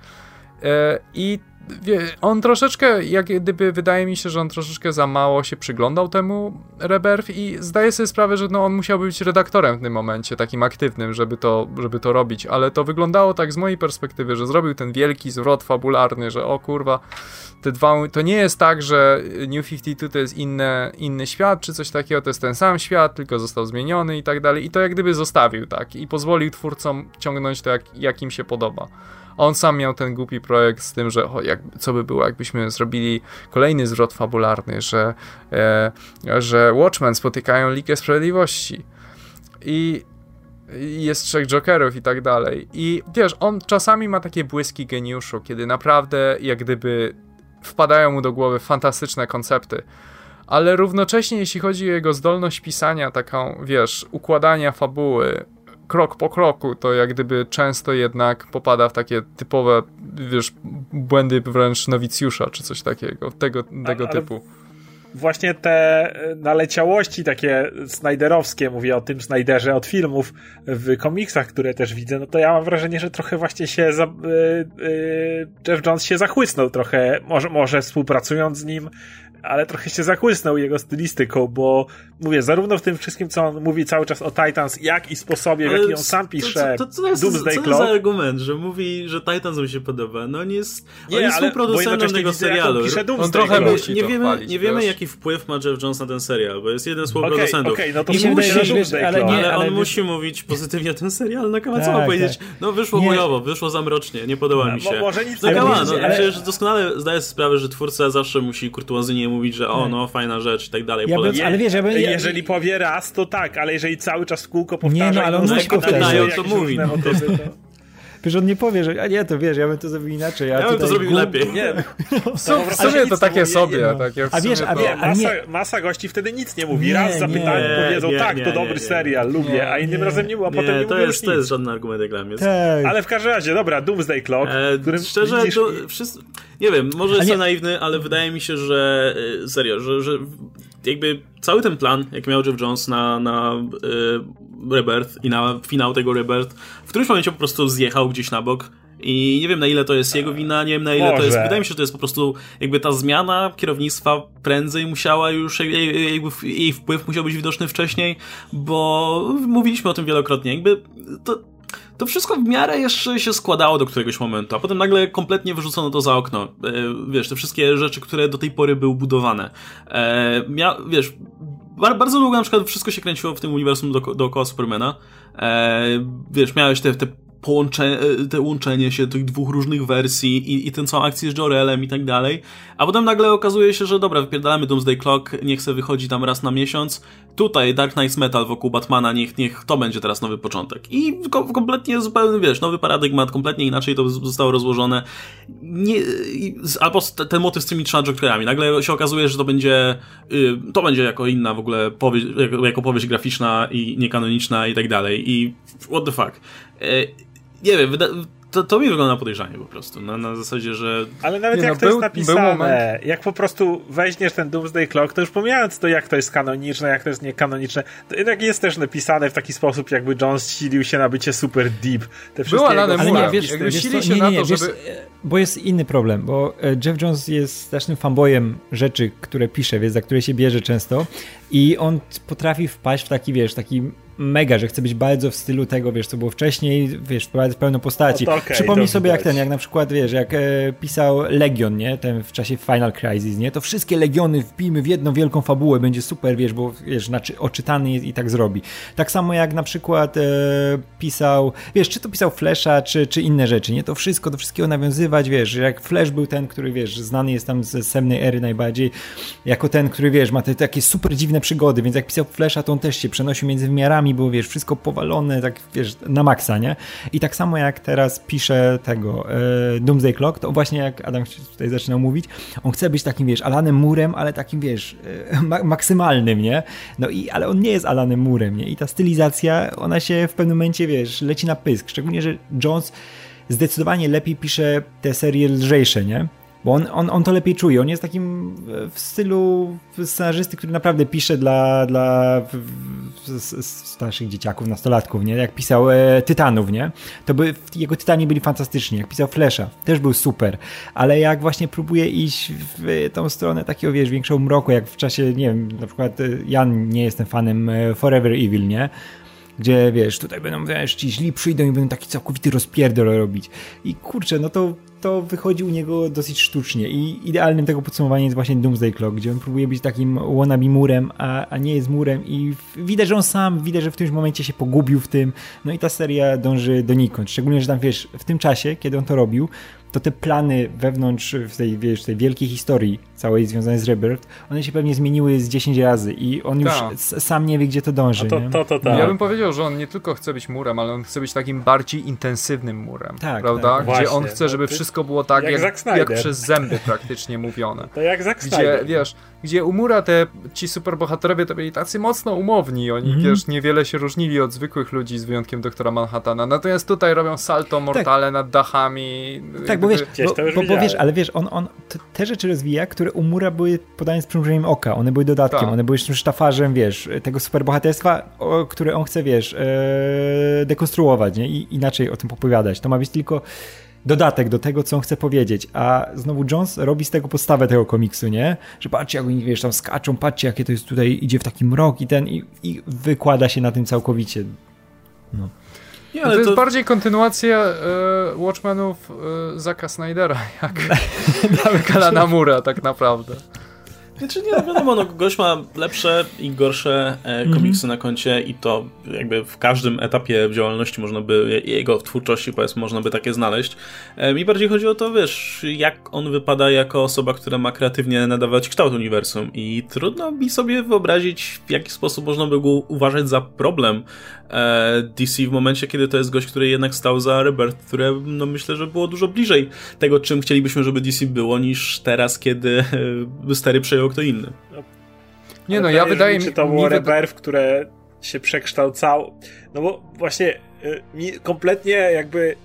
Yy, I wie, on troszeczkę, jak gdyby wydaje mi się, że on troszeczkę za mało się przyglądał temu Rebirth i zdaję sobie sprawę, że no, on musiał być redaktorem w tym momencie, takim aktywnym, żeby to, żeby to robić. Ale to wyglądało tak z mojej perspektywy, że zrobił ten wielki zwrot fabularny, że o kurwa, te dwa, to nie jest tak, że New pięćdziesiąt dwa to jest inne, inny świat, czy coś takiego, to jest ten sam świat, tylko został zmieniony i tak dalej. I to jak gdyby zostawił tak i pozwolił twórcom ciągnąć to, jak, jak im się podoba. On sam miał ten głupi projekt z tym, że o, jak, co by było, jakbyśmy zrobili kolejny zwrot fabularny, że, e, że Watchmen spotykają Ligę Sprawiedliwości i, i jest trzech Jokerów i tak dalej. I wiesz, on czasami ma takie błyski geniuszu, kiedy naprawdę jak gdyby wpadają mu do głowy fantastyczne koncepty, ale równocześnie jeśli chodzi o jego zdolność pisania, taką wiesz, układania fabuły, krok po kroku, to jak gdyby często jednak popada w takie typowe, wiesz, błędy wręcz nowicjusza, czy coś takiego, tego, tego ale, typu. Ale właśnie te naleciałości takie snajderowskie, mówię o tym Snajderze od filmów w komiksach, które też widzę, no to ja mam wrażenie, że trochę właśnie się za, yy, yy, Jeff Jones się zachłysnął trochę, może, może współpracując z nim, ale trochę się zachłysnął jego stylistyką, bo mówię, zarówno w tym wszystkim, co on mówi cały czas o Titans, jak i sposobie, w jaki on sam pisze. To, to, to, to jest, Doomsday co Clock. Jest argument, że mówi, że Titans mu się podoba. No on jest, nie, on jest współproducentem tego widzę, serialu. On, on trochę musi nie, nie wiemy, palić, nie wiemy jaki wpływ ma Jeff Jones na ten serial, bo jest jeden z współproducentów. Okay, okay, no to I musi, wiesz, ale, nie, ale on ale musi wiesz, mówić pozytywnie o tym serialu. No kama, co ma powiedzieć? No wyszło chujowo, wyszło zamrocznie, nie podoba no, mi się. Może nic no kama, no przecież doskonale zdaję sobie sprawę, że twórca zawsze musi kurtuazyjnie mówić, że o, no, fajna rzecz i tak dalej. Ja bym, ale wiesz, ja bym, ja... Jeżeli powie raz, to tak, ale jeżeli cały czas w kółko powtarza... Nie, no, ale on no, musi powtarzać. Jak to mówi. Wiesz, on nie powie, że a nie, to wiesz, ja bym to zrobił inaczej. Ja, ja bym to zrobił gór... lepiej. Nie. W sumie to takie sobie. Masa gości wtedy nic nie mówi. Nie, raz zapytają, powiedzą, nie, tak, nie, to nie, dobry nie, serial, nie, lubię, nie, a innym nie, razem nie, a nie, potem nie to mówią jest, to jest żaden argument jak dla mnie. Tak. Ale w każdym razie, dobra, Doomsday Clock, e, którym... Szczerze, widzisz... to wszyscy... Nie wiem, może jestem naiwny, ale wydaje mi się, że serio, że, że jakby cały ten plan, jak miał Jeff Jones na... na y, Rebirth i na finał tego Rebirth w którymś momencie po prostu zjechał gdzieś na bok i nie wiem na ile to jest jego wina, nie wiem na ile Boże. To jest, wydaje mi się, że to jest po prostu jakby ta zmiana kierownictwa prędzej musiała już, jej, jakby jej wpływ musiał być widoczny wcześniej, bo mówiliśmy o tym wielokrotnie, jakby to To wszystko w miarę jeszcze się składało do któregoś momentu, a potem nagle kompletnie wyrzucono to za okno. E, wiesz, te wszystkie rzeczy, które do tej pory były budowane. E, mia, wiesz, bar, bardzo długo na przykład wszystko się kręciło w tym uniwersum do, dookoła Supermana. E, wiesz, miałeś te, te połączenie, te łączenie się tych dwóch różnych wersji i, i tę całą akcję z Jor-Elem i tak dalej, a potem nagle okazuje się, że dobra, wypierdalamy Doomsday Clock, niech se wychodzi tam raz na miesiąc, tutaj Dark Knight Metal wokół Batmana, niech, niech to będzie teraz nowy początek i kom- kompletnie zupełnie, wiesz, nowy paradygmat, kompletnie inaczej to zostało rozłożone. Nie, albo ten motyw z tymi trzema Jokerami, nagle się okazuje, że to będzie yy, to będzie jako inna w ogóle powieść, jako, jako powieść graficzna i niekanoniczna i tak dalej i what the fuck. Yy, Nie wiem, To, to mi wygląda podejrzanie po prostu, na, na zasadzie, że... Ale nawet nie, jak no, to był, jest napisane, jak po prostu weźmiesz ten Doomsday Clock, to już pomijając to, jak to jest kanoniczne, jak to jest niekanoniczne, to jednak jest też napisane w taki sposób, jakby Jones silił się na bycie super deep. Te była jego... Ale nie, wiesz, jakby sili się nie, nie, nie, na to, wiesz, żeby... Bo jest inny problem, bo Jeff Jones jest strasznym fanboyem rzeczy, które pisze, więc za które się bierze często i on potrafi wpaść w taki, wiesz, taki... mega, że chce być bardzo w stylu tego, wiesz, co było wcześniej, wiesz, w pełno postaci. No okay, przypomnij sobie widać. Jak ten, jak na przykład, wiesz, jak e, pisał Legion, nie, ten w czasie Final Crisis, nie, to wszystkie Legiony wbijmy w jedną wielką fabułę, będzie super, wiesz, bo, wiesz, znaczy oczytany jest i tak zrobi. Tak samo jak na przykład e, pisał, wiesz, czy to pisał Flasha, czy, czy inne rzeczy, nie, to wszystko, do wszystkiego nawiązywać, wiesz, jak Flash był ten, który, wiesz, znany jest tam z Semnej Ery najbardziej, jako ten, który, wiesz, ma te takie super dziwne przygody, więc jak pisał Flasha, to on też się przenosił między wymiarami, było, wiesz, wszystko powalone, tak, wiesz, na maksa, nie? I tak samo jak teraz pisze tego e, Doomsday Clock, to właśnie jak Adam tutaj zaczynał mówić, on chce być takim, wiesz, Alanem Murem, ale takim, wiesz, e, ma- maksymalnym, nie? No i, ale on nie jest Alanem Murem, nie? I ta stylizacja, ona się w pewnym momencie, wiesz, leci na pysk, szczególnie, że Jones zdecydowanie lepiej pisze te serie lżejsze, nie? Bo on, on, on to lepiej czuje. On jest takim w stylu scenarzysty, który naprawdę pisze dla, dla starszych dzieciaków, nastolatków, nie? Jak pisał e, Tytanów, nie? To by, jego Tytani byli fantastyczni. Jak pisał Flasha, też był super. Ale jak właśnie próbuje iść w tą stronę takiego, wiesz, większego mroku, jak w czasie, nie wiem, na przykład ja nie jestem fanem Forever Evil, nie? Gdzie, wiesz, tutaj będą, wiesz, ci źli przyjdą i będą taki całkowity rozpierdol robić. I kurczę, no to to wychodzi u niego dosyć sztucznie i idealnym tego podsumowaniem jest właśnie Doomsday Clock, gdzie on próbuje być takim wannabe murem, a, a nie jest murem i widać, że on sam, widać, że w którymś momencie się pogubił w tym, no i ta seria dąży donikąd, szczególnie, że tam, wiesz, w tym czasie, kiedy on to robił, to te plany wewnątrz w tej, wiesz, tej wielkiej historii całej związanej z Rebirth, one się pewnie zmieniły z dziesięć razy i on już ta. sam nie wie, gdzie to dąży. A to, nie? To, to, to, ja bym powiedział, że on nie tylko chce być murem, ale on chce być takim bardziej intensywnym murem, tak, prawda? Tak. Gdzie właśnie, on chce, żeby ty... wszystko było tak, jak, jak, jak przez zęby praktycznie mówione. To jak Zack Snyder. Gdzie, wiesz, gdzie u mura te, ci superbohaterowie to byli tacy mocno umowni, oni, mm-hmm. wiesz, niewiele się różnili od zwykłych ludzi z wyjątkiem doktora Manhattana, natomiast tutaj robią salto mortale tak. nad dachami. Tak, bo wiesz, bo, bo, bo wiesz, ale wiesz, on, on te rzeczy rozwija, które u mura były podane z przymrużeniem oka, one były dodatkiem, tak. one były tym sztafarzem, wiesz, tego superbohaterstwa, o, które on chce, wiesz, e, dekonstruować, nie? I inaczej o tym opowiadać. To ma być tylko dodatek do tego, co on chce powiedzieć, a znowu Jones robi z tego podstawę tego komiksu, nie? Że patrzcie, jak oni, wiesz, tam skaczą, patrzcie, jakie to jest tutaj, idzie w taki mrok i ten, i, i wykłada się na tym całkowicie. No. Nie, ale to, to jest bardziej kontynuacja y, Watchmenów y, Zacka Snydera, jak Kalana Mura tak naprawdę. Znaczy nie, no wiadomo, no, gość ma lepsze i gorsze e, komiksy mm-hmm. na koncie i to jakby w każdym etapie działalności można by, jego twórczości powiedzmy, można by takie znaleźć. E, mi bardziej chodzi o to, wiesz, jak on wypada jako osoba, która ma kreatywnie nadawać kształt uniwersum i trudno mi sobie wyobrazić, w jaki sposób można by go uważać za problem e, D C w momencie, kiedy to jest gość, który jednak stał za Rebirth, które no myślę, że było dużo bliżej tego, czym chcielibyśmy, żeby D C było, niż teraz, kiedy e, stary przejął kto inny. Nie ale no, ja wydaje mi się, to było Rebirth, które się przekształcało. No bo właśnie y, mi kompletnie jakby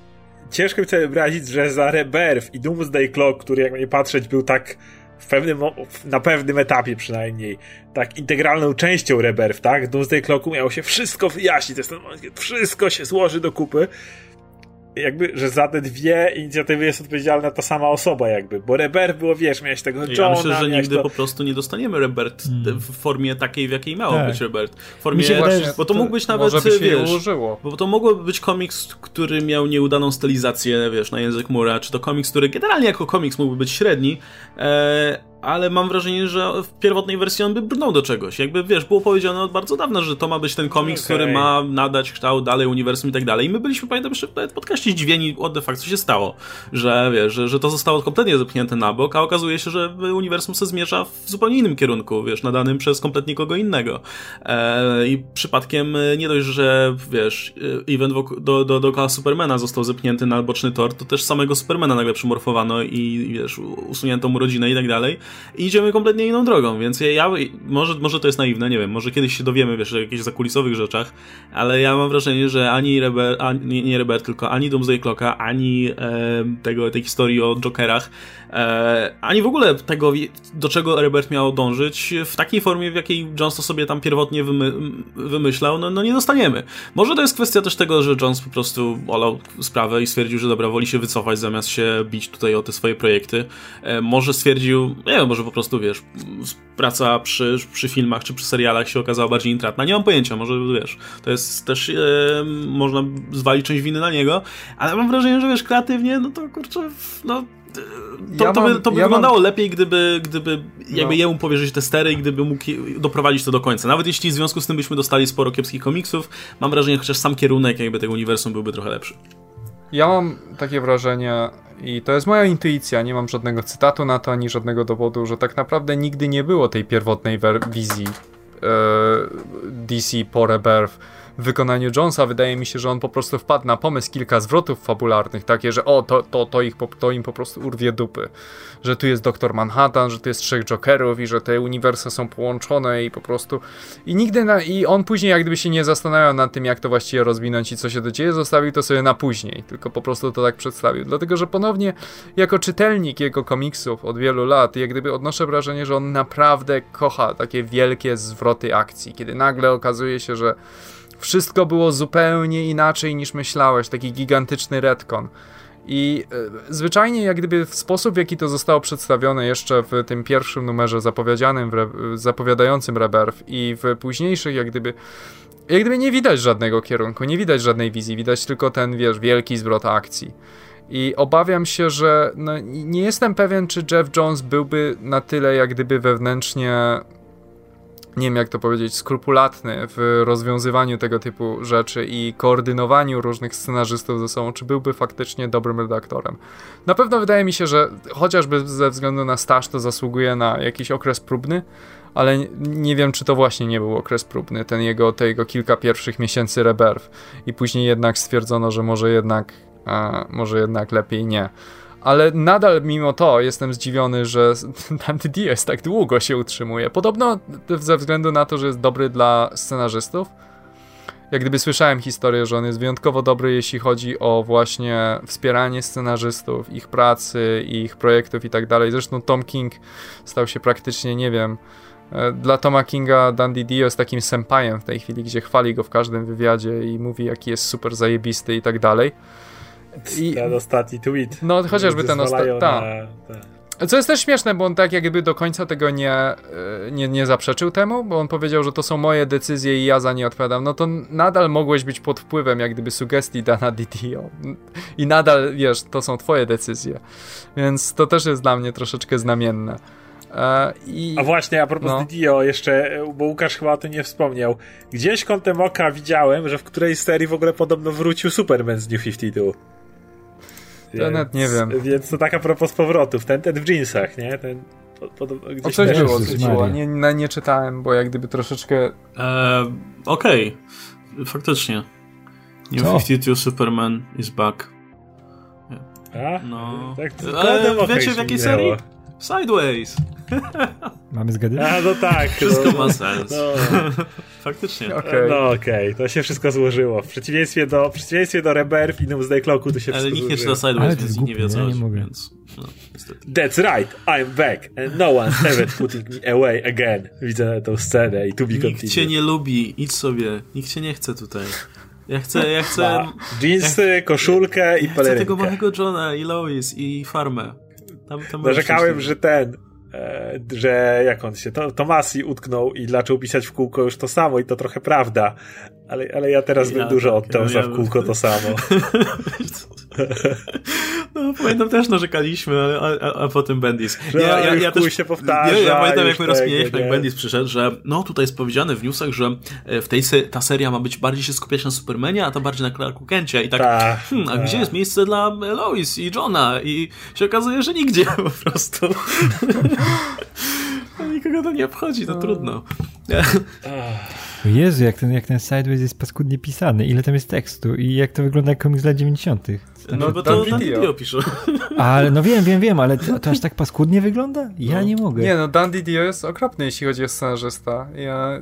ciężko mi sobie wyobrazić, że za Rebirth i Doomsday Clock, który jak mnie patrzeć był tak w pewnym, na pewnym etapie przynajmniej, tak integralną częścią Rebirth, tak? W Doomsday Clocku miało się wszystko wyjaśnić, to jest ten moment, kiedy wszystko się złoży do kupy. Jakby, że za te dwie inicjatywy jest odpowiedzialna ta sama osoba jakby, bo Rebirth było, wiesz, miałeś tego Johna... Ja myślę, że nigdy to... po prostu nie dostaniemy Rebirth hmm. w formie takiej, w jakiej miało tak. być Rebirth. W formie... Właśnie, bo to mógł być nawet, może by się wiesz, ułożyło. Bo to mogłoby być komiks, który miał nieudaną stylizację, wiesz, na język mura, czy to komiks, który generalnie jako komiks mógłby być średni, e... ale mam wrażenie, że w pierwotnej wersji on by brnął do czegoś. Jakby, wiesz, było powiedziane od bardzo dawna, że to ma być ten komiks, okay. który ma nadać kształt dalej uniwersum i tak dalej. I my byliśmy, pamiętam, jeszcze w podcaście zdziwieni od de facto, co się stało. Że, wiesz, że, że to zostało kompletnie zepchnięte na bok, a okazuje się, że uniwersum się zmierza w zupełnie innym kierunku, wiesz, nadanym przez kompletnie kogo innego. Eee, I przypadkiem nie dość, że, wiesz, event wokół, do, do, dookoła Supermana został zepchnięty na boczny tor, to też samego Supermana nagle przymorfowano i, wiesz, usunięto mu rodzinę i tak dalej. i idziemy kompletnie inną drogą, więc ja, ja może, może to jest naiwne, nie wiem, może kiedyś się dowiemy, wiesz, o jakichś zakulisowych rzeczach, ale ja mam wrażenie, że ani Rebel, ani, nie Rebel, tylko ani Doomsday Clocka, ani e, tego, tej historii o Jokerach, e, ani w ogóle tego, do czego Rebel miał dążyć, w takiej formie, w jakiej Jones to sobie tam pierwotnie wymy, wymyślał, no, no nie dostaniemy. Może to jest kwestia też tego, że Jones po prostu olał sprawę i stwierdził, że dobra, woli się wycofać, zamiast się bić tutaj o te swoje projekty. E, może stwierdził, nie wiem, może po prostu, wiesz, praca przy, przy filmach czy przy serialach się okazała bardziej intratna. Nie mam pojęcia, może, wiesz, to jest też, e, można zwalić część winy na niego, ale mam wrażenie, że, wiesz, kreatywnie, no to kurczę, no... To, ja to by, to by ja wyglądało mam... lepiej, gdyby, gdyby jakby no. jemu powierzyć te stery i gdyby mógł doprowadzić to do końca. Nawet jeśli w związku z tym byśmy dostali sporo kiepskich komiksów, mam wrażenie, chociaż sam kierunek jakby tego uniwersum byłby trochę lepszy. Ja mam takie wrażenie, i to jest moja intuicja, nie mam żadnego cytatu na to, ani żadnego dowodu, że tak naprawdę nigdy nie było tej pierwotnej wer- wizji yy, D C po Rebirth. W wykonaniu Jonesa wydaje mi się, że on po prostu wpadł na pomysł kilka zwrotów fabularnych, takie, że o, to, to, to, ich, to im po prostu urwie dupy, że tu jest doktor Manhattan, że tu jest trzech Jokerów i że te uniwersa są połączone i po prostu i nigdy na... i on później jak gdyby się nie zastanawiał nad tym, jak to właściwie rozwinąć i co się dzieje, zostawił to sobie na później, tylko po prostu to tak przedstawił, dlatego, że ponownie jako czytelnik jego komiksów od wielu lat jak gdyby odnoszę wrażenie, że on naprawdę kocha takie wielkie zwroty akcji, kiedy nagle okazuje się, że wszystko było zupełnie inaczej niż myślałeś, taki gigantyczny retcon. I e, zwyczajnie jak gdyby w sposób, w jaki to zostało przedstawione jeszcze w tym pierwszym numerze zapowiedzianym, w re, zapowiadającym Rebirth i w późniejszych jak gdyby, jak gdyby nie widać żadnego kierunku, nie widać żadnej wizji, widać tylko ten, wiesz, wielki zwrot akcji. I obawiam się, że no, nie jestem pewien, czy Jeff Jones byłby na tyle jak gdyby wewnętrznie... nie wiem jak to powiedzieć, skrupulatny w rozwiązywaniu tego typu rzeczy i koordynowaniu różnych scenarzystów ze sobą, czy byłby faktycznie dobrym redaktorem. Na pewno wydaje mi się, że chociażby ze względu na staż to zasługuje na jakiś okres próbny, ale nie wiem, czy to właśnie nie był okres próbny, ten jego, te jego kilka pierwszych miesięcy Rebirth i później jednak stwierdzono, że może jednak, a, może jednak lepiej nie. Ale nadal mimo to jestem zdziwiony, że tamty D S tak długo się utrzymuje. Podobno ze względu na to, że jest dobry dla scenarzystów. Jak gdyby słyszałem historię, że on jest wyjątkowo dobry, jeśli chodzi o właśnie wspieranie scenarzystów, ich pracy, ich projektów i tak dalej. Zresztą Tom King stał się praktycznie, nie wiem, dla Toma Kinga Dandy Dio jest takim senpaiem w tej chwili, gdzie chwali go w każdym wywiadzie i mówi, jaki jest super zajebisty i tak dalej. I ten ostatni tweet. No chociażby ten ostatni. Co jest też śmieszne, bo on tak jakby do końca tego nie, nie, nie zaprzeczył temu, bo on powiedział, że to są moje decyzje i ja za nie odpowiadam. No to nadal mogłeś być pod wpływem jak gdyby sugestii Dana D D O i nadal, wiesz, to są twoje decyzje. Więc to też jest dla mnie troszeczkę znamienne. I... A właśnie, a propos no. D D O jeszcze, bo Łukasz chyba o tym nie wspomniał. Gdzieś kątem oka widziałem, że w której serii w ogóle podobno wrócił Superman z New pięćdziesiąt dwa. Więc, to nawet nie wiem. Więc to tak a propos powrotów. Ten, ten w jeansach, nie? Ten po, po, gdzieś o coś nie było, coś było. Nie, nie, nie czytałem, bo jak gdyby troszeczkę... Eee, Okej. Okay. Faktycznie. New Co? pięćdziesiąt dwa Superman is back. A? No. Tak, to ale okay, wiecie w jakiej serii? Sideways. Mamy zgadnienie? A, no tak. Wszystko no, ma sens. No. Faktycznie. Okay. No okej, okay. To się wszystko złożyło. W przeciwieństwie do, w przeciwieństwie do Rebirth i Doomsday Clocku to się ale wszystko złożyło. Ale nikt nie czyta Sideways, więc nie wie, co chodzi, więc... No, that's right, I'm back and no one's ever putting me away again. Widzę tą scenę i to be continued. Nikt cię nie lubi, idź sobie. Nikt cię nie chce tutaj. Ja chcę, ja chcę... Jeansy, ja, koszulkę i ja pelerynkę. Chcę tego małego Johna i Lois i farmę. Tam, tam narzekałem, że ten e, że jak on się to, Tomasi utknął i zaczął pisać w kółko już to samo i to trochę prawda, ale, ale ja teraz ja bym ja dużo tak, oddał ja za ja w kółko bym... to samo. No pamiętam też narzekaliśmy, ale, a, a potem Bendis. Ja, ja, ja, ja też się powtarza, ja, ja pamiętam jak my rozkminialiśmy, jak Bendis przyszedł, że no tutaj jest powiedziane w newsach, że w tej se- ta seria ma być bardziej się skupiać na Supermanie, a ta bardziej na Clarku Kencie i tak, ta, hmm, a ta. Gdzie jest miejsce dla Lois i Johna? I się okazuje, że nigdzie po prostu. Nikogo to nie obchodzi, to no. trudno. Jezu, jak ten, jak ten Sideways jest paskudnie pisany. Ile tam jest tekstu i jak to wygląda jak komiks z lat dziewięćdziesiątych. Znaczy, no bo to video piszą. Ale no wiem, wiem, wiem, ale to, to aż tak paskudnie wygląda? Ja no. nie mogę. Nie no, Dan DiDio jest okropny, jeśli chodzi o scenarzysta. Ja,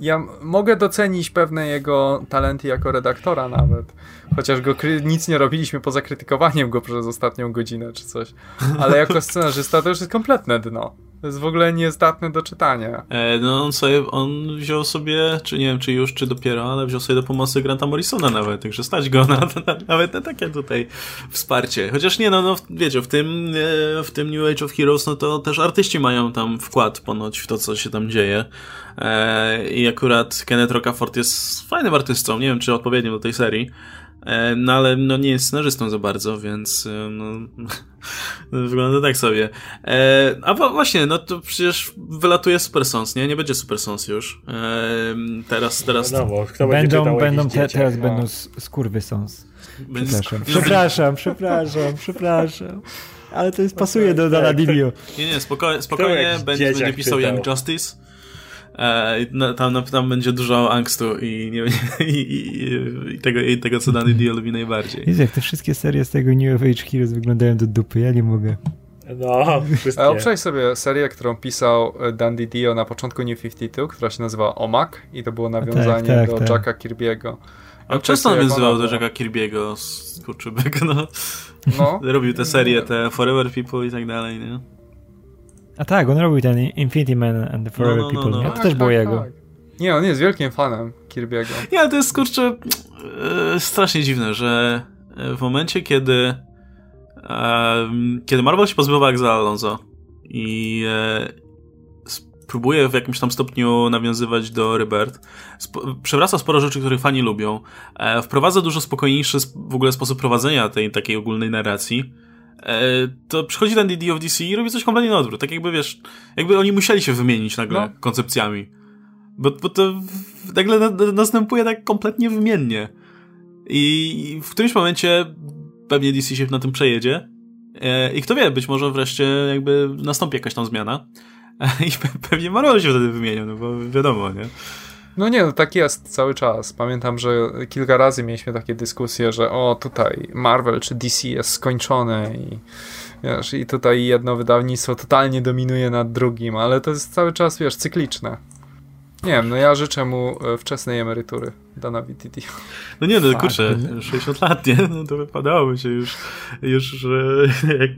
ja mogę docenić pewne jego talenty jako redaktora nawet. Chociaż go kry- nic nie robiliśmy poza krytykowaniem go przez ostatnią godzinę czy coś. Ale jako scenarzysta to już jest kompletne dno. To jest w ogóle niezdatne do czytania. E, no on sobie, on wziął sobie, czy nie wiem, czy już, czy dopiero, ale wziął sobie do pomocy Granta Morrisona nawet, także stać go na, na, nawet na takie tutaj wsparcie. Chociaż nie, no, no wiecie, w tym, e, w tym New Age of Heroes, no to też artyści mają tam wkład ponoć w to, co się tam dzieje. E, I akurat Kenneth Rocafort jest fajnym artystą, nie wiem, czy odpowiednim do tej serii. No ale no nie jest scenarzystą za bardzo, więc no, wygląda tak sobie. E, a właśnie, no to przecież wylatuje Super Sons, nie? Nie będzie Super Sons już. E, teraz, teraz... No, no, kto będą, będą te, teraz no. będą skurwy Sons. Przepraszam, przepraszam, przepraszam, przepraszam. Ale to jest pasuje do Dana DiDio. Nie, nie, spokojnie, spokojnie będzie, będzie pisał Young Justice. E, tam, tam będzie dużo angstu i, nie, i, i, i, tego, i tego, co dany D L lubi najbardziej. Wiesz, jak te wszystkie serie z tego New Age Heroes wyglądają do dupy, ja nie mogę. No, wszystkie. A obczaj sobie serię, którą pisał Dan DiDio na początku New pięćdziesiąt dwa, która się nazywała Omak i to było nawiązanie tak, tak, do tak. Jacka Kirby'ego. A często nawiązywał do Jacka Kirby'ego z kurczybek, no. no. Robił te serie, te Forever People i tak dalej, nie? A tak, on robił ten Infinity Man and the Forever no, no, People. No, no. To tak, też było tak, jego. Tak. Nie, on jest wielkim fanem Kirby'ego. Nie, ale to jest, kurczę, e, strasznie dziwne, że w momencie, kiedy e, kiedy Marvel się pozbywa Axela Alonso i e, próbuje w jakimś tam stopniu nawiązywać do Rebirth, sp- przewraca sporo rzeczy, których fani lubią, e, wprowadza dużo spokojniejszy w ogóle sposób prowadzenia tej takiej ogólnej narracji, to przychodzi ten D D of D C i robi coś kompletnie na odwrót. Tak jakby, wiesz, jakby oni musieli się wymienić nagle no. koncepcjami. Bo, bo to nagle na, na, następuje tak kompletnie wymiennie. I w którymś momencie pewnie D C się na tym przejedzie. E, I kto wie, być może wreszcie jakby nastąpi jakaś tam zmiana. E, I pe- pewnie Marvel się wtedy wymienią, no bo wiadomo, nie? No nie, no tak jest cały czas. Pamiętam, że kilka razy mieliśmy takie dyskusje, że o, tutaj Marvel czy D C jest skończone i, wiesz, i tutaj jedno wydawnictwo totalnie dominuje nad drugim, ale to jest cały czas, wiesz, cykliczne. Nie wiem, no ja życzę mu wczesnej emerytury Danowi DiDio. No nie, no kurczę, sześćdziesiąt lat, nie? No to wypadałoby się już, już jak,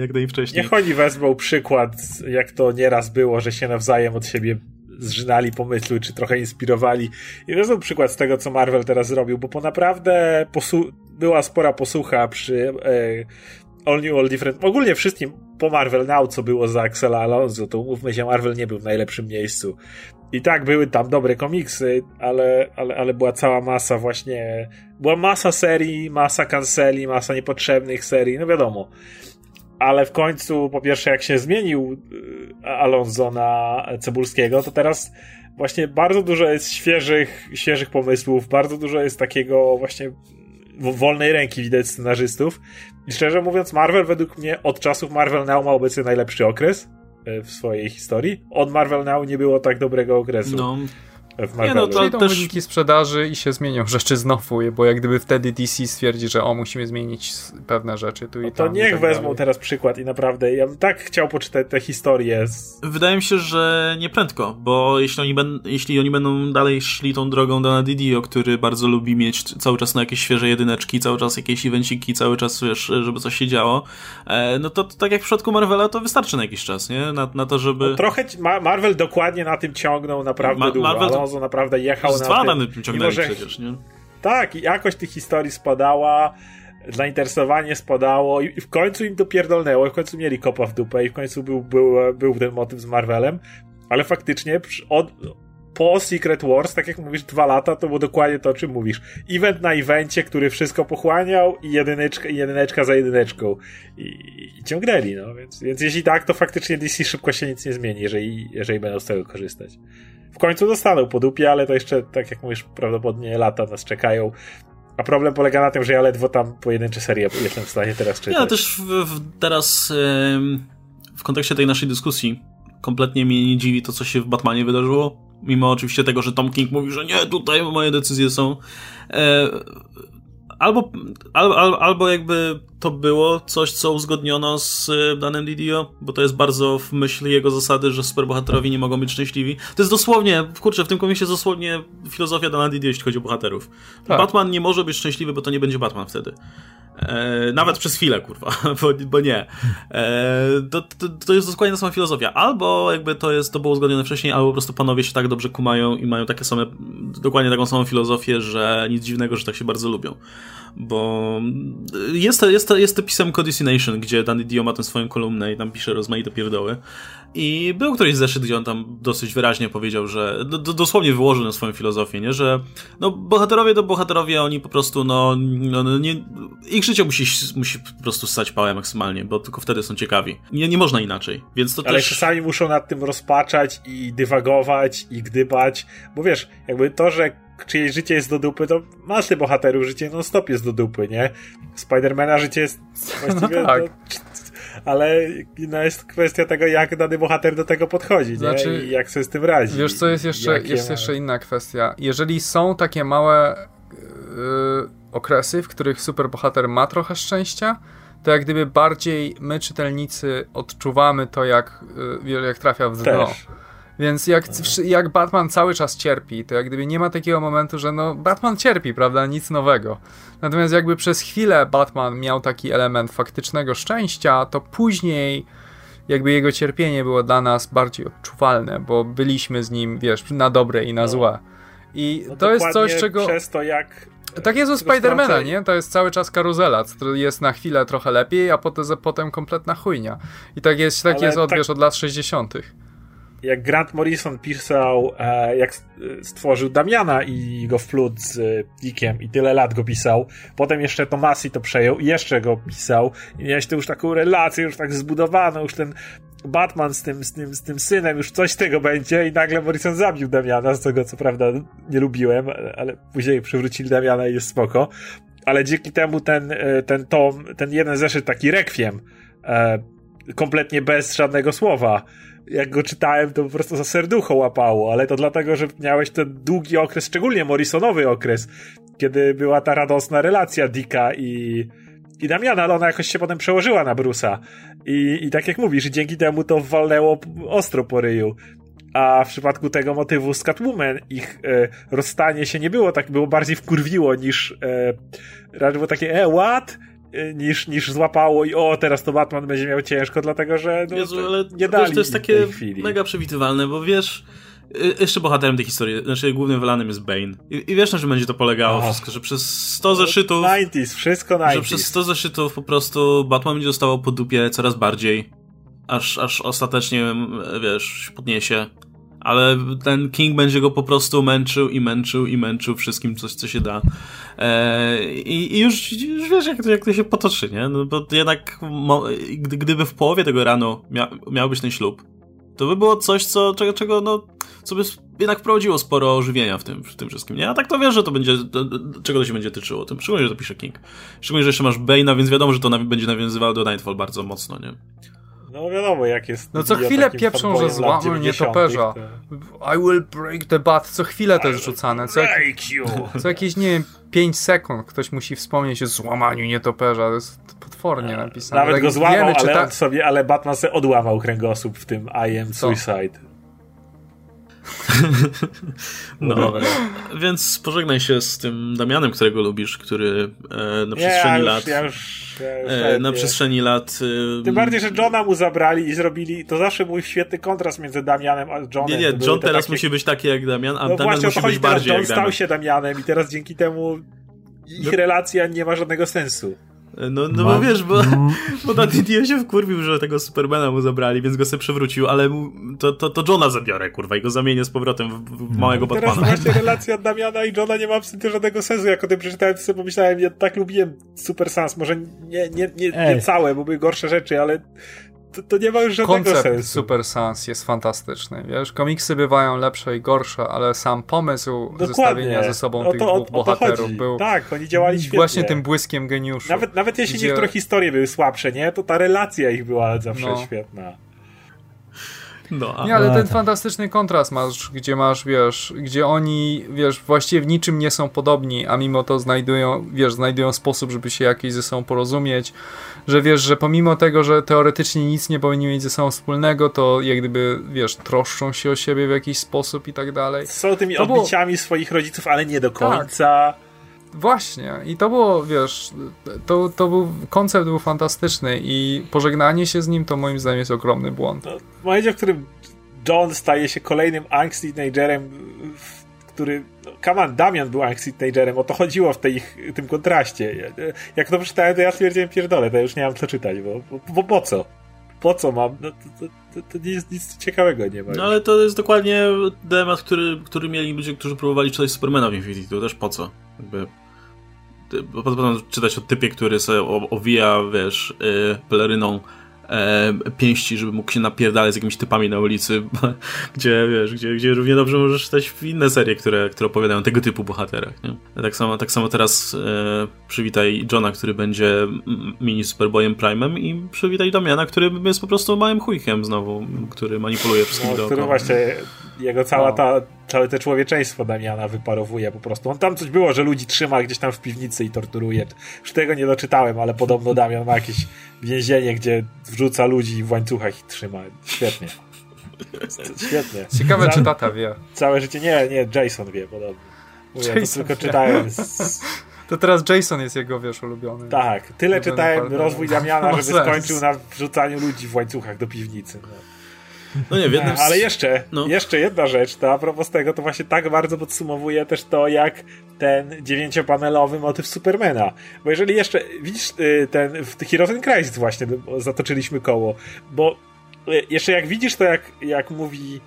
jak najwcześniej. Niech oni wezmą przykład, jak to nieraz było, że się nawzajem od siebie zżynali pomysły, czy trochę inspirowali. I to jest przykład z tego, co Marvel teraz zrobił, bo po naprawdę posu- była spora posłucha przy e, All New, All Different. Ogólnie wszystkim po Marvel Now, co było za Axela Alonso, to umówmy się, Marvel nie był w najlepszym miejscu. I tak, były tam dobre komiksy, ale, ale, ale była cała masa właśnie... Była masa serii, masa kanceli, masa niepotrzebnych serii, no wiadomo. Ale w końcu, po pierwsze, jak się zmienił Alonso na Cebulskiego, to teraz właśnie bardzo dużo jest świeżych, świeżych pomysłów, bardzo dużo jest takiego właśnie wolnej ręki widać scenarzystów. I szczerze mówiąc, Marvel według mnie od czasów Marvel Now ma obecnie najlepszy okres w swojej historii. Od Marvel Now nie było tak dobrego okresu. No. Nie, no to też wyniki sprzedaży i się zmienią rzeczy znowu, bo jak gdyby wtedy D C stwierdzi, że o, musimy zmienić pewne rzeczy tu i no to tam. To niech tak wezmą dalej. Teraz przykład i naprawdę ja bym tak chciał poczytać te historie. Z... Wydaje mi się, że nieprędko, bo jeśli oni, ben, jeśli oni będą dalej szli tą drogą Dana DiDio, który bardzo lubi mieć cały czas na jakieś świeże jedyneczki, cały czas jakieś evenciki, cały czas, wiesz, żeby coś się działo, no to, to tak jak w przypadku Marvela, to wystarczy na jakiś czas, nie? Na, na to, żeby... No trochę ma- Marvel dokładnie na tym ciągnął naprawdę Ma- Marvel... dużo. Alonso naprawdę jechał na tym, ciągnęli że... przecież, nie? Tak, i jakość tych historii spadała, zainteresowanie spadało i w końcu im to pierdolnęło, i w końcu mieli kopa w dupę i w końcu był, był, był ten motyw z Marvelem, ale faktycznie od, po Secret Wars, tak jak mówisz, dwa lata, to było dokładnie to, o czym mówisz. Event na evencie, który wszystko pochłaniał i jedyneczka, jedyneczka za jedyneczką. I, i ciągnęli, no. Więc, więc jeśli tak, to faktycznie D C szybko się nic nie zmieni, jeżeli, jeżeli będą z tego korzystać. W końcu dostaną po dupie, ale to jeszcze, tak jak mówisz, prawdopodobnie lata nas czekają. A problem polega na tym, że ja ledwo tam pojedyncze serie jestem w stanie teraz czytać. Ja też w, w, teraz w kontekście tej naszej dyskusji kompletnie mnie nie dziwi to, co się w Batmanie wydarzyło. mimo oczywiście tego, że Tom King mówi, że nie, tutaj moje decyzje są. E, albo, albo, albo jakby to było coś, co uzgodniono z danym D D O, bo to jest bardzo w myśli jego zasady, że superbohaterowie nie mogą być szczęśliwi. To jest dosłownie, kurczę, w tym komiksie jest dosłownie filozofia dana D D O, jeśli chodzi o bohaterów. Tak. Batman nie może być szczęśliwy, bo to nie będzie Batman wtedy. E, nawet przez chwilę, kurwa, bo, bo nie. E, to, to, to jest dokładnie ta sama filozofia. Albo jakby to jest, to było uzgodnione wcześniej, albo po prostu panowie się tak dobrze kumają i mają takie same, dokładnie taką samą filozofię, że nic dziwnego, że tak się bardzo lubią. Bo jest, jest, jest to pisem Codicy Nation, gdzie Dan Dio ma tę swoją kolumnę i tam pisze rozmaite pierdoły. I był któryś zeszyt, gdzie on tam dosyć wyraźnie powiedział, że do, dosłownie wyłożył na swoją filozofię, nie? Że no bohaterowie to bohaterowie, oni po prostu no, no nie, ich życie musi, musi po prostu ssać pałę maksymalnie, bo tylko wtedy są ciekawi. Nie, nie można inaczej. Więc to Ale też... czasami muszą nad tym rozpaczać i dywagować i gdybać, bo wiesz, jakby to, że czyjeś życie jest do dupy, to masz tych bohaterów, życie non stop jest do dupy, nie? Spidermana życie jest właściwie... No tak. do... Ale no jest kwestia tego, jak dany bohater do tego podchodzi, znaczy, nie? I jak sobie z tym radzi. Wiesz, co jest jeszcze, jest jeszcze inna kwestia. Jeżeli są takie małe yy, okresy, w których superbohater ma trochę szczęścia, to jak gdyby bardziej my, czytelnicy, odczuwamy to, jak, yy, jak trafia w dno. Też. Więc jak, jak Batman cały czas cierpi, to jak gdyby nie ma takiego momentu, że no Batman cierpi, prawda, nic nowego. Natomiast jakby przez chwilę Batman miał taki element faktycznego szczęścia, to później jakby jego cierpienie było dla nas bardziej odczuwalne, bo byliśmy z nim, wiesz, na dobre i na złe. I no to jest coś, czego... przez to jak... Tak jest u Spidermana, nie? To jest cały czas karuzela, który jest na chwilę trochę lepiej, a potem, potem kompletna chujnia. I tak jest, tak jest od, tak... wiesz, od lat sześćdziesiątych. Jak Grant Morrison pisał, e, jak stworzył Damiana i go wplótł z e, Dickiem i tyle lat go pisał, potem jeszcze Tomasi to przejął i jeszcze go pisał i miałeś tu już taką relację, już tak zbudowaną, już ten Batman z tym, z tym, z tym synem, już coś tego będzie i nagle Morrison zabił Damiana, z czego co prawda nie lubiłem, ale później przywrócili Damiana i jest spoko, ale dzięki temu ten, ten tom, ten jeden zeszyt taki rekwiem, e, kompletnie bez żadnego słowa. Jak go czytałem, to po prostu za serducho łapało, ale to dlatego, że miałeś ten długi okres, szczególnie Morrisonowy okres, kiedy była ta radosna relacja Dicka i, i Damiana, ale ona jakoś się potem przełożyła na Bruce'a. I, i tak jak mówisz, dzięki temu to walnęło ostro po ryju. A w przypadku tego motywu z Catwoman ich e, rozstanie się nie było tak, było bardziej wkurwiło niż e, raczej było takie, e, what? Niż, niż złapało i o, teraz to Batman będzie miał ciężko, dlatego że no, Jezu, ale nie dali. To jest takie mega przewidywalne, bo wiesz, jeszcze bohaterem tej historii, znaczy głównym wylanym jest Bane. I, i wiesz, na czym będzie to polegało oh. wszystko, że przez sto zeszytów... dziewięćdziesiątych, wszystko dziewięćdziesiątych. Że przez sto zeszytów po prostu Batman będzie dostawał po dupie coraz bardziej, aż, aż ostatecznie, wiesz, podniesie. Ale ten King będzie go po prostu męczył i męczył i męczył wszystkim, coś co się da. Eee, i, i już, już wiesz, jak to, jak to się potoczy, nie? No bo jednak mo- gdy, gdyby w połowie tego rano mia- miał być ten ślub, to by było coś, co, czego, czego no, co by jednak wprowadziło sporo ożywienia w tym, w tym wszystkim, nie? A tak to wiesz, że to będzie, do, do, czego to się będzie tyczyło. Tym, szczególnie, że to pisze King. Szczególnie, że jeszcze masz Bane'a, więc wiadomo, że to naw- będzie nawiązywało do Nightfall bardzo mocno, nie? No wiadomo, jak jest... No co chwilę pieprzą, że złamał nietoperza. To... I will break the bat. Co chwilę to jest rzucane. Co, jak... co jakieś, nie wiem, pięć sekund ktoś musi wspomnieć o złamaniu nietoperza. To jest potwornie napisane. Nawet tak go złamał, wiemy, ale, ta... sobie, ale Batman sobie odłamał kręgosłup w tym I am co? Suicide. No, no więc pożegnaj się z tym Damianem, którego lubisz, który e, na przestrzeni ja już, lat ja już, ja już e, na przestrzeni lat e, tym bardziej, że Johna mu zabrali i zrobili, to zawsze był świetny kontrast między Damianem a Johnem. Nie, nie, John te teraz takie... musi być taki jak Damian, a no Damian właśnie, musi być bardziej jak John stał się Damianem i teraz dzięki temu ich no. relacja nie ma żadnego sensu. No, no bo wiesz, bo, bo na D D O się wkurwił, że tego Supermana mu zabrali, więc go sobie przywrócił, ale mu, to, to, to Johna zabiorę, kurwa, i go zamienię z powrotem w, w małego no, Batmana. Teraz właśnie relacja Damiana i Johna nie ma absolutnie żadnego sensu. Jak o tym przeczytałem, to sobie pomyślałem, ja tak lubiłem Super Sans, może nie, nie, nie, nie całe, bo były gorsze rzeczy, ale to, to nie ma już żadnego koncept sensu. Koncept Super Sans jest fantastyczny, wiesz, komiksy bywają lepsze i gorsze, ale sam pomysł dokładnie. Zestawienia ze sobą no tych to, dwóch o, bohaterów o był tak, oni działali świetnie. Właśnie tym błyskiem geniuszu. Nawet, nawet jeśli gdzie... niektóre historie były słabsze, nie, to ta relacja ich była zawsze no. świetna. No, a... Nie, ale ten fantastyczny kontrast masz, gdzie masz, wiesz, gdzie oni, wiesz, właściwie w niczym nie są podobni, a mimo to znajdują, wiesz, znajdują sposób, żeby się jakiś ze sobą porozumieć, że wiesz, że pomimo tego, że teoretycznie nic nie powinni mieć ze sobą wspólnego, to jak gdyby, wiesz, troszczą się o siebie w jakiś sposób i tak dalej. Są tymi to odbiciami było... swoich rodziców, ale nie do końca. Tak. Właśnie, i to było, wiesz, to, to był, koncept był fantastyczny i pożegnanie się z nim to moim zdaniem jest ogromny błąd. No, w momencie, w którym John staje się kolejnym angst teenagerem, który, no, come on, Damian był angst teenagerem, o to chodziło w tej, tym kontraście. Jak to przeczytałem, to ja stwierdziłem, pierdolę, to ja już nie mam co czytać, bo, bo, bo po co? Po co mam? No, to, to, to nic, nic ciekawego nie ma. No ale to jest dokładnie temat, który, który mieli ludzie, którzy próbowali czytać Supermana w Infinity, to też po co? Jakby, potem czytać o typie, który sobie owija, wiesz, yy, peleryną yy, pięści, żeby mógł się napierdalać z jakimiś typami na ulicy, gdzie, wiesz, gdzie, gdzie równie dobrze możesz czytać inne serie, które, które opowiadają tego typu bohaterach, nie? Tak samo, tak samo teraz yy, przywitaj Johna, który będzie mini Superboyem Prime'em, i przywitaj Damiana, który jest po prostu małym chujkiem znowu, który manipuluje wszystkim, no, dookoła. Właśnie... Jego cała ta, całe te człowieczeństwo Damiana wyparowuje po prostu. On tam coś było, że ludzi trzyma gdzieś tam w piwnicy i torturuje. Już tego nie doczytałem, ale podobno Damian ma jakieś więzienie, gdzie wrzuca ludzi w łańcuchach i trzyma. Świetnie. Świetnie. Ciekawe, Zan... czy tata wie. Całe życie. Nie, nie, Jason wie podobno. Mówię, Jason to tylko wie. Czytałem z... To teraz Jason jest jego, wiesz, ulubiony. Tak, tyle ulubiony czytałem partner. Rozwój Damiana, żeby skończył na wrzucaniu ludzi w łańcuchach do piwnicy. No. No nie, w jednym z... Ale jeszcze, no. jeszcze jedna rzecz, to a propos tego, to właśnie tak bardzo podsumowuje też to, jak ten dziewięciopanelowy motyw Supermana. Bo jeżeli jeszcze, widzisz, ten w Heroes in Crisis właśnie zatoczyliśmy koło, bo jeszcze jak widzisz to, jak, jak mówi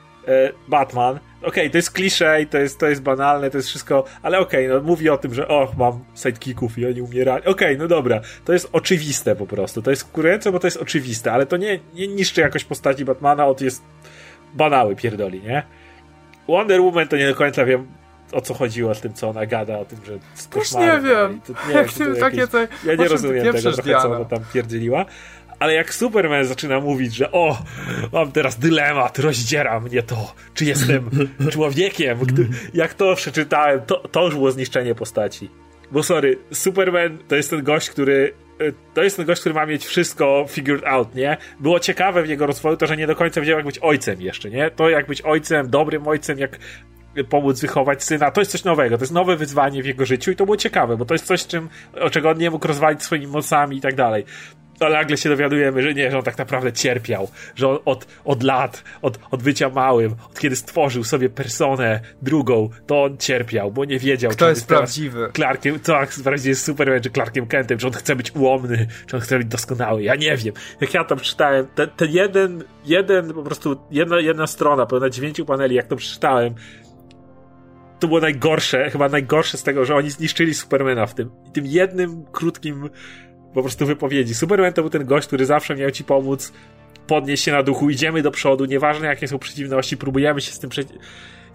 Batman, okej, okay, to jest klisze i to jest, to jest banalne, to jest wszystko, ale okej, okay, no mówi o tym, że och, mam sidekicków i oni umierali, okej, okay, no dobra, to jest oczywiste po prostu, to jest kurujące, bo to jest oczywiste, ale to nie, nie niszczy jakoś postaci Batmana, on jest banały pierdoli, nie? Wonder Woman to nie do końca wiem, o co chodziło z tym, co ona gada, o tym, że też nie wiem, to, nie jak wiem to jakieś, takie te... ja nie rozumiem tego trochę, Diana. Co ona tam pierdzieliła. Ale jak Superman zaczyna mówić, że o, mam teraz dylemat, rozdziera mnie to, czy jestem człowiekiem. Gdy, jak to przeczytałem, to, to już było zniszczenie postaci. Bo sorry, Superman to jest ten gość, który to jest ten gość, który ma mieć wszystko figured out, nie? Było ciekawe w jego rozwoju to, że nie do końca wiedział, jak być ojcem jeszcze, nie? To jak być ojcem, dobrym ojcem, jak pomóc wychować syna, to jest coś nowego, to jest nowe wyzwanie w jego życiu i to było ciekawe, bo to jest coś, czym, o czego on nie mógł rozwalić swoimi mocami i tak dalej. Ale nagle się dowiadujemy, że nie, że on tak naprawdę cierpiał, że on od, od lat, od, od bycia małym, od kiedy stworzył sobie personę drugą, to on cierpiał, bo nie wiedział, kto czy jest prawdziwy. Clarkiem, co prawdziwie jest Superman, czy Clarkiem Kentem, czy on chce być ułomny, czy on chce być doskonały, ja nie wiem. Jak ja tam czytałem, ten, ten jeden, jeden po prostu, jedna, jedna strona pełna dziewięciu paneli, jak to przeczytałem, to było najgorsze, chyba najgorsze z tego, że oni zniszczyli Supermana w tym, tym jednym krótkim po prostu wypowiedzi. Superman to był ten gość, który zawsze miał ci pomóc podnieść się na duchu, idziemy do przodu, nieważne jakie są przeciwności, próbujemy się z tym przeciw...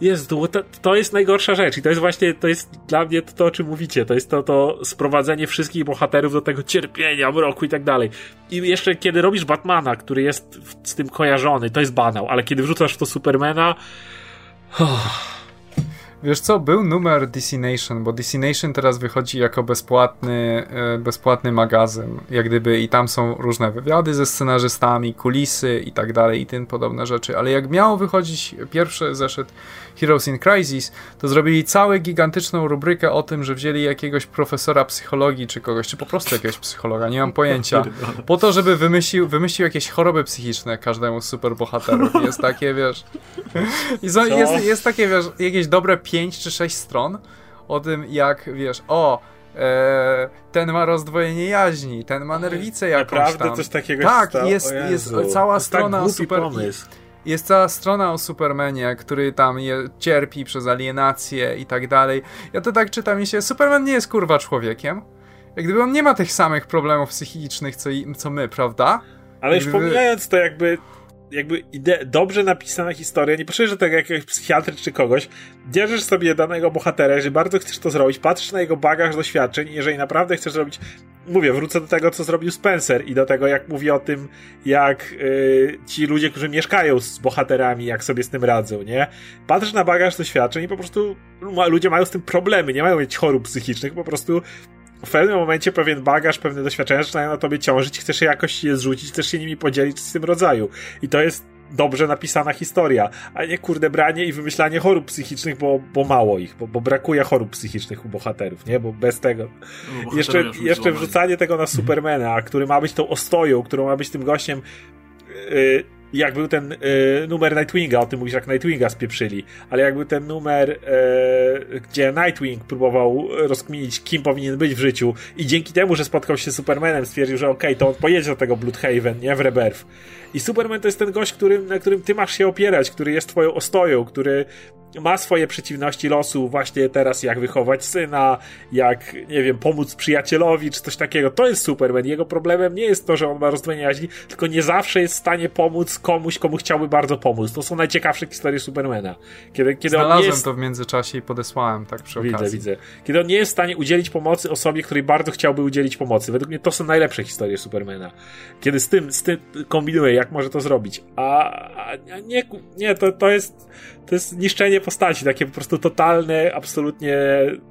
Jezu, to, to jest najgorsza rzecz i to jest właśnie, to jest dla mnie to, to o czym mówicie, to jest to, to sprowadzenie wszystkich bohaterów do tego cierpienia, mroku i tak dalej. I jeszcze kiedy robisz Batmana, który jest z tym kojarzony, to jest banał, ale kiedy wrzucasz w to Supermana... Oh. Wiesz co, był numer D C Nation, bo D C Nation teraz wychodzi jako bezpłatny, bezpłatny magazyn, jak gdyby, i tam są różne wywiady ze scenarzystami, kulisy i tak dalej i tym podobne rzeczy, ale jak miało wychodzić pierwszy zeszyt Heroes in Crisis, to zrobili całą gigantyczną rubrykę o tym, że wzięli jakiegoś profesora psychologii czy kogoś, czy po prostu jakiegoś psychologa, nie mam pojęcia, po to, żeby wymyślił, wymyślił jakieś choroby psychiczne każdemu superbohaterowi. Jest takie, wiesz, i są, jest, jest takie, wiesz, jakieś dobre pięć czy sześć stron o tym, jak, wiesz, o e, ten ma rozdwojenie jaźni, ten ma nerwicę jakąś tam. Naprawdę coś takiego tak, stało? Jest, jest cała to strona tak super, pomysł. Jest cała strona o Supermanie, który tam je, cierpi przez alienację i tak dalej. Ja to tak czytam i się, Superman nie jest kurwa człowiekiem. Jak gdyby on nie ma tych samych problemów psychicznych co, co my, prawda? Ale już pomijając to jakby jakby ide- dobrze napisana historia, nie potrzebujesz do tego jakiegoś psychiatry czy kogoś, bierzesz sobie danego bohatera, jeżeli bardzo chcesz to zrobić, patrzysz na jego bagaż doświadczeń i jeżeli naprawdę chcesz zrobić, mówię, wrócę do tego, co zrobił Spencer i do tego, jak mówi o tym, jak yy, ci ludzie, którzy mieszkają z bohaterami, jak sobie z tym radzą, nie? Patrzysz na bagaż doświadczeń i po prostu ludzie mają z tym problemy, nie mają mieć chorób psychicznych, po prostu w pewnym momencie pewien bagaż, pewne doświadczenia zaczynają na tobie ciążyć, chcesz się jakoś je zrzucić, chcesz się nimi podzielić z tym rodzaju. I to jest dobrze napisana historia, a nie kurde branie i wymyślanie chorób psychicznych, bo, bo mało ich, bo, bo brakuje chorób psychicznych u bohaterów, nie? Bo bez tego. No, jeszcze jeszcze wrzucanie tego na Supermana, który ma być tą ostoją, który ma być tym gościem. Yy, jak był ten y, numer Nightwinga, o tym mówisz, jak Nightwinga spieprzyli, ale jak był ten numer, y, gdzie Nightwing próbował rozkminić, kim powinien być w życiu i dzięki temu, że spotkał się z Supermanem, stwierdził, że okej, okay, to on pojedzie do tego Bloodhaven, nie, w Rebirth. I Superman to jest ten gość, którym, na którym ty masz się opierać, który jest twoją ostoją, który ma swoje przeciwności losu, właśnie teraz jak wychować syna, jak, nie wiem, pomóc przyjacielowi, czy coś takiego. To jest Superman. Jego problemem nie jest to, że on ma rozdwojenie jaźni, tylko nie zawsze jest w stanie pomóc komuś, komu chciałby bardzo pomóc. To są najciekawsze historie Supermana. Kiedy, kiedy Znalazłem on jest... to w międzyczasie i podesłałem, tak przy widzę, okazji. Widzę, widzę. Kiedy on nie jest w stanie udzielić pomocy osobie, której bardzo chciałby udzielić pomocy. Według mnie to są najlepsze historie Supermana. Kiedy z tym, z tym kombinuje, jak może to zrobić. A, a nie, nie to, to jest... To jest niszczenie postaci, takie po prostu totalne, absolutnie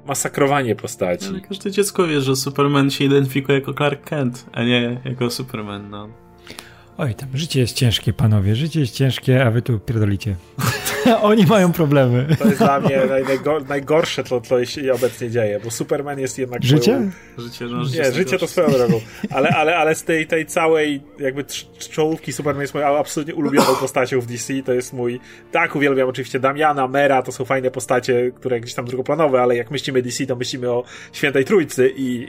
masakrowanie postaci. Ale każde dziecko wie, że Superman się identyfikuje jako Clark Kent, a nie jako Superman, no. Oj, tam życie jest ciężkie, panowie, życie jest ciężkie, a wy tu pierdolicie. Oni mają problemy. To jest dla mnie najgor- najgorsze, co, co się obecnie dzieje, bo Superman jest jednak... Życie? Swoją... Życie, no, życie nie, życie to swoją drogą, ale, ale, ale z tej, tej całej jakby czołówki Superman jest moją absolutnie ulubioną postacią w D C, to jest mój... Tak, uwielbiam oczywiście Damiana, Mera, to są fajne postacie, które gdzieś tam drugoplanowe, ale jak myślimy D C, to myślimy o Świętej Trójcy i,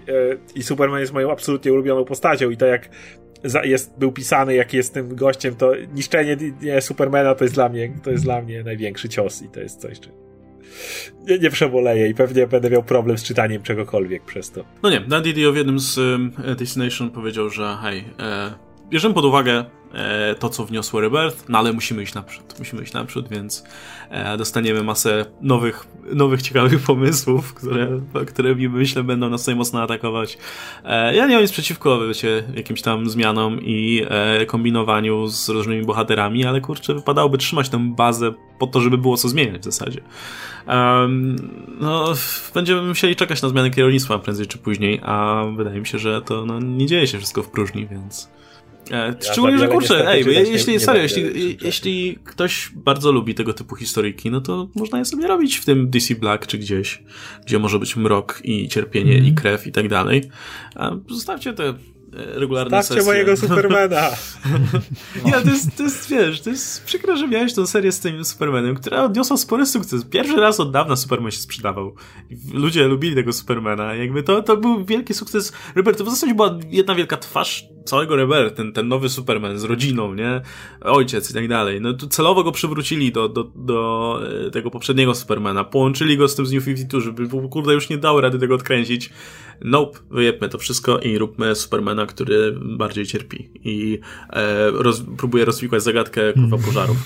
i Superman jest moją absolutnie ulubioną postacią i to jak Jest, był pisany, jak jest tym gościem, to niszczenie nie, Supermana to jest dla mnie to jest dla mnie największy cios i to jest coś, czy nie, nie przeboleję i pewnie będę miał problem z czytaniem czegokolwiek przez to. No nie, Dan Didio w jednym z um, Destination powiedział, że hej, e, bierzemy pod uwagę e, to, co wniosło Rebirth, no ale musimy iść naprzód, musimy iść naprzód, więc e, dostaniemy masę nowych, nowych ciekawych pomysłów, które, które myślę będą nas mocno atakować. E, ja nie mam nic przeciwko, wiecie, jakimś tam zmianom i e, kombinowaniu z różnymi bohaterami, ale kurczę, wypadałoby trzymać tę bazę po to, żeby było co zmieniać w zasadzie. Um, no, będziemy musieli czekać na zmianę kierownictwa prędzej czy później, a wydaje mi się, że to no, nie dzieje się wszystko w próżni, więc... Ja szczególnie, że kurczę, ej, bo jeśli, nie, serio, nie jeśli, jeśli, jeśli ktoś bardzo lubi tego typu historyjki, no to można je sobie robić w tym D C Black czy gdzieś, gdzie może być mrok i cierpienie mm. i krew i tak dalej. A zostawcie te regularne Zostawcie sesje. Mojego Supermana! No. Ja, to jest, to jest, wiesz, to jest przykre, że miałeś tą serię z tym Supermanem, która odniosła spory sukces. Pierwszy raz od dawna Superman się sprzedawał. Ludzie lubili tego Supermana. Jakby to, to był wielki sukces. Robert, to w zasadzie była jedna wielka twarz całego Rebirth, ten, ten nowy Superman z rodziną, nie? Ojciec i tak dalej. No tu celowo go przywrócili do, do, do tego poprzedniego Supermana. Połączyli go z tym z New pięćdziesiąt dwa, żeby kurde już nie dało rady tego odkręcić. Nope, wyjebmy to wszystko i róbmy Supermana, który bardziej cierpi i e, roz, próbuje rozwikłać zagadkę kurwa pożarów.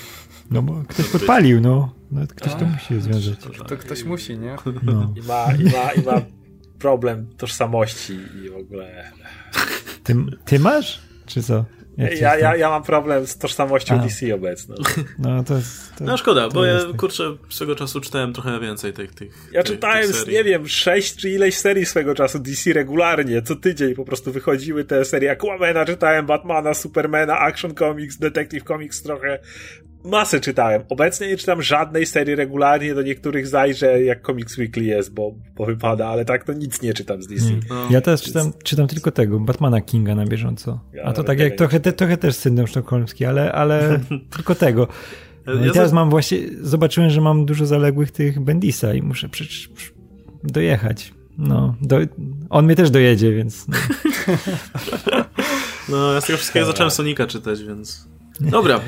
No bo ktoś podpalił, no. Nawet ktoś to musi związać. To, to ktoś musi, nie? No. I ma, i ma, i ma problem tożsamości i w ogóle... Ty, ty masz? Czy co? Ja, ja, ja mam problem z tożsamością A. D C obecną. No to jest... To, no szkoda, to bo ja, tak. kurczę, swego czasu czytałem trochę więcej tych, tych Ja tych, czytałem, tych serii. Nie wiem, sześć czy ileś serii swego czasu D C regularnie, co tydzień po prostu wychodziły te serie Aquamana, czytałem Batmana, Supermana, Action Comics, Detective Comics trochę... Masę czytałem. Obecnie nie czytam żadnej serii regularnie, do niektórych zajrzę jak Comics Weekly jest, bo, bo wypada, ale tak to nic nie czytam z D C. No, ja też czytam, czytam tylko tego, Batmana Kinga na bieżąco. Ja A to tak jak trochę, te, trochę też syndrom sztokholmski, ale, ale tylko tego. No i teraz mam właśnie, zobaczyłem, że mam dużo zaległych tych Bendisa i muszę przecież dojechać. No, do, on mnie też dojedzie, więc... No, no ja z tego wszystkiego zacząłem Sonika czytać, więc... Dobra,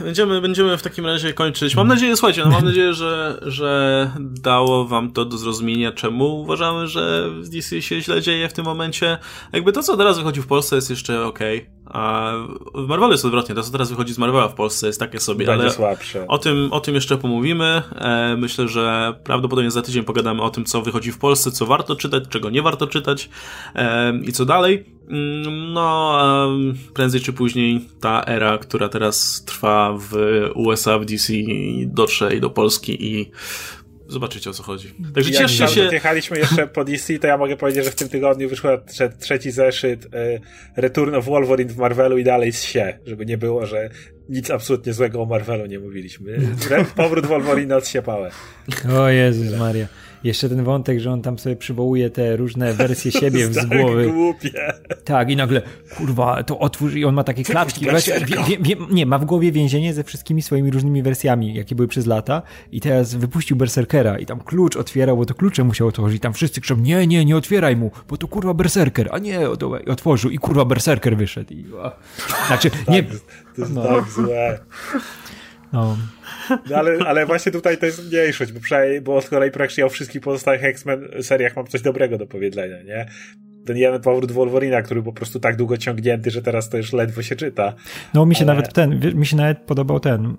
będziemy, będziemy w takim razie kończyć. Mam nadzieję, słuchajcie, no mam nadzieję, że, że dało wam to do zrozumienia, czemu uważamy, że w D C się źle dzieje w tym momencie. Jakby to, co teraz wychodzi w Polsce, jest jeszcze okej, okay, a w Marvelu jest odwrotnie. To, co teraz wychodzi z Marvela w Polsce, jest takie sobie, będzie ale słabsze. O tym, o tym jeszcze pomówimy. E, myślę, że prawdopodobnie za tydzień pogadamy o tym, co wychodzi w Polsce, co warto czytać, czego nie warto czytać e, i co dalej. No, prędzej czy później ta era, która teraz trwa w U S A, w D C, dotrze i do Polski i zobaczycie, o co chodzi. Także ja cieszcie się. Jechaliśmy jeszcze po D C, to ja mogę powiedzieć, że w tym tygodniu wyszła trze- trzeci zeszyt y, Return of Wolverine w Marvelu i dalej z się, żeby nie było, że nic absolutnie złego o Marvelu nie mówiliśmy. Powrót Wolverina odsiepałe. O Jezus Maria. Jeszcze ten wątek, że on tam sobie przywołuje te różne wersje siebie z głowy. Głupie. Tak, i nagle, kurwa, to otwórz i on ma takie klapki. Wie, wie, nie, ma w głowie więzienie ze wszystkimi swoimi różnymi wersjami, jakie były przez lata i teraz wypuścił Berserkera i tam klucz otwierał, bo to klucze musiał otworzyć i tam wszyscy krzyczą, nie, nie, nie otwieraj mu, bo to kurwa Berserker, a nie, otworzył i kurwa Berserker wyszedł. I, znaczy, nie... To jest no. tak złe. No. No ale, ale właśnie tutaj to jest mniejszość, bo, bo z kolei praktycznie o wszystkich pozostałych X-Men seriach mam coś dobrego do powiedzenia, nie? Ten jeden powrót Wolverina, który był po prostu tak długo ciągnięty, że teraz to już ledwo się czyta. No mi się ale... nawet ten, mi się nawet podobał ten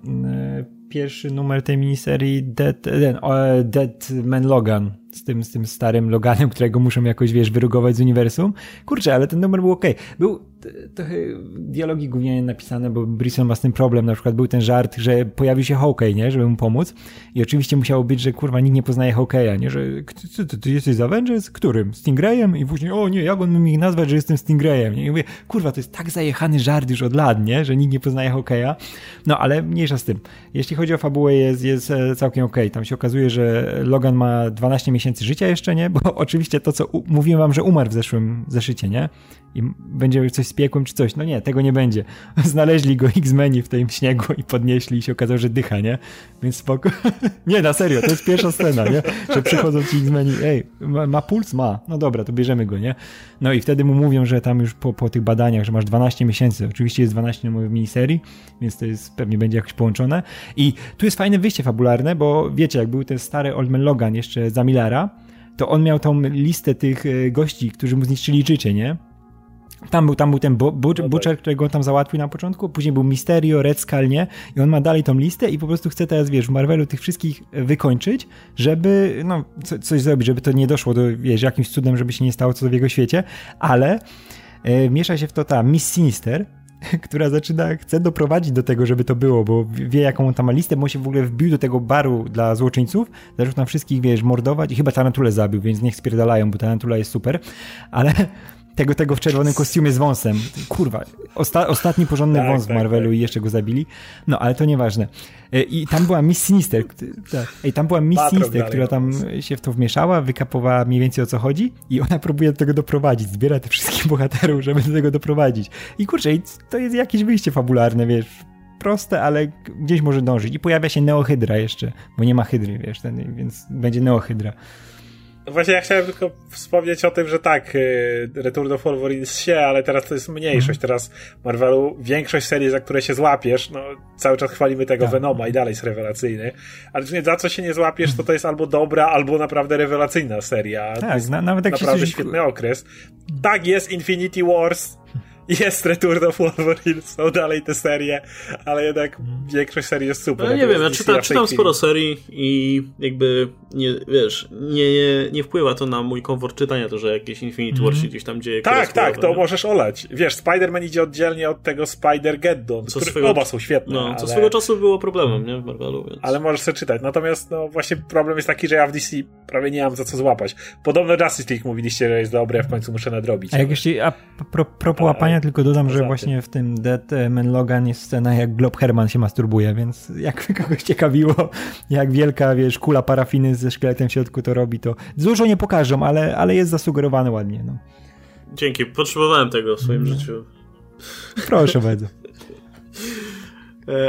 yy, pierwszy numer tej miniserii Dead, ten, uh, Dead Man Logan z tym, z tym starym Loganem, którego muszą jakoś, wiesz, wyrugować z uniwersum. Kurczę, ale ten numer był okej. Okay. Był trochę dialogi głównie napisane, bo Brisson ma z tym problem, na przykład był ten żart, że pojawił się Hawkeye, nie, żeby mu pomóc i oczywiście musiało być, że kurwa nikt nie poznaje Hawkeya, nie, że ty, ty, ty jesteś z Avengers? Którym? Stingrayem? I później, o nie, jak on mi ich nazwać, że jestem Stingrayem, nie, i mówię, kurwa, to jest tak zajechany żart już od lat, nie, że nikt nie poznaje Hawkeya, no ale mniejsza z tym. Jeśli chodzi o fabułę, jest, jest całkiem okej, okay. Tam się okazuje, że Logan ma dwanaście miesięcy życia jeszcze, nie, bo oczywiście to, co u- mówiłem wam, że umarł w zeszłym zeszycie, nie, i będzie coś z piekłem czy coś. No nie, tego nie będzie. Znaleźli go X-Meni w tym śniegu i podnieśli i się okazało, że dycha, nie? Więc spoko. Nie, na serio, to jest pierwsza scena, nie? Że przychodzą ci X-Meni, ej, ma, ma puls? Ma. No dobra, to bierzemy go, nie? No i wtedy mu mówią, że tam już po, po tych badaniach, że masz dwanaście miesięcy. Oczywiście jest dwanaście w miniserii, więc to jest, pewnie będzie jakoś połączone. I tu jest fajne wyjście fabularne, bo wiecie, jak był ten stary Old Man Logan jeszcze za Millara, to on miał tą listę tych gości, którzy mu zniszczyli życie, nie? Tam był, tam był ten bu- bu- Butcher, którego on tam załatwił na początku, później był Mysterio, Red Skull, nie? I on ma dalej tą listę i po prostu chce teraz, wiesz, w Marvelu tych wszystkich wykończyć, żeby, no, co, coś zrobić, żeby to nie doszło do, wiesz, jakimś cudem, żeby się nie stało co w jego świecie, ale y, miesza się w to ta Miss Sinister, która zaczyna, chce doprowadzić do tego, żeby to było, bo wie, jaką on tam ma listę, bo on się w ogóle wbił do tego baru dla złoczyńców, zaczął tam wszystkich, wiesz, mordować i chyba Tarantulę zabił, więc niech spierdalają, bo Tarantula jest super, ale... Tego, tego w czerwonym kostiumie z wąsem. Kurwa, osta- ostatni porządny tak, wąs w Marvelu tak, i jeszcze go zabili. No, ale to nieważne. I tam była Miss Sinister. Tak. Ej, tam była Miss Patron Sinister, która tam się w to wmieszała, wykapowała mniej więcej, o co chodzi i ona próbuje do tego doprowadzić. Zbiera tych wszystkich bohaterów, żeby do tego doprowadzić. I kurczę, to jest jakieś wyjście fabularne, wiesz. Proste, ale gdzieś może dążyć. I pojawia się Neohydra jeszcze, bo nie ma hydry, wiesz, ten, więc będzie Neohydra. Właśnie ja chciałem tylko wspomnieć o tym, że tak, Return of Wolverine się, ale teraz to jest mniejszość. Teraz Marvelu większość serii, za które się złapiesz, no cały czas chwalimy tego tak. Venoma i dalej jest rewelacyjny, ale za co się nie złapiesz, to to jest albo dobra, albo naprawdę rewelacyjna seria. Tak, na, nawet jak naprawdę się coś... świetny okres. Tak, jest Infinity Wars, jest Return of Wolverine, są dalej te serie, ale jednak większość serii jest super. No, nie wiem, ja czyta, czytam sporo serii i jakby nie, wiesz, nie, nie, nie wpływa to na mój komfort czytania, to, że jakieś Infinity War się gdzieś tam dzieje. Tak, spływa, tak, to nie? Możesz olać. Wiesz, Spider-Man idzie oddzielnie od tego Spider-Geddon, co swego, oba są świetne. No, co ale... swego czasu było problemem, nie, w Marvelu. Więc... Ale możesz sobie czytać. Natomiast no właśnie problem jest taki, że ja w D C prawie nie mam za co złapać. Podobno Justice League mówiliście, że jest dobre, a w końcu muszę nadrobić. A jak jeśli a propos łapania, tylko dodam, że właśnie w tym Dead Man Logan jest scena, jak Glob Herman się masturbuje, więc jakby kogoś ciekawiło, jak wielka, wiesz, kula parafiny ze szkieletem w środku to robi, to dużo nie pokażą, ale, ale jest zasugerowane ładnie. No. Dzięki, potrzebowałem tego w swoim no. życiu. Proszę bardzo.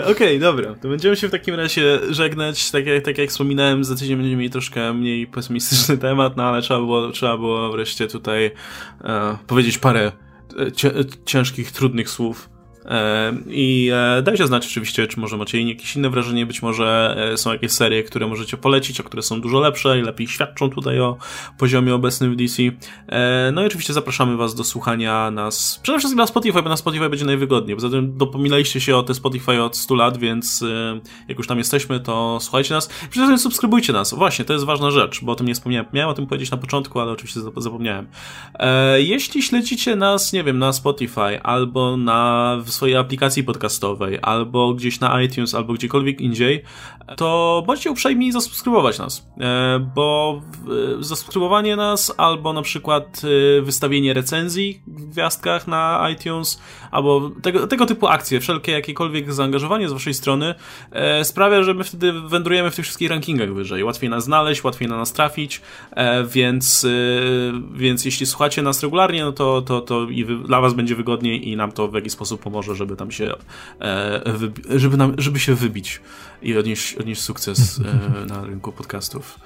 Okej, okay, dobra, to będziemy się w takim razie żegnać, tak jak, tak jak wspominałem, za tydzień będziemy mieli troszkę mniej pesymistyczny temat, no ale trzeba było, trzeba było wreszcie tutaj uh, powiedzieć parę Cię, ciężkich, trudnych słów I dajcie znać oczywiście, czy może macie jakieś inne wrażenie, być może są jakieś serie, które możecie polecić, a które są dużo lepsze i lepiej świadczą tutaj o poziomie obecnym w D C. No i oczywiście zapraszamy was do słuchania nas, przede wszystkim na Spotify, bo na Spotify będzie najwygodniej. Poza tym dopominaliście się o te Spotify od stu lat, więc jak już tam jesteśmy, to słuchajcie nas. Przede wszystkim subskrybujcie nas. Właśnie, to jest ważna rzecz, bo o tym nie wspomniałem. Miałem o tym powiedzieć na początku, ale oczywiście zapomniałem. Jeśli śledzicie nas, nie wiem, na Spotify albo na swojej aplikacji podcastowej, albo gdzieś na iTunes, albo gdziekolwiek indziej, to bądźcie uprzejmi zasubskrybować nas, bo zasubskrybowanie nas, albo na przykład wystawienie recenzji w gwiazdkach na iTunes, albo tego, tego typu akcje, wszelkie jakiekolwiek zaangażowanie z waszej strony sprawia, że my wtedy wędrujemy w tych wszystkich rankingach wyżej, łatwiej nas znaleźć, łatwiej na nas trafić, więc, więc jeśli słuchacie nas regularnie, no to, to, to i dla was będzie wygodniej i nam to w jakiś sposób pomoże, żeby tam się żeby, nam, żeby się wybić i odnieść, odnieść sukces na rynku podcastów.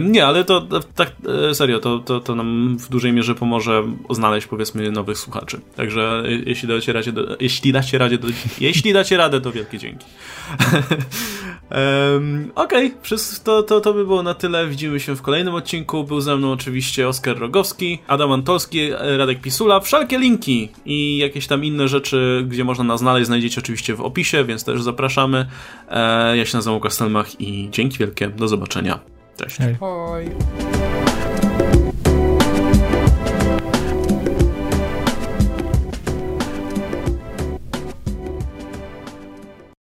Nie, ale to tak serio, to, to, to nam w dużej mierze pomoże znaleźć, powiedzmy, nowych słuchaczy. Także jeśli dacie radę, do, jeśli dacie radę, do, jeśli dacie radę, to wielkie dzięki. um, Okej, okay. to, to, to by było na tyle. Widzimy się w kolejnym odcinku. Był ze mną oczywiście Oskar Rogowski, Adam Antolski, Radek Pisula. Wszelkie linki i jakieś tam inne rzeczy, gdzie można nas znaleźć, znajdziecie oczywiście w opisie, więc też zapraszamy. Ja się nazywam Łukasz Stelmach i dzięki wielkie. Do zobaczenia. Cześć. Hej. Hej.